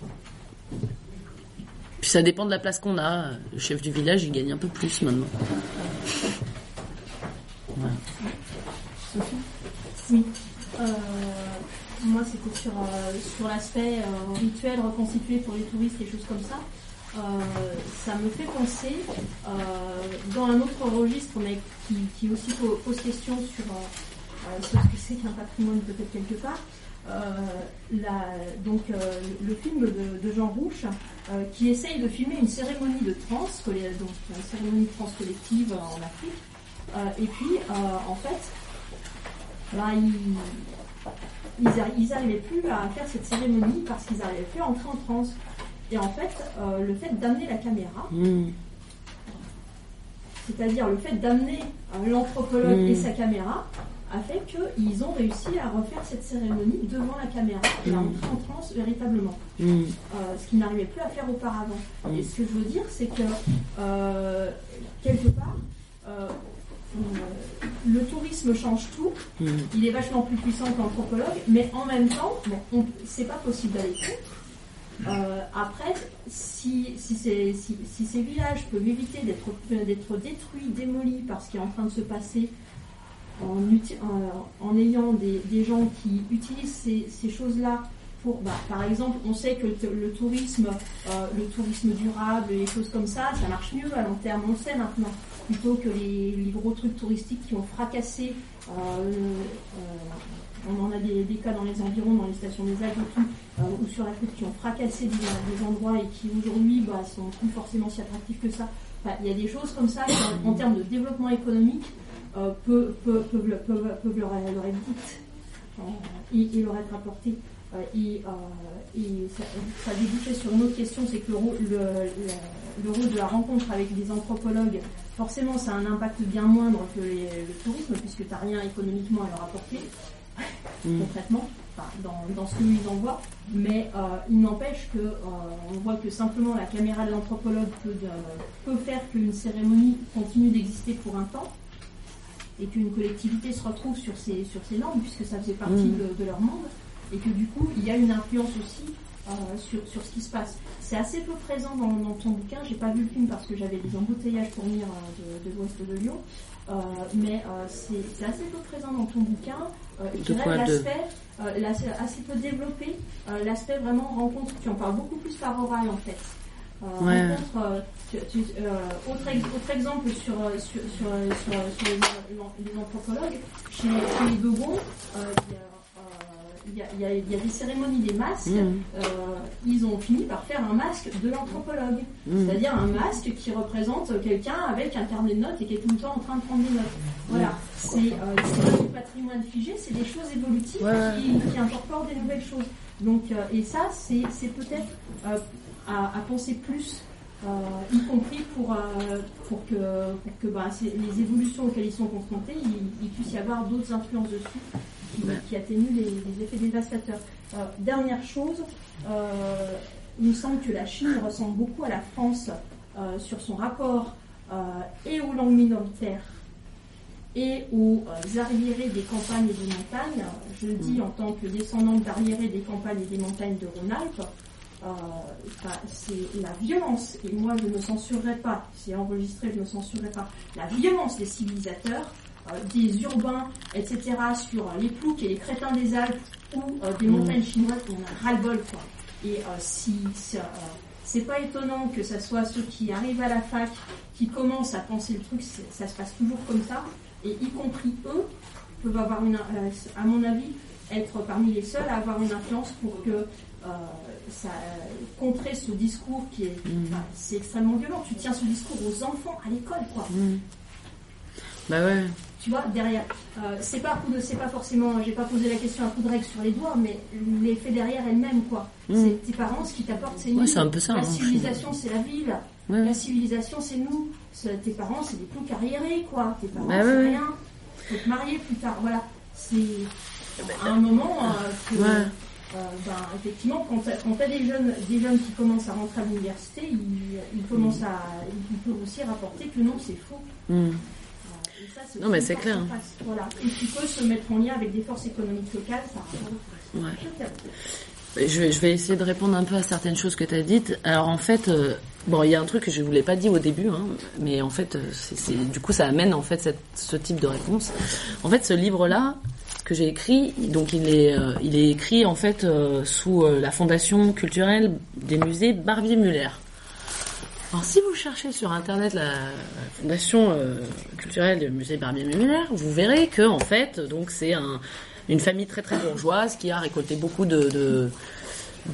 Puis ça dépend de la place qu'on a. Le chef du village, il gagne un peu plus maintenant. Voilà. Sophie ? Oui. Euh, moi, c'était sur, euh, sur l'aspect euh, rituel reconstitué pour les touristes et choses comme ça. Euh, ça me fait penser euh, dans un autre registre mais qui, qui aussi pose question sur euh, ce que c'est qu'un patrimoine peut-être quelque part euh, la, donc euh, le film de, de Jean Rouch euh, qui essaye de filmer une cérémonie de trans donc une cérémonie de trans collective en Afrique euh, et puis euh, en fait là, il ils n'arrivaient plus à faire cette cérémonie parce qu'ils n'arrivaient plus à entrer en transe. Et en fait, euh, le fait d'amener la caméra, mmh. c'est-à-dire le fait d'amener euh, l'anthropologue mmh. et sa caméra, a fait qu'ils ont réussi à refaire cette cérémonie devant la caméra et à entrer en transe véritablement. Mmh. Euh, ce qu'ils n'arrivaient plus à faire auparavant. Mmh. Et ce que je veux dire, c'est que, euh, quelque part, euh, où le tourisme change tout, mmh. il est vachement plus puissant que l'anthropologue, mais en même temps, bon, on, c'est pas possible d'aller tout. Euh, après, si, si, c'est, si, si ces villages peuvent éviter d'être, d'être détruits, démolis par ce qui est en train de se passer, en, en, en ayant des, des gens qui utilisent ces, ces choses-là pour, bah, par exemple, on sait que t- le tourisme, euh, le tourisme durable, les choses comme ça, ça marche mieux à long terme, on le sait maintenant, plutôt que les, les gros trucs touristiques qui ont fracassé. Euh, euh, on en a des, des cas dans les environs, dans les stations des Alpes et tout, euh, ou sur la côte, qui ont fracassé des, des endroits et qui aujourd'hui bah, sont plus forcément si attractifs que ça. Enfin, il y a des choses comme ça qui, en, en termes de développement économique, euh, peuvent, peuvent, peuvent, peuvent, peuvent leur, leur être dites euh, et, et leur être apportées. Et, euh, et ça, ça débouchait sur une autre question, c'est que le, le, le rôle de la rencontre avec des anthropologues, forcément ça a un impact bien moindre que les, le tourisme, puisque tu n'as rien économiquement à leur apporter, mmh. concrètement, enfin, dans, dans ce que ils envoient, mais euh, il n'empêche qu'on euh, voit que simplement la caméra de l'anthropologue peut, de, peut faire qu'une cérémonie continue d'exister pour un temps, et qu'une collectivité se retrouve sur ces, sur ces normes, puisque ça faisait partie mmh. de, de leur monde. Et que du coup, il y a une influence aussi euh, sur, sur ce qui se passe. C'est assez peu présent dans, dans ton bouquin. J'ai pas vu le film parce que j'avais des embouteillages pour venir euh, de, de l'ouest de Lyon. Euh, mais euh, c'est, c'est assez peu présent dans ton bouquin. Euh, je dirais l'aspect, euh, l'aspect assez peu développé, euh, l'aspect vraiment rencontre. Tu en parles beaucoup plus par oral en fait. Euh, ouais. Rencontre, euh, tu, tu, euh, autre, ex, autre exemple sur, sur, sur, sur, sur les, les anthropologues, chez, chez les Gogons, euh, il y a Il y, a, il y a des cérémonies des masques, mmh. euh, ils ont fini par faire un masque de l'anthropologue, mmh. c'est-à-dire un masque qui représente quelqu'un avec un carnet de notes et qui est tout le temps en train de prendre des notes. Voilà, c'est, euh, c'est pas du patrimoine figé, c'est des choses évolutives ouais. qui, qui incorporent des nouvelles choses. Donc, euh, et ça, c'est, c'est peut-être euh, à, à penser plus, euh, y compris pour, euh, pour que, pour que bah, c'est, les évolutions auxquelles ils sont confrontés, il puisse y avoir d'autres influences dessus. Qui, qui atténue les, les effets dévastateurs. Euh, dernière chose, euh, il me semble que la Chine ressemble beaucoup à la France euh, sur son rapport euh, et aux langues minoritaires et aux euh, arriérés des campagnes et des montagnes. Je le dis en tant que descendante d'arriérés des campagnes et des montagnes de Rhône-Alpes, euh, bah, c'est la violence, et moi je ne me censurerai pas, c'est enregistré, je ne me censurerai pas, la violence des civilisateurs, Euh, des urbains, et cetera, sur euh, les ploucs et les crétins des Alpes ou euh, des montagnes chinoises, on a ras-le-bol, quoi. Et euh, si, si euh, c'est pas étonnant que ça soit ceux qui arrivent à la fac, qui commencent à penser le truc, ça se passe toujours comme ça, et y compris eux, peuvent avoir, une, euh, à mon avis, être parmi les seuls à avoir une influence pour que euh, ça euh, contrer ce discours qui est, mmh. enfin, c'est extrêmement violent. Tu tiens ce discours aux enfants à l'école, quoi. Mmh. Bah ouais. Tu vois, derrière, euh, c'est pas coup de, c'est pas forcément, j'ai pas posé la question à coup de règle sur les doigts, mais l'effet derrière elle-même, quoi. Mmh. C'est tes parents, ce qui t'apportent, c'est nous. Ouais, c'est un peu ça, la civilisation, c'est la ville. Ouais. La civilisation, c'est nous. C'est, tes parents, c'est des ploucs arriérés, quoi. Tes parents, bah, c'est ouais. rien. Faut te marier plus tard. Voilà. C'est à un moment euh, que, ouais. euh, ben, effectivement, quand t'as, quand t'as des jeunes, des jeunes qui commencent à rentrer à l'université, ils, ils commencent mmh. à, ils peuvent aussi rapporter que non, c'est faux. Mmh. Ça, non mais c'est clair. Voilà. Et tu peux se mettre en lien avec des forces économiques locales. Ça... Ouais. Je, je vais essayer de répondre un peu à certaines choses que tu as dites. Alors en fait, euh, bon, il y a un truc que je ne vous l'ai pas dit au début, hein, mais en fait, c'est, c'est, du coup, ça amène en fait cette, ce type de réponse. En fait, ce livre-là que j'ai écrit, donc il est, euh, il est écrit en fait euh, sous euh, la fondation culturelle des musées Barbier-Mueller. Alors, si vous cherchez sur Internet la fondation euh, culturelle du musée Barbier-Mueller, vous verrez que, en fait, donc c'est un, une famille très très bourgeoise qui a récolté beaucoup de, de,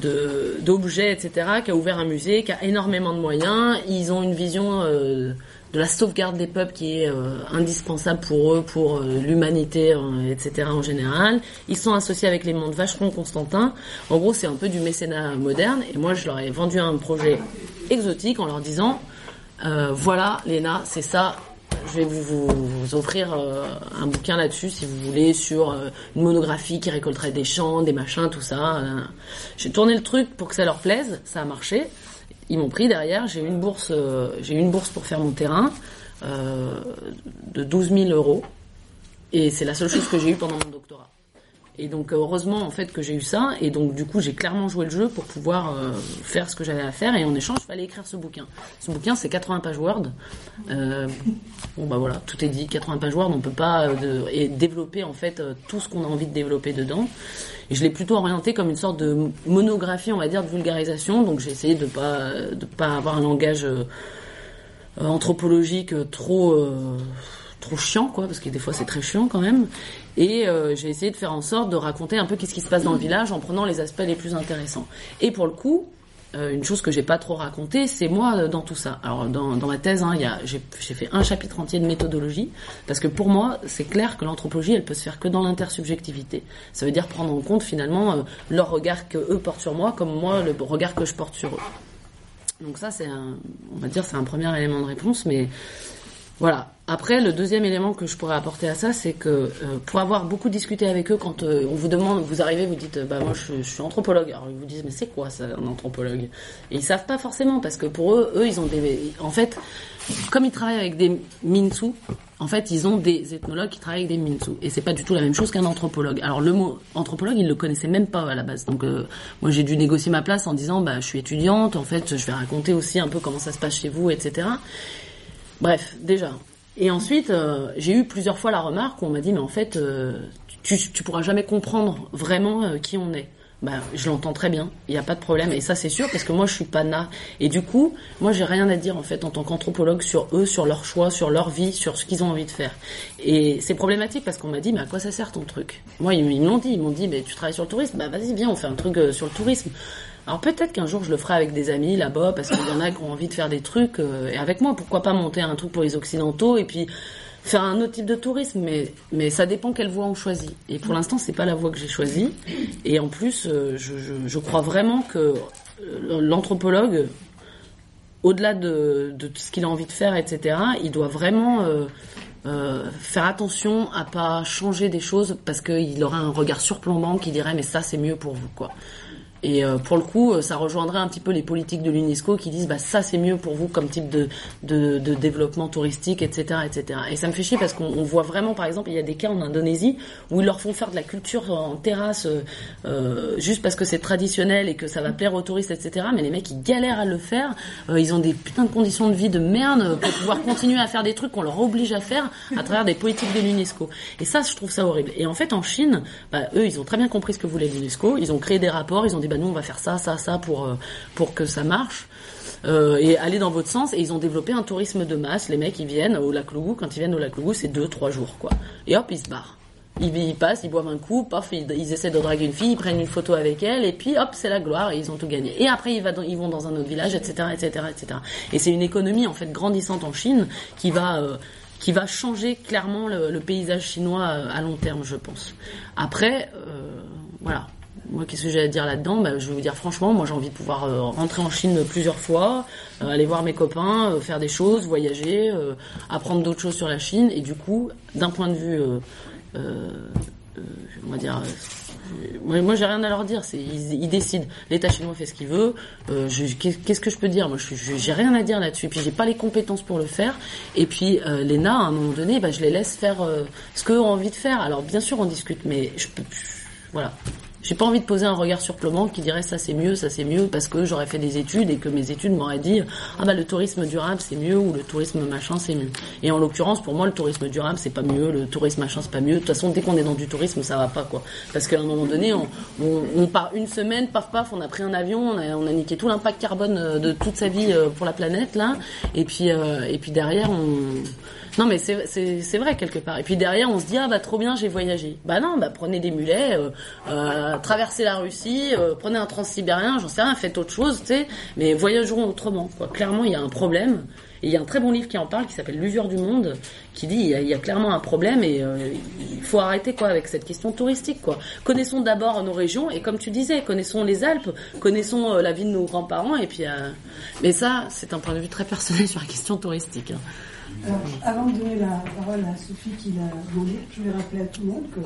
de, d'objets, et cetera, qui a ouvert un musée, qui a énormément de moyens. Ils ont une vision euh, de la sauvegarde des peuples qui est euh, indispensable pour eux, pour euh, l'humanité, euh, et cetera, en général. Ils sont associés avec les mondes Vacheron-Constantin. En gros, c'est un peu du mécénat moderne. Et moi, je leur ai vendu un projet exotique en leur disant euh, voilà les Na, c'est ça, je vais vous, vous, vous offrir euh, un bouquin là-dessus si vous voulez, sur euh, une monographie qui récolterait des champs, des machins, tout ça. euh. J'ai tourné le truc pour que ça leur plaise, ça a marché, ils m'ont pris derrière, j'ai eu une bourse, euh, j'ai eu une bourse pour faire mon terrain. euh, de douze mille euros. Et c'est la seule chose que j'ai eue pendant mon doctorat. Et donc heureusement en fait que j'ai eu ça, et donc du coup j'ai clairement joué le jeu pour pouvoir euh, faire ce que j'avais à faire, et en échange il fallait écrire ce bouquin. Ce bouquin c'est quatre-vingts pages Word. Euh, bon bah voilà, tout est dit, quatre-vingts pages Word, on peut pas euh, de, et développer en fait euh, tout ce qu'on a envie de développer dedans. Et je l'ai plutôt orienté comme une sorte de monographie, on va dire, de vulgarisation, donc j'ai essayé de pas de pas avoir un langage euh, anthropologique euh, trop euh, trop chiant quoi, parce que des fois c'est très chiant quand même. Et euh, j'ai essayé de faire en sorte de raconter un peu qu'est-ce qui se passe dans le village en prenant les aspects les plus intéressants. Et pour le coup, euh, une chose que j'ai pas trop racontée, c'est moi euh, dans tout ça. Alors dans, dans ma thèse, hein, y a, j'ai, j'ai fait un chapitre entier de méthodologie, parce que pour moi, c'est clair que l'anthropologie, elle peut se faire que dans l'intersubjectivité. Ça veut dire prendre en compte finalement euh, leur regard que eux portent sur moi, comme moi le regard que je porte sur eux. Donc ça, c'est un, on va dire, c'est un premier élément de réponse, mais voilà. Après, le deuxième élément que je pourrais apporter à ça, c'est que euh, pour avoir beaucoup discuté avec eux, quand euh, on vous demande, vous arrivez, vous dites, bah moi je, je suis anthropologue. Alors ils vous disent, mais c'est quoi ça, un anthropologue ? Et ils savent pas forcément, parce que pour eux, eux ils ont des, en fait, comme ils travaillent avec des minsu, en fait ils ont des ethnologues qui travaillent avec des minsu, et c'est pas du tout la même chose qu'un anthropologue. Alors le mot anthropologue, ils le connaissaient même pas à la base. Donc euh, moi j'ai dû négocier ma place en disant, bah je suis étudiante, en fait je vais raconter aussi un peu comment ça se passe chez vous, et cetera. Bref, déjà. Et ensuite, euh, j'ai eu plusieurs fois la remarque où on m'a dit, mais en fait, euh, tu, tu pourras jamais comprendre vraiment euh, qui on est. Bah, je l'entends très bien, il n'y a pas de problème, et ça c'est sûr, parce que moi je suis pas Na. Et du coup, moi j'ai rien à dire en fait en tant qu'anthropologue sur eux, sur leurs choix, sur leur vie, sur ce qu'ils ont envie de faire. Et c'est problématique parce qu'on m'a dit, mais à quoi ça sert ton truc ? Moi ils, ils me l'ont dit, ils m'ont dit, mais tu travailles sur le tourisme ? Bah vas-y, viens, on fait un truc euh, sur le tourisme. Alors peut-être qu'un jour je le ferai avec des amis là-bas, parce qu'il y en a qui ont envie de faire des trucs, euh, et avec moi, pourquoi pas monter un truc pour les Occidentaux et puis faire un autre type de tourisme, mais mais ça dépend quelle voie on choisit. Et pour l'instant, c'est pas la voie que j'ai choisie. Et en plus, euh, je, je, je crois vraiment que l'anthropologue, au-delà de, de ce qu'il a envie de faire, et cetera, il doit vraiment euh, Euh, faire attention à pas changer des choses, parce qu'il aura un regard surplombant qui dirait, mais ça c'est mieux pour vous quoi. Et euh, pour le coup, ça rejoindrait un petit peu les politiques de l'UNESCO qui disent, bah ça c'est mieux pour vous comme type de de, de développement touristique, et cetera, et cetera. Et ça me fait chier parce qu'on on voit vraiment, par exemple, il y a des cas en Indonésie où ils leur font faire de la culture en terrasse euh, juste parce que c'est traditionnel et que ça va plaire aux touristes, et cetera. Mais les mecs, ils galèrent à le faire. Euh, ils ont des putains de conditions de vie de merde pour pouvoir continuer à faire des trucs qu'on leur oblige à faire à travers des politiques de l'UNESCO. Et ça, je trouve ça horrible. Et en fait, en Chine, bah eux, ils ont très bien compris ce que voulait l'UNESCO. Ils ont créé des rapports. Ils ont des bah nous on va faire ça, ça, ça pour pour que ça marche euh, et aller dans votre sens, et ils ont développé un tourisme de masse. Les mecs ils viennent au lac Lugu, quand ils viennent au lac Lugu c'est deux trois jours quoi, et hop ils se barrent, ils, ils passent, ils boivent un coup, paf ils, ils essaient de draguer une fille, ils prennent une photo avec elle et puis hop c'est la gloire et ils ont tout gagné. Et après ils, va dans, ils vont dans un autre village, etc., etc., etc. Et c'est une économie en fait grandissante en Chine qui va euh, qui va changer clairement le, le paysage chinois à long terme, je pense. Après euh, voilà. Moi, qu'est-ce que j'ai à dire là-dedans ? Bah, je vais vous dire franchement, moi j'ai envie de pouvoir euh, rentrer en Chine plusieurs fois, euh, aller voir mes copains, euh, faire des choses, voyager, euh, apprendre d'autres choses sur la Chine. Et du coup, d'un point de vue, euh, euh, euh, on va dire, euh, moi, moi j'ai rien à leur dire. C'est, ils, ils décident. L'État chinois fait ce qu'il veut. Euh, je, qu'est-ce que je peux dire ? Moi, je, je, j'ai rien à dire là-dessus. Puis j'ai pas les compétences pour le faire. Et puis euh, les Na, à un moment donné, bah, je les laisse faire euh, ce qu'eux ont envie de faire. Alors bien sûr, on discute, mais je peux, voilà. J'ai pas envie de poser un regard surplombant qui dirait ça c'est mieux, ça c'est mieux, parce que j'aurais fait des études et que mes études m'auraient dit ah bah le tourisme durable c'est mieux ou le tourisme machin c'est mieux. Et en l'occurrence pour moi le tourisme durable c'est pas mieux, le tourisme machin c'est pas mieux. De toute façon dès qu'on est dans du tourisme ça va pas quoi. Parce qu'à un moment donné on, on, on part une semaine, paf paf, on a pris un avion, on a, on a niqué tout l'impact carbone de toute sa vie pour la planète là. Et puis euh, et puis derrière on non mais c'est, c'est c'est vrai quelque part. Et puis derrière on se dit ah bah trop bien j'ai voyagé. Bah non bah prenez des mulets. Euh, euh, Traverser la Russie, euh, prenez un transsibérien, j'en sais rien, faites autre chose, tu sais, mais voyagerons autrement, quoi. Clairement, il y a un problème. Et il y a un très bon livre qui en parle, qui s'appelle L'usure du monde, qui dit il y a, il y a clairement un problème et euh, il faut arrêter quoi avec cette question touristique quoi. Connaissons d'abord nos régions et comme tu disais, connaissons les Alpes, connaissons euh, la vie de nos grands-parents et puis. Euh... Mais ça, c'est un point de vue très personnel sur la question touristique. Hein. Alors, avant de donner la parole à Sophie qui l'a demandé, je vais rappeler à tout le monde que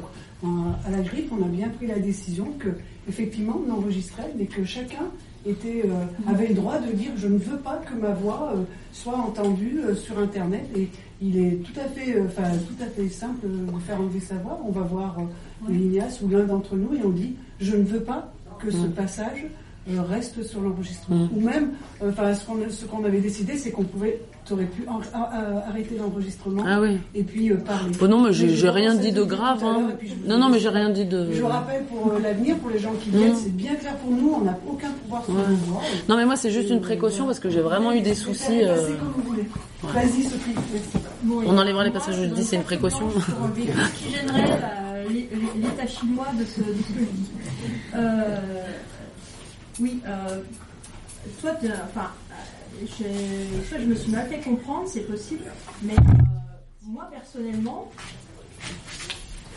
euh, à la grippe, on a bien pris la décision que effectivement on enregistrait, mais que chacun était, euh, avait le droit de dire « je ne veux pas que ma voix euh, soit entendue euh, sur Internet ». Et il est tout à fait, euh, tout à fait simple de faire enlever sa voix. On va voir euh, Elias ou l'un d'entre nous et on dit « je ne veux pas que ce passage euh, reste sur l'enregistrement ». Ou même, euh, ce, qu'on, ce qu'on avait décidé, c'est qu'on pouvait... Tu aurais pu en, à, à, arrêter l'enregistrement ah oui. et puis euh, parler. Oh non, mais j'ai, mais j'ai rien dit de grave. Hein. Non, non, mais j'ai rien dit de... Je rappelle pour euh, l'avenir, pour les gens qui viennent, mmh. c'est bien clair pour nous, on n'a aucun pouvoir sur ouais. le droit. Et... Non, mais moi, c'est juste une précaution euh, parce que j'ai vraiment eu des soucis. C'est euh... comme vous voulez. Ouais. Vas-y, Sophie. Bon, on enlèvera les passages où je dis c'est une précaution. Ce qui gênerait euh, l'état chinois de ce pays. Euh, oui, euh, toi, enfin... Je, je me suis mal fait comprendre, c'est possible, mais euh, moi personnellement,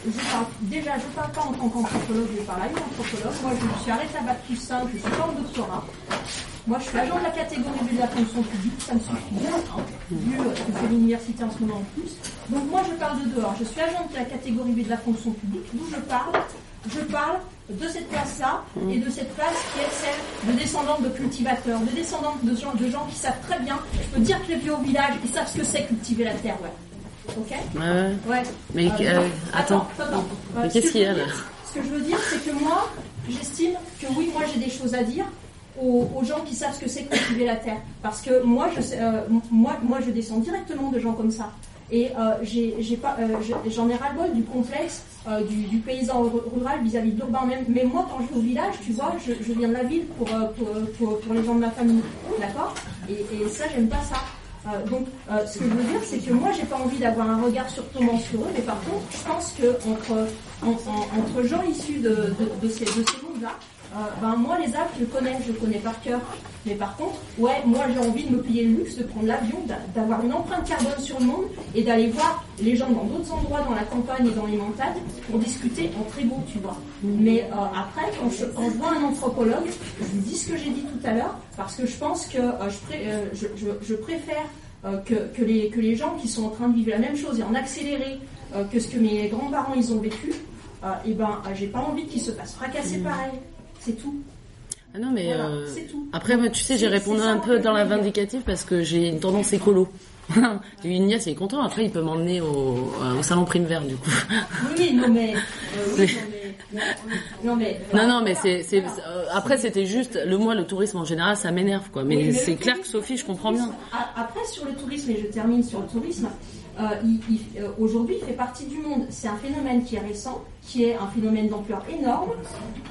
je parle, déjà je ne parle pas en tant qu'anthropologue, je parle à une anthropologue. Moi je me suis arrêtée à Bac plus cinq, je ne suis pas en doctorat. Moi je suis agent de la catégorie B de la fonction publique, ça me suffit bien, hein, vu que c'est l'université en ce moment en plus. Donc moi je parle de dehors, je suis agent de la catégorie B de la fonction publique, d'où je parle. Je parle de cette place-là et de cette place qui est celle de descendants de cultivateurs, de descendants de gens, de gens qui savent très bien. Je peux dire que les vieux au village, ils savent ce que c'est cultiver la terre, ouais. Ok ? Ouais. ouais. Mais euh, euh, attends. attends, attends. Mais euh, qu'est-ce qu'il y a là ? Ce que je veux dire, c'est que moi, j'estime que oui, moi j'ai des choses à dire aux, aux gens qui savent ce que c'est cultiver la terre, parce que moi, je, euh, moi, moi, je descends directement de gens comme ça. Et euh, j'ai, j'ai pas, euh, j'en ai ras-le-bol du complexe euh, du, du paysan rural vis-à-vis de l'urbain même. Mais moi, quand je vais au village, tu vois, je, je viens de la ville pour, euh, pour, pour, pour les gens de ma famille, d'accord ? Et, et ça, j'aime pas ça. Euh, donc, euh, ce que je veux dire, c'est que moi, j'ai pas envie d'avoir un regard surprenant sur eux, mais par contre, je pense que entre, en, en, entre gens issus de, de, de ces, de ces mondes-là, Euh, ben moi les Alpes je connais, je connais par cœur, mais par contre ouais moi j'ai envie de me payer le luxe de prendre l'avion, d'avoir une empreinte carbone sur le monde et d'aller voir les gens dans d'autres endroits, dans la campagne et dans les montagnes pour discuter en très beau, tu vois. Mais euh, après quand je, quand je vois un anthropologue, je lui dis ce que j'ai dit tout à l'heure parce que je pense que euh, je, pré, euh, je, je, je préfère euh, que, que, les, que les gens qui sont en train de vivre la même chose et en accéléré euh, que ce que mes grands-parents ils ont vécu, euh, et ben euh, j'ai pas envie qu'ils se fassent fracasser pareil. C'est tout. Ah non mais voilà, euh... c'est tout. Après moi tu sais j'ai répondu un peu dans la vindicative parce que j'ai une tendance écolo. Ignace est content, après il peut m'emmener au, au salon Primevert du coup. Oui non mais euh, oui, non mais non mais non, non mais c'est, c'est... après c'était juste le moi le tourisme en général ça m'énerve quoi mais, oui, mais c'est clair tourisme, que Sophie je comprends bien. Après sur le tourisme et je termine sur le tourisme. Euh, il, il, euh, aujourd'hui, il fait partie du monde. C'est un phénomène qui est récent, qui est un phénomène d'ampleur énorme.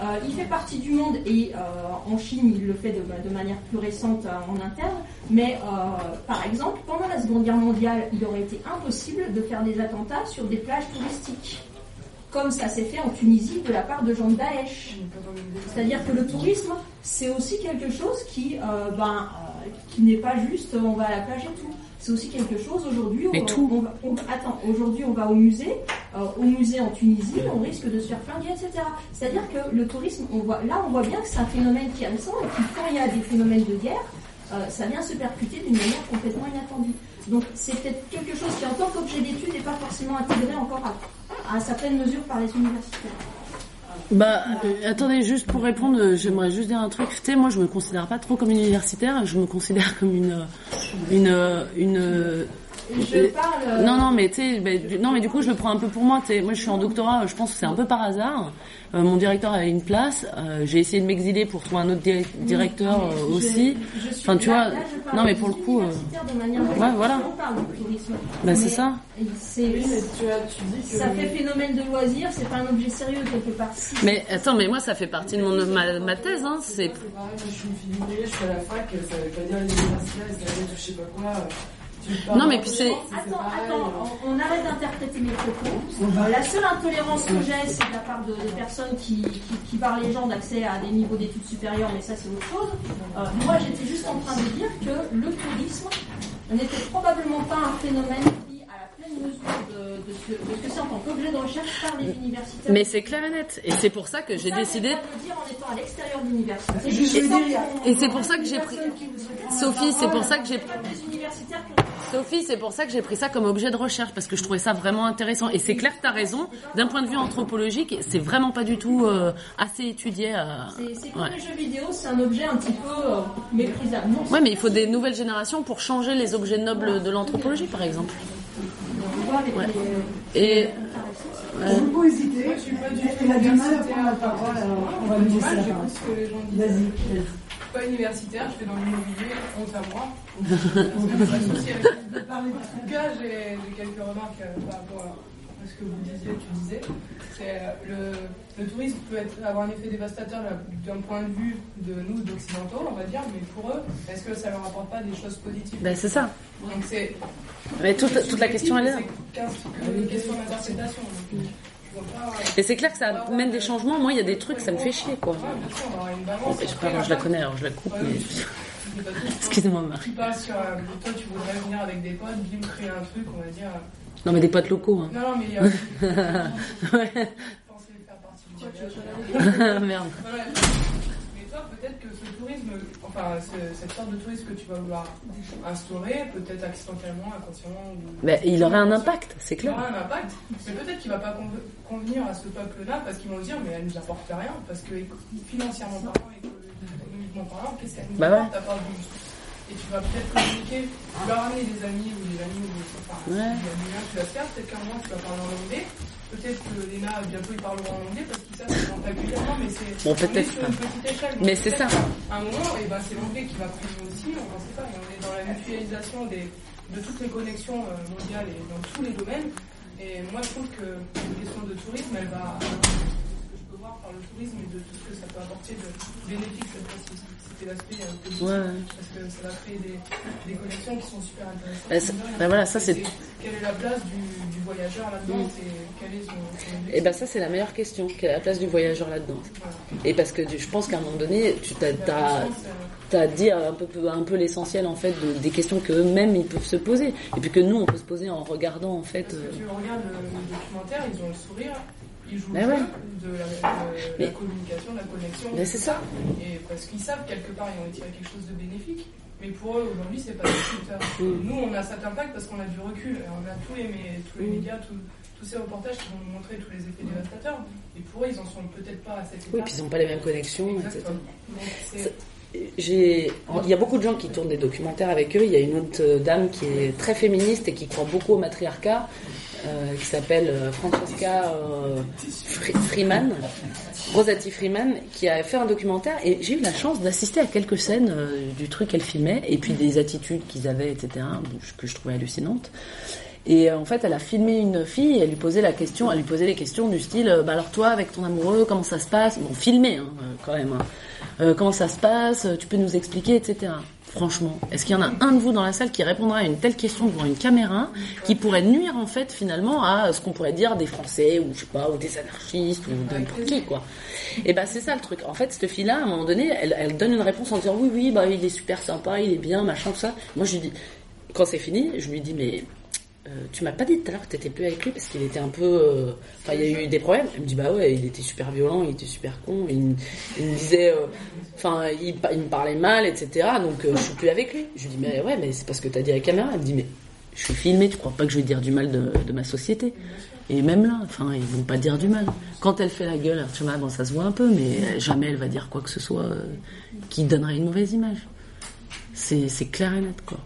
Euh, il fait partie du monde et euh, en Chine, il le fait de, de manière plus récente euh, en interne. Mais euh, par exemple, pendant la Seconde Guerre mondiale, il aurait été impossible de faire des attentats sur des plages touristiques, comme ça s'est fait en Tunisie de la part de gens de Daesh. C'est-à-dire que le tourisme, c'est aussi quelque chose qui, euh, ben, euh, qui n'est pas juste on va à la plage et tout. C'est aussi quelque chose aujourd'hui. On, tout. On va, on, attends, aujourd'hui on va au musée, euh, au musée en Tunisie, on risque de se faire flinguer, et cetera. C'est-à-dire que le tourisme, on voit, là on voit bien que c'est un phénomène qui est récent et que quand il y a des phénomènes de guerre, euh, ça vient se percuter d'une manière complètement inattendue. Donc c'est peut-être quelque chose qui en tant qu'objet d'étude n'est pas forcément intégré encore à, à certaines mesures par les universitaires. Bah, euh, attendez, juste pour répondre, euh, j'aimerais juste dire un truc. Tu sais, moi, je me considère pas trop comme une universitaire. Je me considère comme une, une, une. une je parle. Non, non, mais tu sais, bah, non, mais du coup, je le prends un peu pour moi. Tu sais, moi, je suis en doctorat. Je pense que c'est un peu par hasard. Euh, mon directeur avait une place. Euh, j'ai essayé de m'exiler pour trouver un autre di- directeur euh, je, aussi. Je suis enfin, tu là, vois. Là, je parle non, mais pour le coup. Euh... De manière ouais, ouais, voilà. On parle de tourisme. Bah, c'est ça. C'est, oui, mais tu as, tu dis que ça fait phénomène de loisir, c'est pas un objet sérieux quelque part. Mais attends, mais moi ça fait partie de mon ma, ma thèse, hein. C'est. C'est pareil, je suis une fille de je suis à la fac, ça veut pas dire l'université, ça veut dire je sais pas quoi. Non mais puis c'est... Attends, attends, on, on arrête d'interpréter mes propos. Euh, la seule intolérance que j'ai, c'est de la part de, de personnes qui, qui, qui parlent les gens d'accès à des niveaux d'études supérieures, mais ça c'est autre chose. Euh, moi j'étais juste en train de dire que le tourisme n'était probablement pas un phénomène lié à la pleine mesure de, de, ce, de ce que c'est en tant qu'objet de recherche par les universitaires. Mais c'est clair et net, et c'est pour ça que j'ai ça, décidé... De dire en étant à l'extérieur de l'université. Je et, je et c'est pour ça que j'ai pris... Sophie, c'est pour ça que j'ai pris... universitaires qui ont Sophie, c'est pour ça que j'ai pris ça comme objet de recherche, parce que je trouvais ça vraiment intéressant. Et c'est clair que t'as raison, d'un point de vue anthropologique, c'est vraiment pas du tout euh, assez étudié. Euh, c'est c'est comme ouais. les jeux vidéo, c'est un objet un petit peu euh, méprisable. Non, ouais, mais il faut des nouvelles générations pour changer les objets nobles de l'anthropologie, par exemple. Ouais. Et... Euh... Une pause idée, moi, je suis pas du tout. Elle a du mal à prendre la parole, alors on va lui laisser la parole. Vas-y. Pas universitaire, je fais dans l'immobilier, honte à moi. En tout cas, j'ai, j'ai quelques remarques euh, par rapport à ce que vous disiez, tu disais. C'est, euh, le, le tourisme peut être, avoir un effet dévastateur là, d'un point de vue de nous, d'occidentaux, on va dire, mais pour eux, est-ce que ça leur apporte pas des choses positives ? Ben, c'est ça. Donc, c'est, mais toute, c'est toute la question, elle est là. C'est une question d'interprétation. Donc, et c'est clair que ça mène des changements. Moi, il y a des trucs, ça me fait chier, quoi. Bon, je sais pas, moi, je la connais, alors je la coupe. Mais... Excuse-moi, Marie. Toi, tu voudrais venir avec des potes, bim, créer un truc, on va dire. Non, mais des potes locaux. Hein. Non, non, mais il y a. Ouais. Merde. Mais toi, peut-être que ce tourisme, enfin, cette sorte de tourisme que tu vas vouloir instaurer, peut-être accidentellement, inconsciemment. Ou... Bah, il aurait un impact, c'est clair. Il aurait un impact, mais peut-être qu'il ne va pas convenir à ce peuple-là parce qu'ils vont dire, mais elle ne nous apporte rien, parce que financièrement parlant, économiquement parlant, qu'est-ce qu'elle nous apporte à part du juste. Et tu vas peut-être communiquer, tu vas ramener des amis ou des amis, enfin, des amis, tu vas faire, peut-être qu'un moment tu vas parler en anglais. Peut-être que les Na, bientôt, ils parleront en anglais parce qu'ils savent qu'ils n'ont pas vu l'avant, mais c'est bon, peut-être sur une petite échelle. Mais c'est ça. À un moment, et ben, c'est l'anglais qui va primer aussi, on ne sait pas. On est dans la mutualisation des, de toutes les connexions mondiales et dans tous les domaines. Et moi, je trouve que la question de tourisme, elle va... Je peux voir par le tourisme et de tout ce que ça peut apporter de bénéfique, c'était l'aspect politique, ouais, ouais. Parce que ça va créer des, des connexions qui sont super intéressantes. Ben, c'est, ben voilà, ça c'est... c'est... Quelle est la place du, du voyageur là-dedans, mmh. c'est, quel est son, son... Et ben ça c'est la meilleure question, quelle est la place du voyageur là-dedans, voilà. Et parce que je pense qu'à un moment donné, tu t'as, t'as, t'as dit un peu, un peu l'essentiel en fait de, des questions qu'eux-mêmes ils peuvent se poser, et puis que nous on peut se poser en regardant en fait... Parce que tu regardes le documentaire, ils ont le sourire... Ils jouent ben ouais. de, la, de la communication, de la connexion. Ben c'est ça. Et parce qu'ils savent, quelque part, ils ont tiré quelque chose de bénéfique. Mais pour eux, aujourd'hui, c'est pas le mm. Nous, on a cet impact parce qu'on a du recul. On a tous les, mais, tous les mm. médias, tout, tous ces reportages qui vont nous montrer tous les effets mm. dévastateurs. Et pour eux, ils en sont peut-être pas à cette étape. Oui, puis ils n'ont pas les mêmes connexions, exactement. et cetera. Donc, J'ai... Il y a beaucoup de gens qui tournent des documentaires avec eux. Il y a une autre dame qui est très féministe et qui croit beaucoup au matriarcat, euh, qui s'appelle Francesca euh, Freeman, Rosati Freeman, qui a fait un documentaire. Et j'ai eu la chance d'assister à quelques scènes euh, du truc qu'elle filmait et puis des attitudes qu'ils avaient, et cetera, que je trouvais hallucinantes. Et en fait, elle a filmé une fille et elle lui posait la question, elle lui posait les questions du style, bah alors toi, avec ton amoureux, comment ça se passe ? Bon, filmé, hein, quand même. Hein. Euh, comment ça se passe ? Tu peux nous expliquer, et cetera. Franchement, est-ce qu'il y en a un de vous dans la salle qui répondra à une telle question devant une caméra, qui pourrait nuire en fait finalement à ce qu'on pourrait dire des Français ou je sais pas, ou des anarchistes ou de n'importe qui, quoi. Et ben c'est ça le truc. En fait, cette fille-là, à un moment donné, elle, elle donne une réponse en disant oui, oui, bah il est super sympa, il est bien, machin, tout ça. Moi, je lui dis, quand c'est fini, je lui dis mais. Euh, tu m'as pas dit tout à l'heure que t'étais plus avec lui parce qu'il était un peu... Enfin, euh, il y a eu des problèmes. Elle me dit, bah ouais, il était super violent, il était super con. Il, il me disait... Enfin, euh, il, il me parlait mal, et cetera. Donc, euh, je suis plus avec lui. Je lui dis, mais ouais, mais c'est parce que t'as dit à la caméra. Elle me dit, mais je suis filmée, tu crois pas que je vais dire du mal de, de ma société ? Et même là, enfin, ils vont pas dire du mal. Quand elle fait la gueule, tu vois, bon, ça se voit un peu, mais jamais elle va dire quoi que ce soit euh, qui donnerait une mauvaise image. C'est, c'est clair et net, quoi.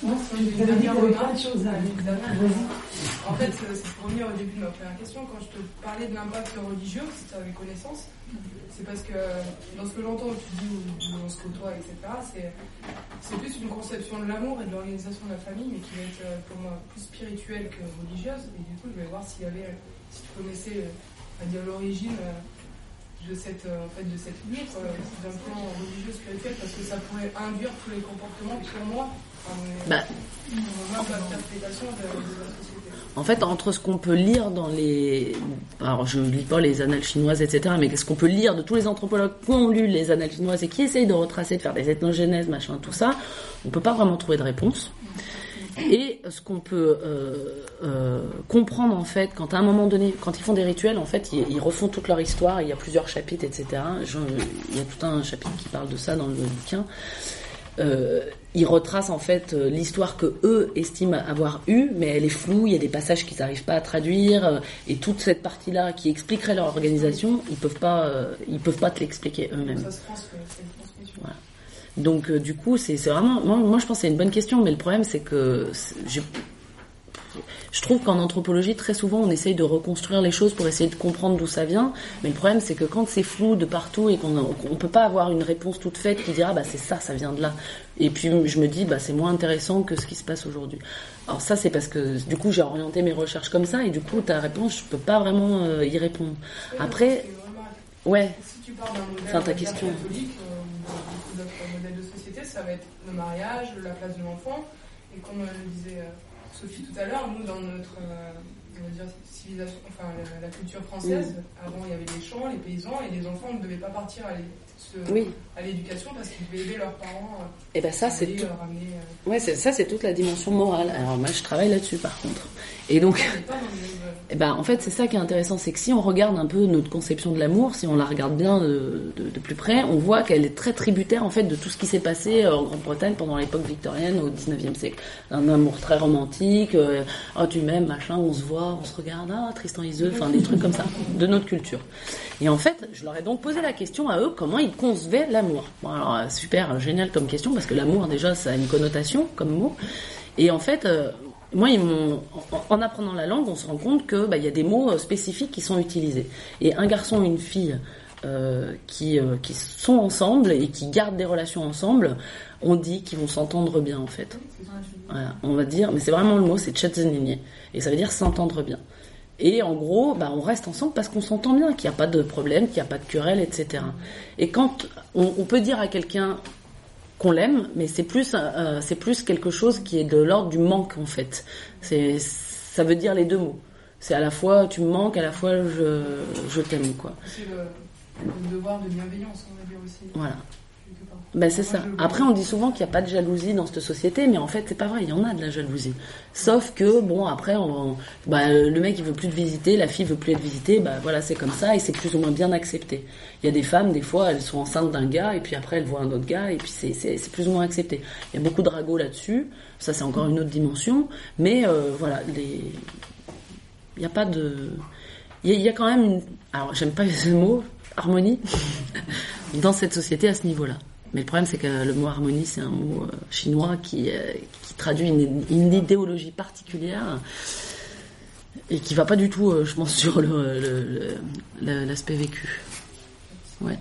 Non, c'est une dernière remarque. En fait, c'est pour revenir au début de ma première question. Quand je te parlais de l'impact religieux, si tu avais connaissance, c'est parce que dans ce que j'entends, tu dis, où on se côtoie, et cetera, c'est, c'est plus une conception de l'amour et de l'organisation de la famille, mais qui va être pour moi plus spirituelle que religieuse. Et du coup, je vais voir s'il y avait, si tu connaissais, à dire l'origine de cette, en fait, de cette ligne, d'un plan religieux spirituel, parce que ça pourrait induire tous les comportements pour moi. Bah, en fait, entre ce qu'on peut lire dans les... Alors, je ne lis pas les annales chinoises, et cetera, mais ce qu'on peut lire de tous les anthropologues qui ont lu les annales chinoises et qui essayent de retracer, de faire des ethnogenèses, machin, tout ça, on ne peut pas vraiment trouver de réponse. Et ce qu'on peut euh, euh, comprendre, en fait, quand à un moment donné, quand ils font des rituels, en fait, ils, ils refont toute leur histoire, il y a plusieurs chapitres, et cetera. Je, il y a tout un chapitre qui parle de ça dans le bouquin. Euh, ils retracent en fait euh, l'histoire que eux estiment avoir eue, mais elle est floue, il y a des passages qu'ils n'arrivent pas à traduire, euh, et toute cette partie-là qui expliquerait leur organisation, ils peuvent pas, euh, ils peuvent pas te l'expliquer eux-mêmes. Ça se transmet, c'est une transmission. Voilà. Donc euh, du coup, c'est, c'est vraiment, moi, moi je pense que c'est une bonne question, mais le problème c'est que c'est, j'ai, je trouve qu'en anthropologie très souvent on essaye de reconstruire les choses pour essayer de comprendre d'où ça vient, mais le problème c'est que quand c'est flou de partout et qu'on ne peut pas avoir une réponse toute faite qui dira ah, bah c'est ça, ça vient de là, et puis je me dis bah c'est moins intéressant que ce qui se passe aujourd'hui. Alors ça c'est parce que du coup j'ai orienté mes recherches comme ça, et du coup ta réponse je peux pas vraiment euh, y répondre. Après ouais, enfin ta question, modèle de société, ça va être le mariage, la place de l'enfant, et comme le disait Sophie tout à l'heure, nous dans notre euh, on va dire, civilisation, enfin la, la culture française, mmh. avant il y avait les champs, les paysans, et les enfants ne devaient pas partir à, les, se, oui. à l'éducation parce qu'ils devaient aider leurs parents. Et ben ça c'est tout... ramener, euh... ouais, c'est, ça c'est toute la dimension morale. Alors moi je travaille là-dessus par contre. Et donc et ben en fait c'est ça qui est intéressant, c'est que si on regarde un peu notre conception de l'amour, si on la regarde bien de, de, de plus près, on voit qu'elle est très tributaire en fait de tout ce qui s'est passé en Grande-Bretagne pendant l'époque victorienne au dix-neuvième siècle. Un amour très romantique, euh, oh tu m'aimes machin, on se voit, on se regarde, ah Tristan Iseux, enfin des trucs comme ça de notre culture. Et en fait je leur ai donc posé la question à eux, comment ils concevaient l'amour. Bon alors super génial comme question, parce que l'amour déjà ça a une connotation comme mot, et en fait euh, moi, ils m'ont... en apprenant la langue, on se rend compte que bah, y a des mots spécifiques qui sont utilisés. Et un garçon et une fille euh, qui, euh, qui sont ensemble et qui gardent des relations ensemble, on dit qu'ils vont s'entendre bien, en fait. Voilà. On va dire, mais c'est vraiment le mot, c'est tchatzenigné. Et ça veut dire s'entendre bien. Et en gros, bah, on reste ensemble parce qu'on s'entend bien, qu'il n'y a pas de problème, qu'il n'y a pas de querelle, et cetera. Et quand on, on peut dire à quelqu'un... qu'on l'aime, mais c'est plus euh, c'est plus quelque chose qui est de l'ordre du manque en fait. C'est ça veut dire les deux mots. C'est à la fois tu me manques, à la fois je je t'aime quoi. C'est le, le devoir de bienveillance on va dire aussi. Voilà. Ben c'est ça. Après on dit souvent qu'il n'y a pas de jalousie dans cette société, mais en fait c'est pas vrai, il y en a de la jalousie. Sauf que bon après on, ben, le mec il veut plus te visiter, la fille veut plus être visitée, ben voilà c'est comme ça et c'est plus ou moins bien accepté. Il y a des femmes des fois elles sont enceintes d'un gars et puis après elles voient un autre gars et puis c'est c'est, c'est plus ou moins accepté. Il y a beaucoup de ragots là-dessus, ça c'est encore une autre dimension, mais euh, voilà les il y a pas de il y, y a quand même une alors j'aime pas ce mot harmonie dans cette société à ce niveau-là. Mais le problème, c'est que le mot harmonie, c'est un mot euh, chinois qui, euh, qui traduit une, une idéologie particulière et qui va pas du tout, euh, je pense, sur le, le, le, le, l'aspect vécu. Ouais.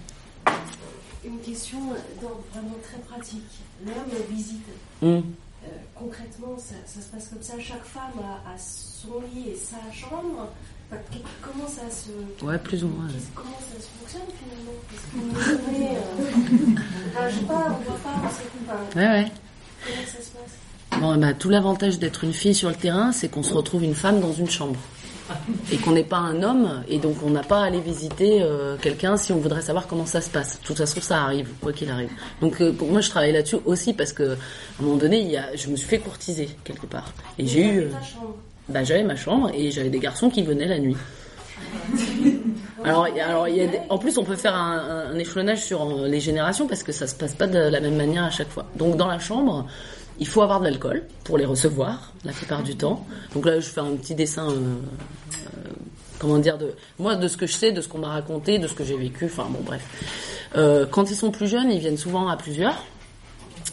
Une question donc, vraiment très pratique. L'homme visite. Mmh. Euh, concrètement, ça, ça se passe comme ça. Chaque femme a, a son lit et sa chambre. Enfin, comment ça se... Ouais, plus ou moins. Comment ça se fonctionne, finalement ? Parce que vous venez... Euh... Enfin, je sais pas, on voit pas, on sait pas. Ouais, ouais. Comment ça se passe ? Bon, bah, tout l'avantage d'être une fille sur le terrain, c'est qu'on se retrouve une femme dans une chambre. Et qu'on n'est pas un homme, et donc on n'a pas à aller visiter euh, quelqu'un si on voudrait savoir comment ça se passe. De toute façon, ça arrive, quoi qu'il arrive. Donc euh, pour moi, je travaille là-dessus aussi, parce que, à un moment donné, il y a... je me suis fait courtiser, quelque part. Et mais j'ai eu... Euh... Bah, j'avais ma chambre et j'avais des garçons qui venaient la nuit. Alors, alors y a des... en plus, on peut faire un, un échelonnage sur les générations parce que ça se passe pas de la même manière à chaque fois. Donc, dans la chambre, il faut avoir de l'alcool pour les recevoir la plupart du temps. Donc là, je fais un petit dessin. Euh, euh, comment dire de moi, de ce que je sais, de ce qu'on m'a raconté, de ce que j'ai vécu. Enfin, bon, bref. Euh, quand ils sont plus jeunes, ils viennent souvent à plusieurs.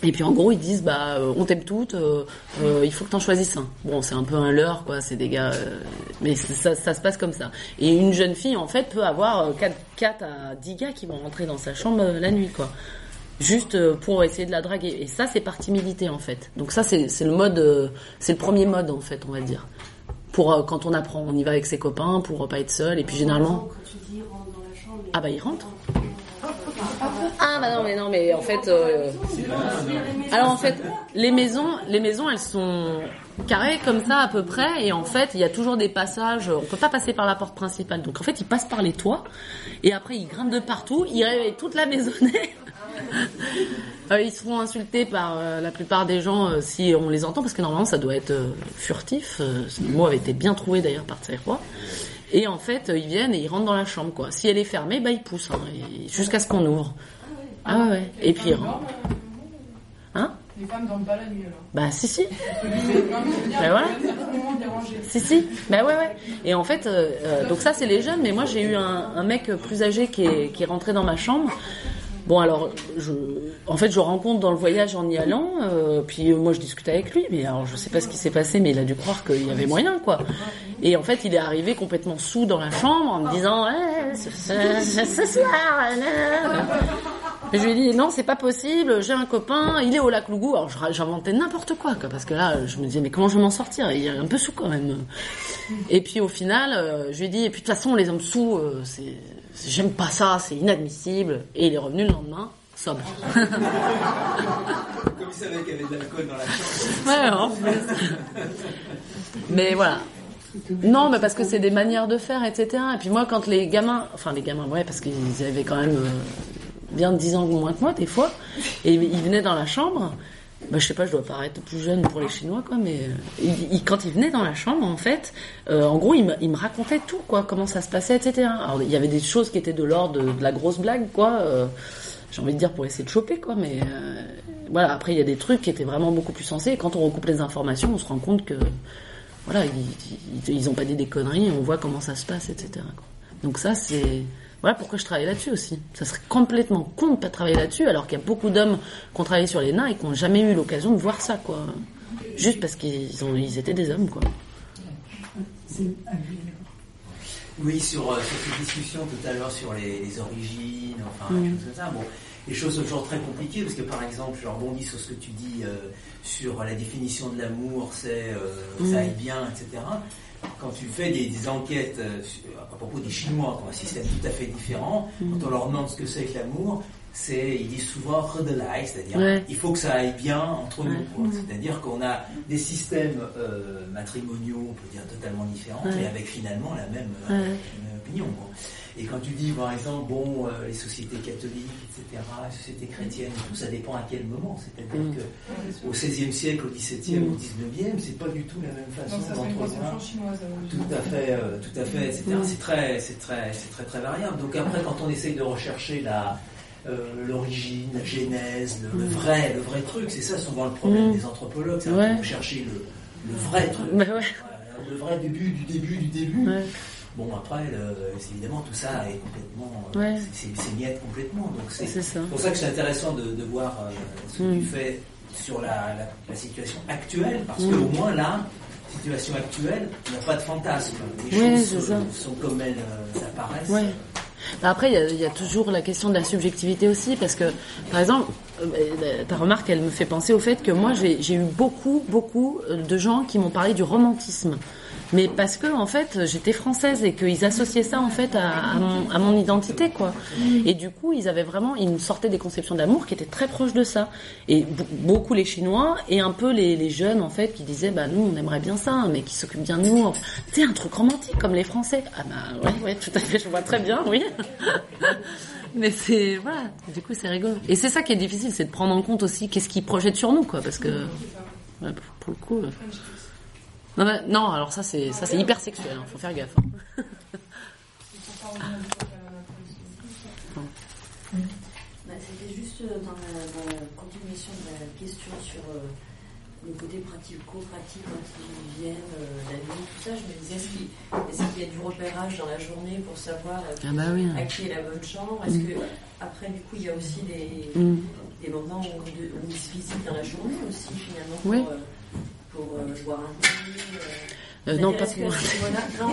Et puis en gros ils disent bah euh, on t'aime toutes, euh, euh, il faut que t'en choisisses un. Bon c'est un peu un leurre quoi, c'est des gars, euh, mais ça, ça se passe comme ça. Et une jeune fille en fait peut avoir euh, quatre à dix gars qui vont rentrer dans sa chambre euh, la nuit quoi. Juste euh, pour essayer de la draguer. Et ça c'est par timidité en fait. Donc ça c'est, c'est le mode, euh, c'est le premier mode en fait on va dire. Pour euh, quand on apprend, on y va avec ses copains pour euh, pas être seul et puis généralement... Ah bah ils rentrent. Ah bah non mais non mais en fait euh... alors en fait les maisons les maisons elles sont carrées comme ça à peu près et en fait il y a toujours des passages, on peut pas passer par la porte principale donc en fait ils passent par les toits et après ils grimpent de partout, ils réveillent toute la maisonnée euh, ils seront insultés par euh, la plupart des gens euh, si on les entend, parce que normalement ça doit être euh, furtif. Euh, ce mot avait été bien trouvé d'ailleurs par Tsai Hua. Et en fait, euh, ils viennent et ils rentrent dans la chambre, quoi. Si elle est fermée, bah ils poussent, hein, et... jusqu'à ce qu'on ouvre. Ah ouais. Ah, ouais. Et puis. Hein? Les femmes dorment pas la nuit alors. Bah si si. Bah voilà. Si si. Bah ouais ouais. Et en fait, euh, donc ça c'est les jeunes, mais moi j'ai eu un, un mec plus âgé qui est, qui est rentré dans ma chambre. Bon alors, je, en fait je rencontre dans le voyage en y allant, euh, puis moi je discute avec lui, mais alors je sais pas ce qui s'est passé, mais il a dû croire qu'il y avait moyen quoi. Et en fait il est arrivé complètement saoul dans la chambre en me disant eh, ce, ce, ce soir. Et je lui ai dit non, c'est pas possible, j'ai un copain, il est au lac Lugu. Alors j'inventais n'importe quoi, quoi, parce que là je me disais mais comment je vais m'en sortir, il est un peu saoul quand même. Et puis au final je lui ai dit et puis de toute façon les hommes saouls c'est, c'est, j'aime pas ça, c'est inadmissible. Et il est revenu le lendemain sobre. Comme il savait qu'il y avait de l'alcool dans la chambre. Ouais, en fait. Mais voilà. Non, mais parce que c'est des manières de faire, et cetera. Et puis moi, quand les gamins, enfin les gamins, ouais, parce qu'ils avaient quand même bien dix ans ou moins que moi, des fois, et ils venaient dans la chambre, bah, je sais pas, je dois paraître plus jeune pour les Chinois, quoi, mais ils, ils, quand ils venaient dans la chambre, en fait, euh, en gros, ils me, ils me racontaient tout, quoi, comment ça se passait, et cetera. Alors, il y avait des choses qui étaient de l'ordre de, de la grosse blague, quoi, euh, j'ai envie de dire pour essayer de choper, quoi, mais euh, voilà, après, il y a des trucs qui étaient vraiment beaucoup plus sensés, et quand on recoupe les informations, on se rend compte que voilà, ils n'ont pas dit des conneries, on voit comment ça se passe, et cetera. Quoi. Donc ça, c'est... Voilà pourquoi je travaille là-dessus aussi. Ça serait complètement con de ne pas travailler là-dessus, alors qu'il y a beaucoup d'hommes qui ont travaillé sur les nains et qui n'ont jamais eu l'occasion de voir ça, quoi. Juste parce qu'ils ont, ils étaient des hommes, quoi. Oui, sur euh, cette discussion tout à l'heure sur les, les origines, enfin, mmh. choses comme ça, bon... Les choses sont toujours très compliquées, parce que par exemple, je rebondis sur ce que tu dis euh, sur la définition de l'amour, c'est euh, mmh. ça aille bien, et cetera. Quand tu fais des, des enquêtes euh, à propos des Chinois, qui ont un système tout à fait différent, mmh. quand on leur demande ce que c'est que l'amour, c'est, ils disent souvent redelai, c'est-à-dire ouais. il faut que ça aille bien entre ouais. nous. Quoi. Mmh. C'est-à-dire qu'on a des systèmes euh, matrimoniaux, on peut dire totalement différents, ouais. mais avec finalement la même, ouais. euh, la même opinion. Quoi. Et quand tu dis, par exemple, bon, euh, les sociétés catholiques, et cetera, les sociétés chrétiennes, tout ça dépend à quel moment. C'est-à-dire mmh. qu'au seizième siècle, au dix-septième, mmh. au dix-neuvième, c'est pas du tout la même façon d'entretenir. Tout à fait, euh, tout à fait, et cetera. Mmh. C'est très, c'est très, c'est très, très variable. Donc après, quand on essaye de rechercher la euh, l'origine, la genèse, le, mmh. le vrai, le vrai truc, c'est ça souvent le problème mmh. des anthropologues, c'est ouais. de chercher le, le vrai truc, bah ouais. euh, le vrai début du début du début. Ouais. Bon, après, le, évidemment, tout ça est complètement... Ouais. C'est, c'est, c'est niette complètement. Donc c'est, c'est ça. Pour ça que c'est intéressant de, de voir euh, ce que mm. tu fais sur la, la, la situation actuelle, parce mm. qu'au moins, là, situation actuelle, il n'y a pas de fantasme. Les ouais, choses sont, sont comme elles euh, apparaissent. Ouais. Ben après, il y, y a toujours la question de la subjectivité aussi, parce que, par exemple, ta remarque, elle me fait penser au fait que moi, j'ai, j'ai eu beaucoup, beaucoup de gens qui m'ont parlé du romantisme. Mais parce que en fait j'étais française et qu'ils associaient ça en fait à, à, mon, à mon identité quoi. Et du coup ils avaient vraiment, ils me sortaient des conceptions d'amour qui étaient très proches de ça. Et b- beaucoup les Chinois et un peu les, les jeunes en fait qui disaient bah nous on aimerait bien ça, mais qui s'occupe bien de nous. C'est un truc romantique comme les Français. Ah bah ouais ouais tout à fait, je vois très bien oui. Mais c'est voilà, du coup c'est rigolo. Et c'est ça qui est difficile, c'est de prendre en compte aussi qu'est-ce qu'ils projettent sur nous quoi, parce que ouais, pour le coup. Non, mais, non, alors ça c'est ça c'est hyper sexuel, hein, faut faire gaffe. Hein. Bah, c'était juste dans la, dans la continuation de la question sur euh, le côté pratico-pratique quand ils viennent, euh, la nuit, tout ça. Je me disais, est-ce qu'il, est-ce qu'il y a du repérage dans la journée pour savoir à qui, ah bah oui, hein. à qui est la bonne chambre? Est-ce mmh. que après du coup il y a aussi des, mmh. des moments où on se visite dans la journée aussi finalement pour, oui. euh, pour euh, voir un film euh... euh, non, pas pour... Que... non, non,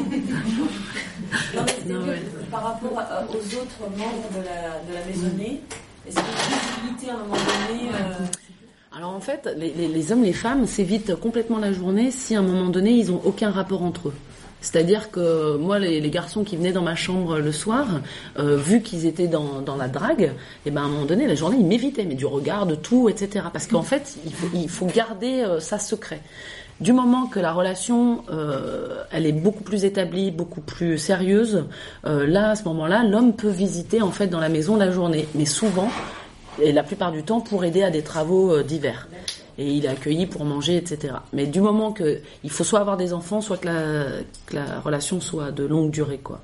mais non, ouais. Par rapport à, aux autres membres de la, de la maisonnée, est-ce qu'il y a une possibilité à un moment donné euh... Alors en fait, les, les, les hommes, les femmes s'évitent complètement la journée si à un moment donné, ils n'ont aucun rapport entre eux. C'est-à-dire que moi, les, les garçons qui venaient dans ma chambre le soir, euh, vu qu'ils étaient dans, dans la drague, et ben à un moment donné, la journée, ils m'évitaient, mais du regard, de tout, et cetera. Parce qu'en fait, il faut, il faut garder euh, ça secret. Du moment que la relation, euh, elle est beaucoup plus établie, beaucoup plus sérieuse, euh, là, à ce moment-là, l'homme peut visiter en fait dans la maison la journée. Mais souvent, et la plupart du temps pour aider à des travaux euh, divers. Et il est accueilli pour manger, et cetera. Mais du moment que il faut soit avoir des enfants, soit que la, que la relation soit de longue durée, quoi.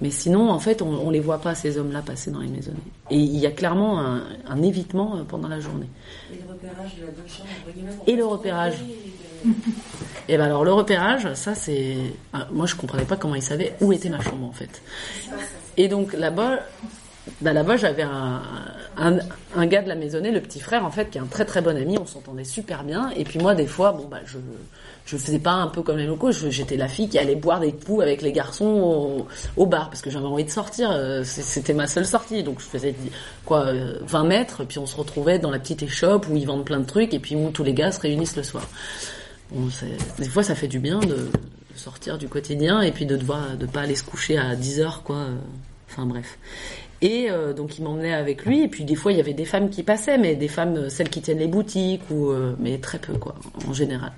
Mais sinon, en fait, on, on les voit pas, ces hommes-là, passer dans les maisonnées. Et il y a clairement un, un évitement pendant la journée. Et le repérage de la bonne chambre. Et le repérage. Et ben alors le repérage, ça c'est, moi je comprenais pas comment ils savaient où était ma chambre en fait. Et donc là-bas, ben là-bas j'avais un, un un gars de la maisonnée, le petit frère en fait, qui est un très très bon ami, on s'entendait super bien. Et puis moi des fois, bon bah ben, je je faisais pas un peu comme les locaux, je, j'étais la fille qui allait boire des coups avec les garçons au, au bar parce que j'avais envie de sortir, c'était ma seule sortie. Donc je faisais quoi vingt mètres, puis on se retrouvait dans la petite échoppe où ils vendent plein de trucs et puis où tous les gars se réunissent le soir. Bon, c'est... Des fois, ça fait du bien de sortir du quotidien et puis de devoir de pas aller se coucher à dix heures, quoi. Enfin, bref. Et euh, donc, il m'emmenait avec lui. Et puis, des fois, il y avait des femmes qui passaient, mais des femmes, celles qui tiennent les boutiques, ou euh, mais très peu, quoi, en général.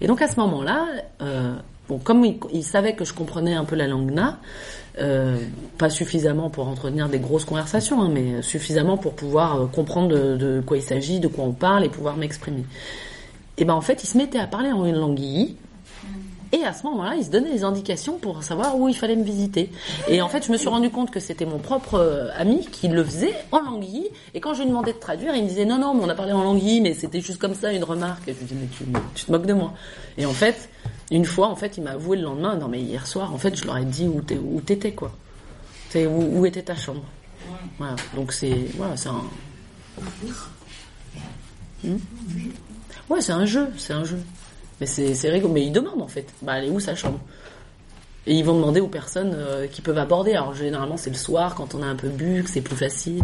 Et donc, à ce moment-là, euh, bon, comme il, il savait que je comprenais un peu la langue Na, euh, pas suffisamment pour entretenir des grosses conversations, hein, mais suffisamment pour pouvoir comprendre de, de quoi il s'agit, de quoi on parle et pouvoir m'exprimer. Et ben en fait, il se mettait à parler en une langue yi, et à ce moment-là, il se donnait des indications pour savoir où il fallait me visiter. Et en fait, je me suis rendu compte que c'était mon propre euh, ami qui le faisait en langue yi, et quand je lui demandais de traduire, il me disait non, non, mais on a parlé en langue yi, mais c'était juste comme ça, une remarque. Et je lui disais mais tu, mais tu te moques de moi. Et en fait, une fois, en fait, il m'a avoué le lendemain, non mais hier soir, en fait, je leur ai dit où, t'es, où t'étais quoi, c'est où, où était ta chambre. Voilà. Donc c'est, voilà, c'est un. Hmm Ouais, c'est un jeu, c'est un jeu. Mais c'est, c'est rigolo. Mais ils demandent, en fait. Bah, elle est où, sa chambre ? Et ils vont demander aux personnes euh, qui peuvent aborder. Alors, généralement, c'est le soir, quand on a un peu bu, que c'est plus facile.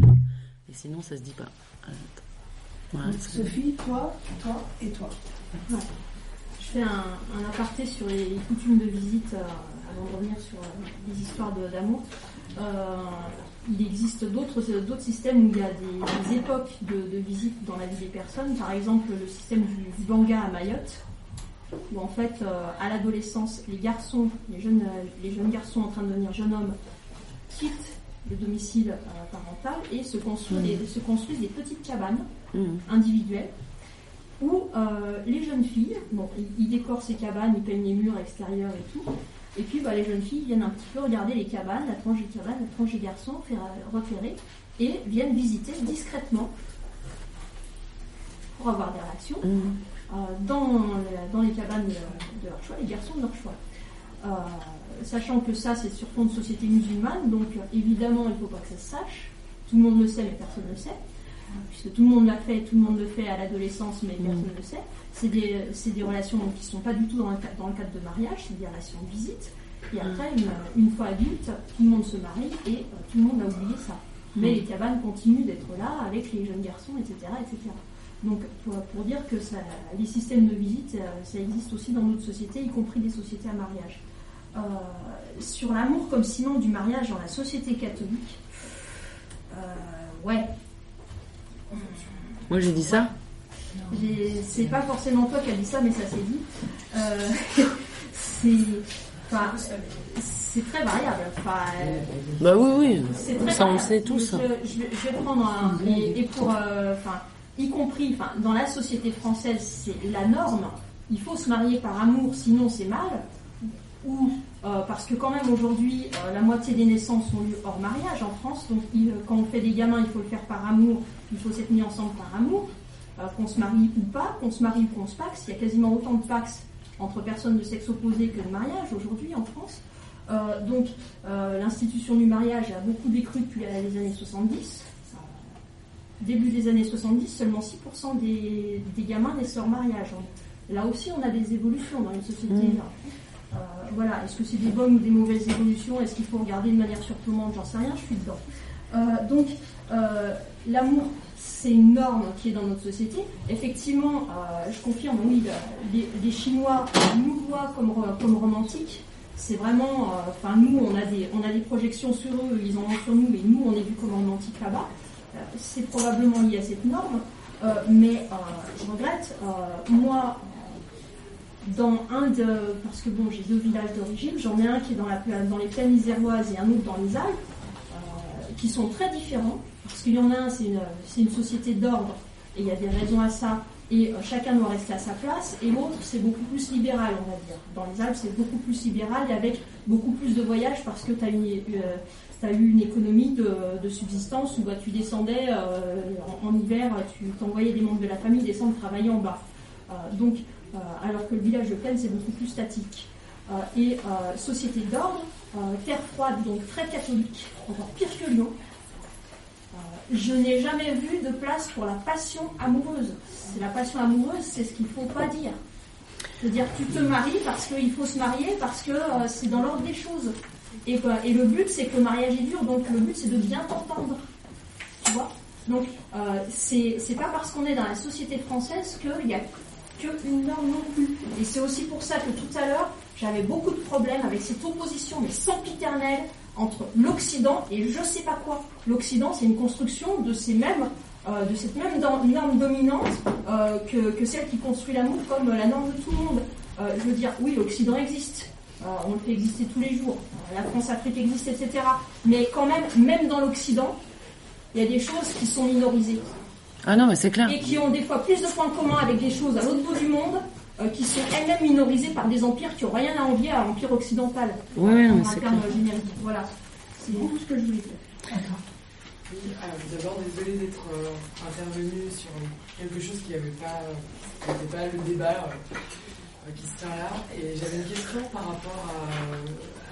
Et sinon, ça se dit pas. Ouais, donc, Sophie, toi, toi et toi. Non. Je fais un, un aparté sur les, les coutumes de visite, euh, avant de revenir sur euh, les histoires de, d'amour. Euh, il existe d'autres, d'autres systèmes où il y a des, des époques de, de visite dans la vie des personnes. Par exemple, le système du, du banga à Mayotte, où en fait, euh, à l'adolescence, les garçons, les jeunes, les jeunes garçons en train de devenir jeunes hommes quittent le domicile euh, parental et se construisent, mmh. des, se construisent des petites cabanes mmh. individuelles où euh, les jeunes filles, bon, ils, ils décorent ces cabanes, ils peignent les murs extérieurs et tout. Et puis, bah, les jeunes filles viennent un petit peu regarder les cabanes, la tranche des cabanes, la tranche des garçons, faire repérer, et viennent visiter discrètement pour avoir des réactions mmh. euh, dans, dans les cabanes de, de leur choix, les garçons de leur choix. Euh, sachant que ça, c'est sur fond de société musulmane, donc évidemment, il ne faut pas que ça se sache. Tout le monde le sait, mais personne ne le sait. Puisque tout le monde l'a fait, tout le monde le fait à l'adolescence, mais personne ne mmh. le sait. C'est des, c'est des relations qui ne sont pas du tout dans le, dans le cadre de mariage, c'est des relations de visite. Et après, une, une fois adulte, tout le monde se marie et euh, tout le monde a oublié ça. Mais mmh. les cabanes continuent d'être là avec les jeunes garçons, et cetera, et cetera. Donc, pour, pour dire que ça, les systèmes de visite, ça existe aussi dans d'autres sociétés, y compris des sociétés à mariage. Euh, sur l'amour comme ciment du mariage dans la société catholique, euh, ouais. Moi j'ai dit ça. J'ai... C'est pas forcément toi qui as dit ça, mais ça s'est dit. Euh... c'est... Enfin, c'est très variable. Enfin, bah oui, oui. C'est très ça, variable. On sait tous. Je, je, je vais prendre un. Et, et pour. Euh, enfin, y compris enfin, dans la société française, c'est la norme. Il faut se marier par amour, sinon c'est mal. Ou euh, parce que quand même aujourd'hui, euh, la moitié des naissances sont lieu hors mariage en France. Donc il, quand on fait des gamins, il faut le faire par amour. Il faut s'être mis ensemble par amour, euh, qu'on se marie ou pas, qu'on se marie ou qu'on se paxe. Il y a quasiment autant de paxes entre personnes de sexe opposé que de mariage aujourd'hui en France. Euh, donc euh, l'institution du mariage a beaucoup décru depuis les années soixante-dix. Début des années soixante-dix, seulement six pour cent des, des gamins naissent hors mariage. Là aussi, on a des évolutions dans une société. Mmh. Euh, voilà, est-ce que c'est des bonnes ou des mauvaises évolutions ? Est-ce qu'il faut regarder de manière surplombante ? J'en sais rien, je suis dedans. Euh, donc, euh, l'amour, c'est une norme qui est dans notre société. Effectivement, euh, je confirme, oui, les, les Chinois nous voient comme, comme romantiques. C'est vraiment, enfin, euh, nous, on a, des, on a des projections sur eux, ils en ont sur nous, mais nous, on est vus comme romantiques là-bas. Euh, c'est probablement lié à cette norme, euh, mais euh, je regrette, euh, moi... Dans un de, parce que bon, j'ai deux villages d'origine, j'en ai un qui est dans, la, dans les plaines iséroises et un autre dans les Alpes, euh, qui sont très différents, Parce qu'il y en a un, c'est une, c'est une société d'ordre, et il y a des raisons à ça, et euh, chacun doit rester à sa place, et l'autre, c'est beaucoup plus libéral, on va dire. Dans les Alpes, c'est beaucoup plus libéral, et avec beaucoup plus de voyages, parce que tu as une... une T'as eu une économie de, de subsistance où bah, tu descendais euh, en, en hiver, tu t'envoyais des membres de la famille descendre travailler en bas. Euh, donc, euh, alors que le village de plaine, c'est beaucoup plus statique. Euh, et euh, société d'ordre, euh, terre froide, donc très catholique, encore pire que Lyon. Euh, je n'ai jamais vu de place pour la passion amoureuse. C'est la passion amoureuse, c'est ce qu'il ne faut pas dire. C'est-à-dire tu te maries parce qu'il faut se marier, parce que euh, c'est dans l'ordre des choses. Et, et le but, c'est que le mariage est dur, donc le but, c'est de bien t'entendre. Tu vois ? Donc, euh, c'est, c'est pas parce qu'on est dans la société française qu'il n'y a qu'une norme non plus. Et c'est aussi pour ça que tout à l'heure, j'avais beaucoup de problèmes avec cette opposition, mais sempiternelle, entre l'Occident et je sais pas quoi. L'Occident, c'est une construction de ces mêmes, euh, de cette même norme dominante euh, que, que celle qui construit l'amour comme la norme de tout le monde. Euh, je veux dire, oui, l'Occident existe. Euh, on le fait exister tous les jours, euh, la France-Afrique existe, et cetera. Mais quand même, même dans l'Occident, il y a des choses qui sont minorisées. Ah non, mais c'est clair. Et qui ont des fois plus de points communs avec des choses à l'autre bout du monde, euh, qui sont elles-mêmes minorisées par des empires qui n'ont rien à envier à l'empire occidental. Oui, euh, mais c'est clair. Voilà, c'est beaucoup ce que je voulais dire. D'accord. Oui, alors d'abord, désolée d'être euh, intervenue sur quelque chose qui n'avait pas, euh, pas le débat. Euh. qui se tient là, et j'avais une question par rapport à,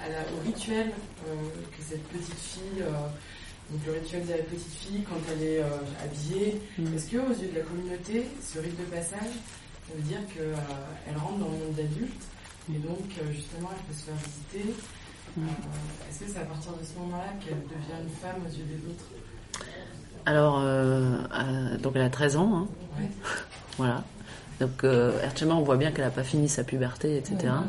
à la, au rituel euh, que cette petite fille, euh, donc le rituel de la petite fille quand elle est euh, habillée, mmh. Est-ce que aux yeux de la communauté, ce rite de passage, ça veut dire qu'elle euh, rentre dans le monde d'adulte, et donc euh, justement elle peut se faire visiter, euh, est-ce que c'est à partir de ce moment-là qu'elle devient une femme aux yeux des autres ? Alors, euh, euh, donc elle a treize ans, hein. Ouais. Voilà. Donc, euh, Herchema, on voit bien qu'elle n'a pas fini sa puberté, et cetera.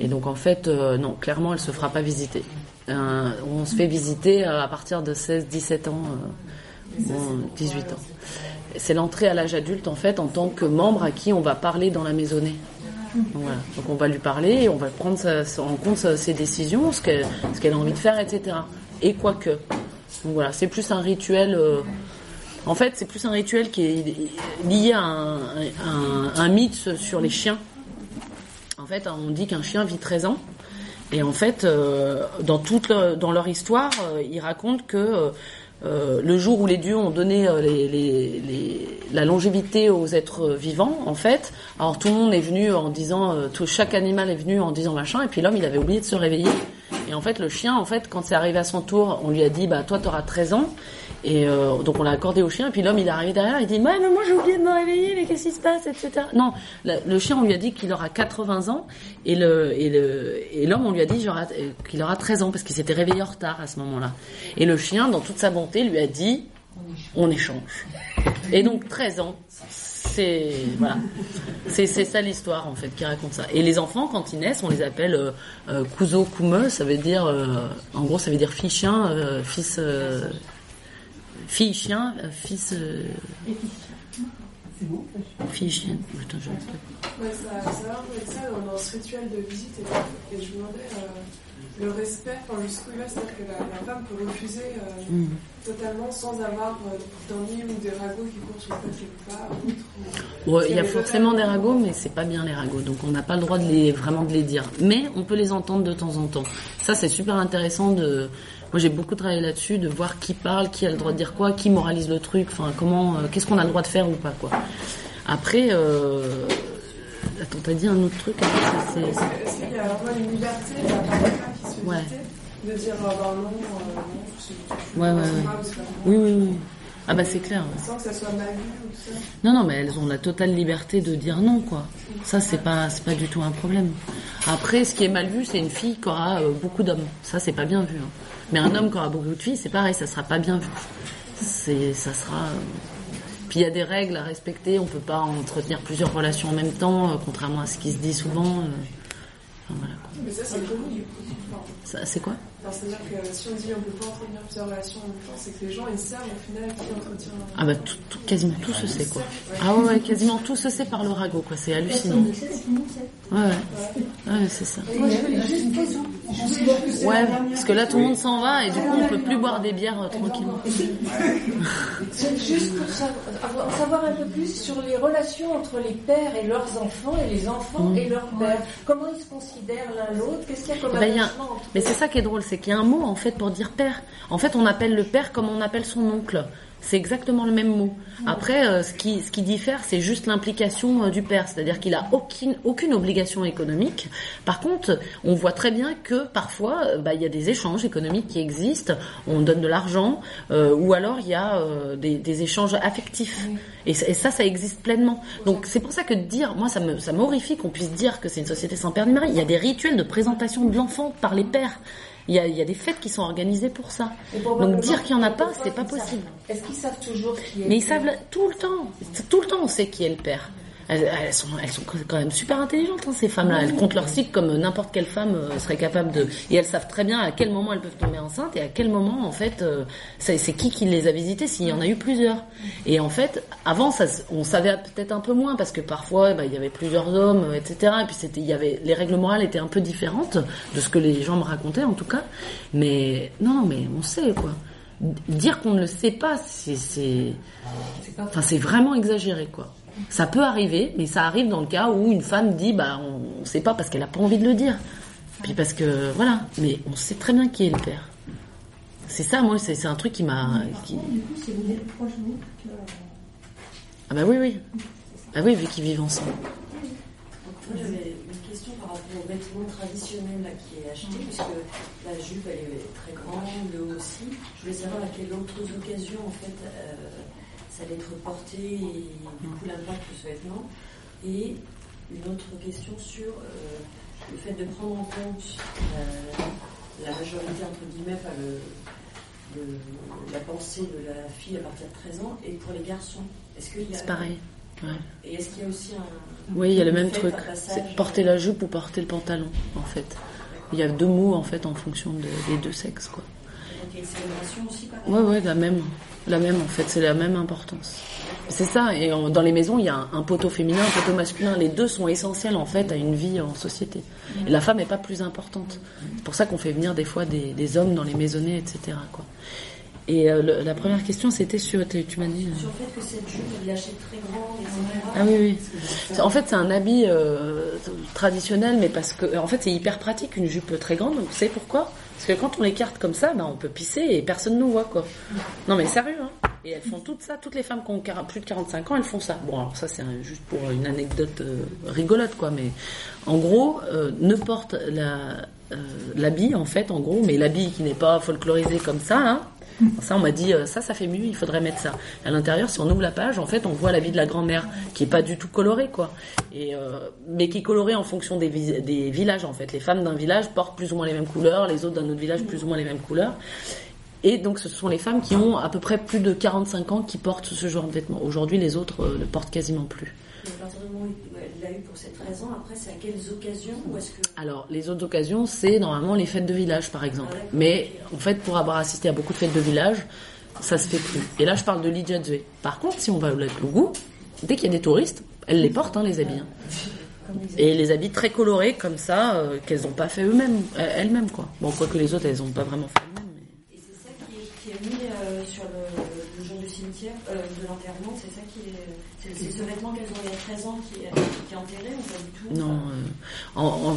Et donc, en fait, euh, non, clairement, elle ne se fera pas visiter. Euh, on se fait visiter à partir de seize, dix-sept ans, euh, bon, dix-huit ans. C'est l'entrée à l'âge adulte, en fait, en tant que membre à qui on va parler dans la maisonnée. Donc, voilà. Donc, on va lui parler, on va prendre sa, en compte ses décisions, ce qu'elle, ce qu'elle a envie de faire, et cetera. Et quoique. Donc, voilà, c'est plus un rituel... Euh, En fait, c'est plus un rituel qui est lié à un, un, un mythe sur les chiens. En fait, on dit qu'un chien vit treize ans. Et en fait, euh, dans, toute le, dans leur histoire, euh, ils racontent que euh, le jour où les dieux ont donné euh, les, les, les, la longévité aux êtres vivants, en fait, alors tout le monde est venu en disant, euh, tout, chaque animal est venu en disant machin, et puis l'homme, il avait oublié de se réveiller. Et en fait, le chien, en fait, quand c'est arrivé à son tour, on lui a dit, bah, toi, t'auras treize ans. Et euh, donc on l'a accordé au chien, et puis l'homme il est arrivé derrière, il dit « Mais maman, j'ai oublié de me réveiller, mais qu'est-ce qui se passe ?» et cetera. Non, le, le chien on lui a dit qu'il aura quatre-vingts ans, et, le, et, le, et l'homme on lui a dit qu'il aura treize ans, parce qu'il s'était réveillé en retard à ce moment-là. Et le chien, dans toute sa bonté, lui a dit « On échange ». Et donc treize ans, c'est, voilà. c'est, c'est ça l'histoire en fait qui raconte ça. Et les enfants, quand ils naissent, on les appelle euh, euh, « Kuzo Kume », ça veut dire, euh, en gros ça veut dire « fille-chien euh, »,« fils euh, ». Fille chien, fils. Euh... C'est bon. Fille chien. Attends, je. Ouais, ça, ça va avec ça dans ce rituel de visite et, et je me demandais euh, le respect, enfin jusqu'où il va, c'est-à-dire que la, la femme peut refuser euh, mm. totalement sans avoir euh, d'un nid ou des ragots qui courent sur le papier ou pas. Ou autre, ou... Il y a forcément des ragots, mais c'est pas bien les ragots, donc on n'a pas le droit de les vraiment de les dire. Mais on peut les entendre de temps en temps. Ça c'est super intéressant de. Moi, j'ai beaucoup travaillé là-dessus, de voir qui parle, qui a le droit de dire quoi, qui moralise le truc, enfin, comment, euh, qu'est-ce qu'on a le droit de faire ou pas, quoi. Après, euh... attends, t'as dit un autre truc hein, c'est... Est-ce qu'il y a vraiment une liberté, il y a pas de femme qui se ouais. dit, de dire, ah bah non, euh, non, c'est... Ouais, ouais, ouais. Pas, c'est pas oui, oui, oui. Ah bah c'est clair. Ouais. Sans que ça soit mal vu ou tout ça. Non, non, mais elles ont la totale liberté de dire non, quoi. Ça, c'est pas, c'est pas du tout un problème. Après, ce qui est mal vu, c'est une fille qui aura euh, beaucoup d'hommes. Ça, c'est pas bien vu, hein. Mais un homme qui aura beaucoup de filles, c'est pareil, ça sera pas bien vu. C'est, ça sera. Puis il y a des règles à respecter. On peut pas entretenir plusieurs relations en même temps, euh, contrairement à ce qui se dit souvent. Euh... Enfin, voilà. Mais ça c'est connu du coup. Enfin, ça c'est quoi non, c'est-à-dire que si on dit on peut pas entretenir plusieurs relations en même temps, c'est que les gens ils savent au final qui entretient. Ah bah tout, tout, quasiment tout se sait quoi. Ah ouais, quasiment tout se sait par le ragot quoi. C'est hallucinant. Ouais ouais. Ouais c'est ça. Moi je voulais juste une question. Ouais, parce que là tout le monde s'en va et du coup on peut plus boire des bières euh, tranquillement. C'est juste pour savoir, savoir un peu plus sur les relations entre les pères et leurs enfants et les enfants mmh. et leurs pères. Comment ils se considèrent l'un l'autre? Qu'est-ce qu'il y a comme attachement ben, a... entre... Mais c'est ça qui est drôle, c'est qu'il y a un mot en fait pour dire père. En fait, on appelle le père comme on appelle son oncle. C'est exactement le même mot. Après, euh, ce qui ce qui diffère, c'est juste l'implication euh, du père, c'est-à-dire qu'il a aucune aucune obligation économique. Par contre, on voit très bien que parfois, euh, bah, il y a des échanges économiques qui existent. On donne de l'argent, euh, ou alors il y a euh, des, des échanges affectifs. Oui. Et, et ça, ça existe pleinement. Donc c'est pour ça que de dire, moi, ça me ça m'horrifie qu'on puisse dire que c'est une société sans père ni mari. Il y a des rituels de présentation de l'enfant par les pères. Il y, a, il y a des fêtes qui sont organisées pour ça. Donc dire qu'il n'y en a pas, c'est pas possible. Savent. Est-ce qu'ils savent toujours qui est? Mais ils savent tout le temps. Tout le temps, on sait qui est le père. Elles, elles, sont, elles sont quand même super intelligentes, hein, ces femmes-là. Elles comptent leur cycle comme n'importe quelle femme euh, serait capable de... Et elles savent très bien à quel moment elles peuvent tomber enceintes et à quel moment, en fait, euh, c'est, c'est qui qui les a visitées, s'il y en a eu plusieurs. Et en fait, avant, ça, on savait peut-être un peu moins, parce que parfois, bah, il y avait plusieurs hommes, et cetera. Et puis, c'était, il y avait, les règles morales étaient un peu différentes de ce que les gens me racontaient, en tout cas. Mais non, mais on sait, quoi. Dire qu'on ne le sait pas, c'est... c'est... Enfin, c'est vraiment exagéré, quoi. Ça peut arriver, mais ça arrive dans le cas où une femme dit bah on, on sait pas parce qu'elle a pas envie de le dire. Puis parce que voilà, mais on sait très bien qui est le père. C'est ça, moi c'est, c'est un truc qui m'a qui... Du coup, c'est le progéniture. Ah bah oui oui. Ah oui, vu qu'ils vivent ensemble. Moi j'avais une question par rapport au vêtement traditionnel là, qui est acheté, mmh. puisque la jupe elle est très grande, le haut aussi. Je voulais savoir à quelles autres occasions en fait euh, ça allait être porté et du coup l'impact de ce vêtement. Et une autre question sur euh, le fait de prendre en compte la, la majorité, entre guillemets, enfin, le, le, la pensée de la fille à partir de treize ans, et pour les garçons. Est-ce qu'il y a... C'est pareil. Ouais. Et est-ce qu'il y a aussi un... Oui, il y a le même truc. C'est porter la jupe ou porter le pantalon, en fait. D'accord. Il y a deux mots, en fait, en fonction de, des deux sexes, quoi. Il y a une célébration aussi, pareil. Oui, oui, la même. La même, en fait, c'est la même importance. C'est ça, et en, dans les maisons, il y a un, un poteau féminin, un poteau masculin. Les deux sont essentiels, en fait, à une vie en société. Et la femme n'est pas plus importante. C'est pour ça qu'on fait venir, des fois, des, des hommes dans les maisonnées, et cetera, quoi. Et euh, le, la première question, c'était sur... Tu m'as dit... Sur le fait que cette jupe, elle l'achète très grande, et cetera. Ah oui, oui. En fait, c'est un habit euh, traditionnel, mais parce que... En fait, c'est hyper pratique, une jupe très grande. Vous savez pourquoi ? Parce que quand on écarte comme ça, bah on peut pisser et personne nous voit, quoi. Non mais sérieux, hein. Et elles font toutes ça, toutes les femmes qui ont plus de quarante-cinq ans, elles font ça. Bon, alors ça c'est juste pour une anecdote rigolote, quoi. Mais en gros, euh, ne porte la, euh, l'habit, en fait, en gros, mais l'habit qui n'est pas folklorisé comme ça, hein. Ça, on m'a dit, ça, ça fait mieux, il faudrait mettre ça. À l'intérieur, si on ouvre la page, en fait, on voit la vie de la grand-mère, qui est pas du tout colorée, quoi. Et, euh, mais qui est colorée en fonction des, vis- des villages, en fait. Les femmes d'un village portent plus ou moins les mêmes couleurs, les autres d'un autre village, plus ou moins les mêmes couleurs. Et donc, ce sont les femmes qui ont à peu près plus de quarante-cinq ans qui portent ce genre de vêtements. Aujourd'hui, les autres euh, ne portent quasiment plus. Elle l'a eu pour cette raison. Après, c'est à quelles occasions ou est-ce que... Alors, les autres occasions, c'est normalement les fêtes de village, par exemple. Ah, mais en fait, pour avoir assisté à beaucoup de fêtes de village, ça se fait plus. Et là, je parle de Lijiazui. Par contre, si on va au Lugu, dès qu'il y a des touristes, elles les portent, hein, les habits. Hein. Et les habits très colorés, comme ça, euh, qu'elles n'ont pas fait eux-mêmes, elles-mêmes, quoi. Bon, quoi que les autres, elles n'ont pas vraiment fait elles-mêmes. Mais... Et c'est ça qui est, qui est mis euh, sur le... cimetière, euh, de l'enterrement, c'est ça qui est... C'est, c'est ce vêtement qu'elles ont il y a treize ans qui est, qui est enterré ou pas du tout? Non, euh, en, en,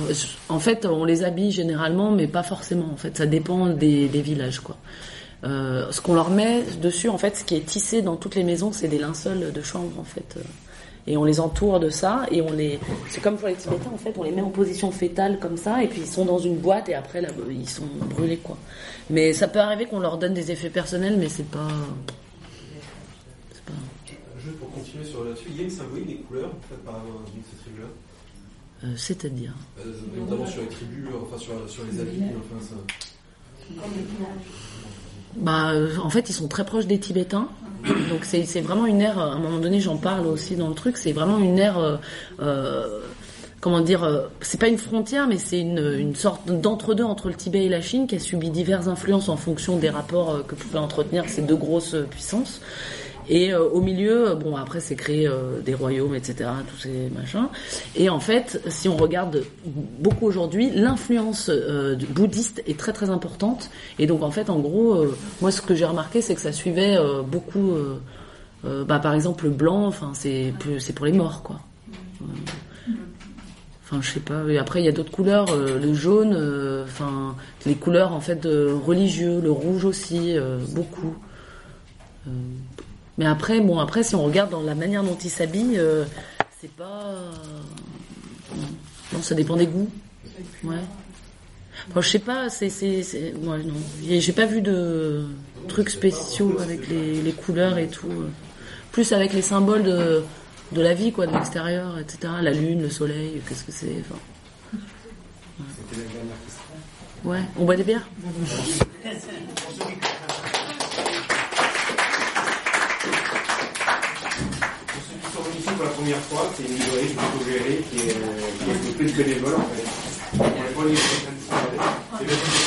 en fait, on les habille généralement, mais pas forcément, en fait. Ça dépend des, des villages, quoi. Euh, ce qu'on leur met dessus, en fait, ce qui est tissé dans toutes les maisons, c'est des linceuls de chambre, en fait. Et on les entoure de ça, et on les... C'est comme pour les Tibétains, en fait, on les met en position fétale, comme ça, et puis ils sont dans une boîte, et après, là, ils sont brûlés, quoi. Mais ça peut arriver qu'on leur donne des effets personnels, mais c'est pas... Pour continuer sur là-dessus, il y a une symbolique des couleurs faite par une de ces tribus-là. Euh, c'est-à-dire euh, notamment sur les tribus, enfin sur, sur les habits, enfin ça. Bah, en fait, ils sont très proches des Tibétains. Donc c'est, c'est vraiment une ère. À un moment donné, j'en parle aussi dans le truc. C'est vraiment une ère. Euh, euh, Comment dire, c'est pas une frontière, mais c'est une, une sorte d'entre-deux entre le Tibet et la Chine qui a subi diverses influences en fonction des rapports que pouvaient entretenir ces deux grosses puissances. Et euh, au milieu, bon, après, c'est créé euh, des royaumes, et cetera, tous ces machins. Et en fait, si on regarde beaucoup aujourd'hui, l'influence euh, bouddhiste est très, très importante. Et donc, en fait, en gros, euh, moi, ce que j'ai remarqué, c'est que ça suivait euh, beaucoup... Euh, euh, bah, par exemple, le blanc, enfin, c'est, c'est pour les morts, quoi. Euh, Enfin, je sais pas. Et après, il y a d'autres couleurs, euh, le jaune, euh, enfin, les couleurs en fait de religieux, le rouge aussi, euh, beaucoup. Euh, mais après, bon, après, si on regarde dans la manière dont ils s'habillent, euh, c'est pas. Non, ça dépend des goûts. Ouais. Enfin, je sais pas. C'est, c'est, c'est... Ouais, non. J'ai pas vu de trucs spéciaux avec les, les couleurs et tout. Plus avec les symboles de. de la vie, quoi, de l'extérieur, et cetera. La lune, le soleil, qu'est-ce que c'est, enfin... Ouais. C'était la dernière question. Ouais, on boit des bières. Pour ceux qui sont venus ici pour la première fois, c'est une librairie, je vous verrai, qui est le plus bénévole, en fait. On est pas les premiers, c'est le plus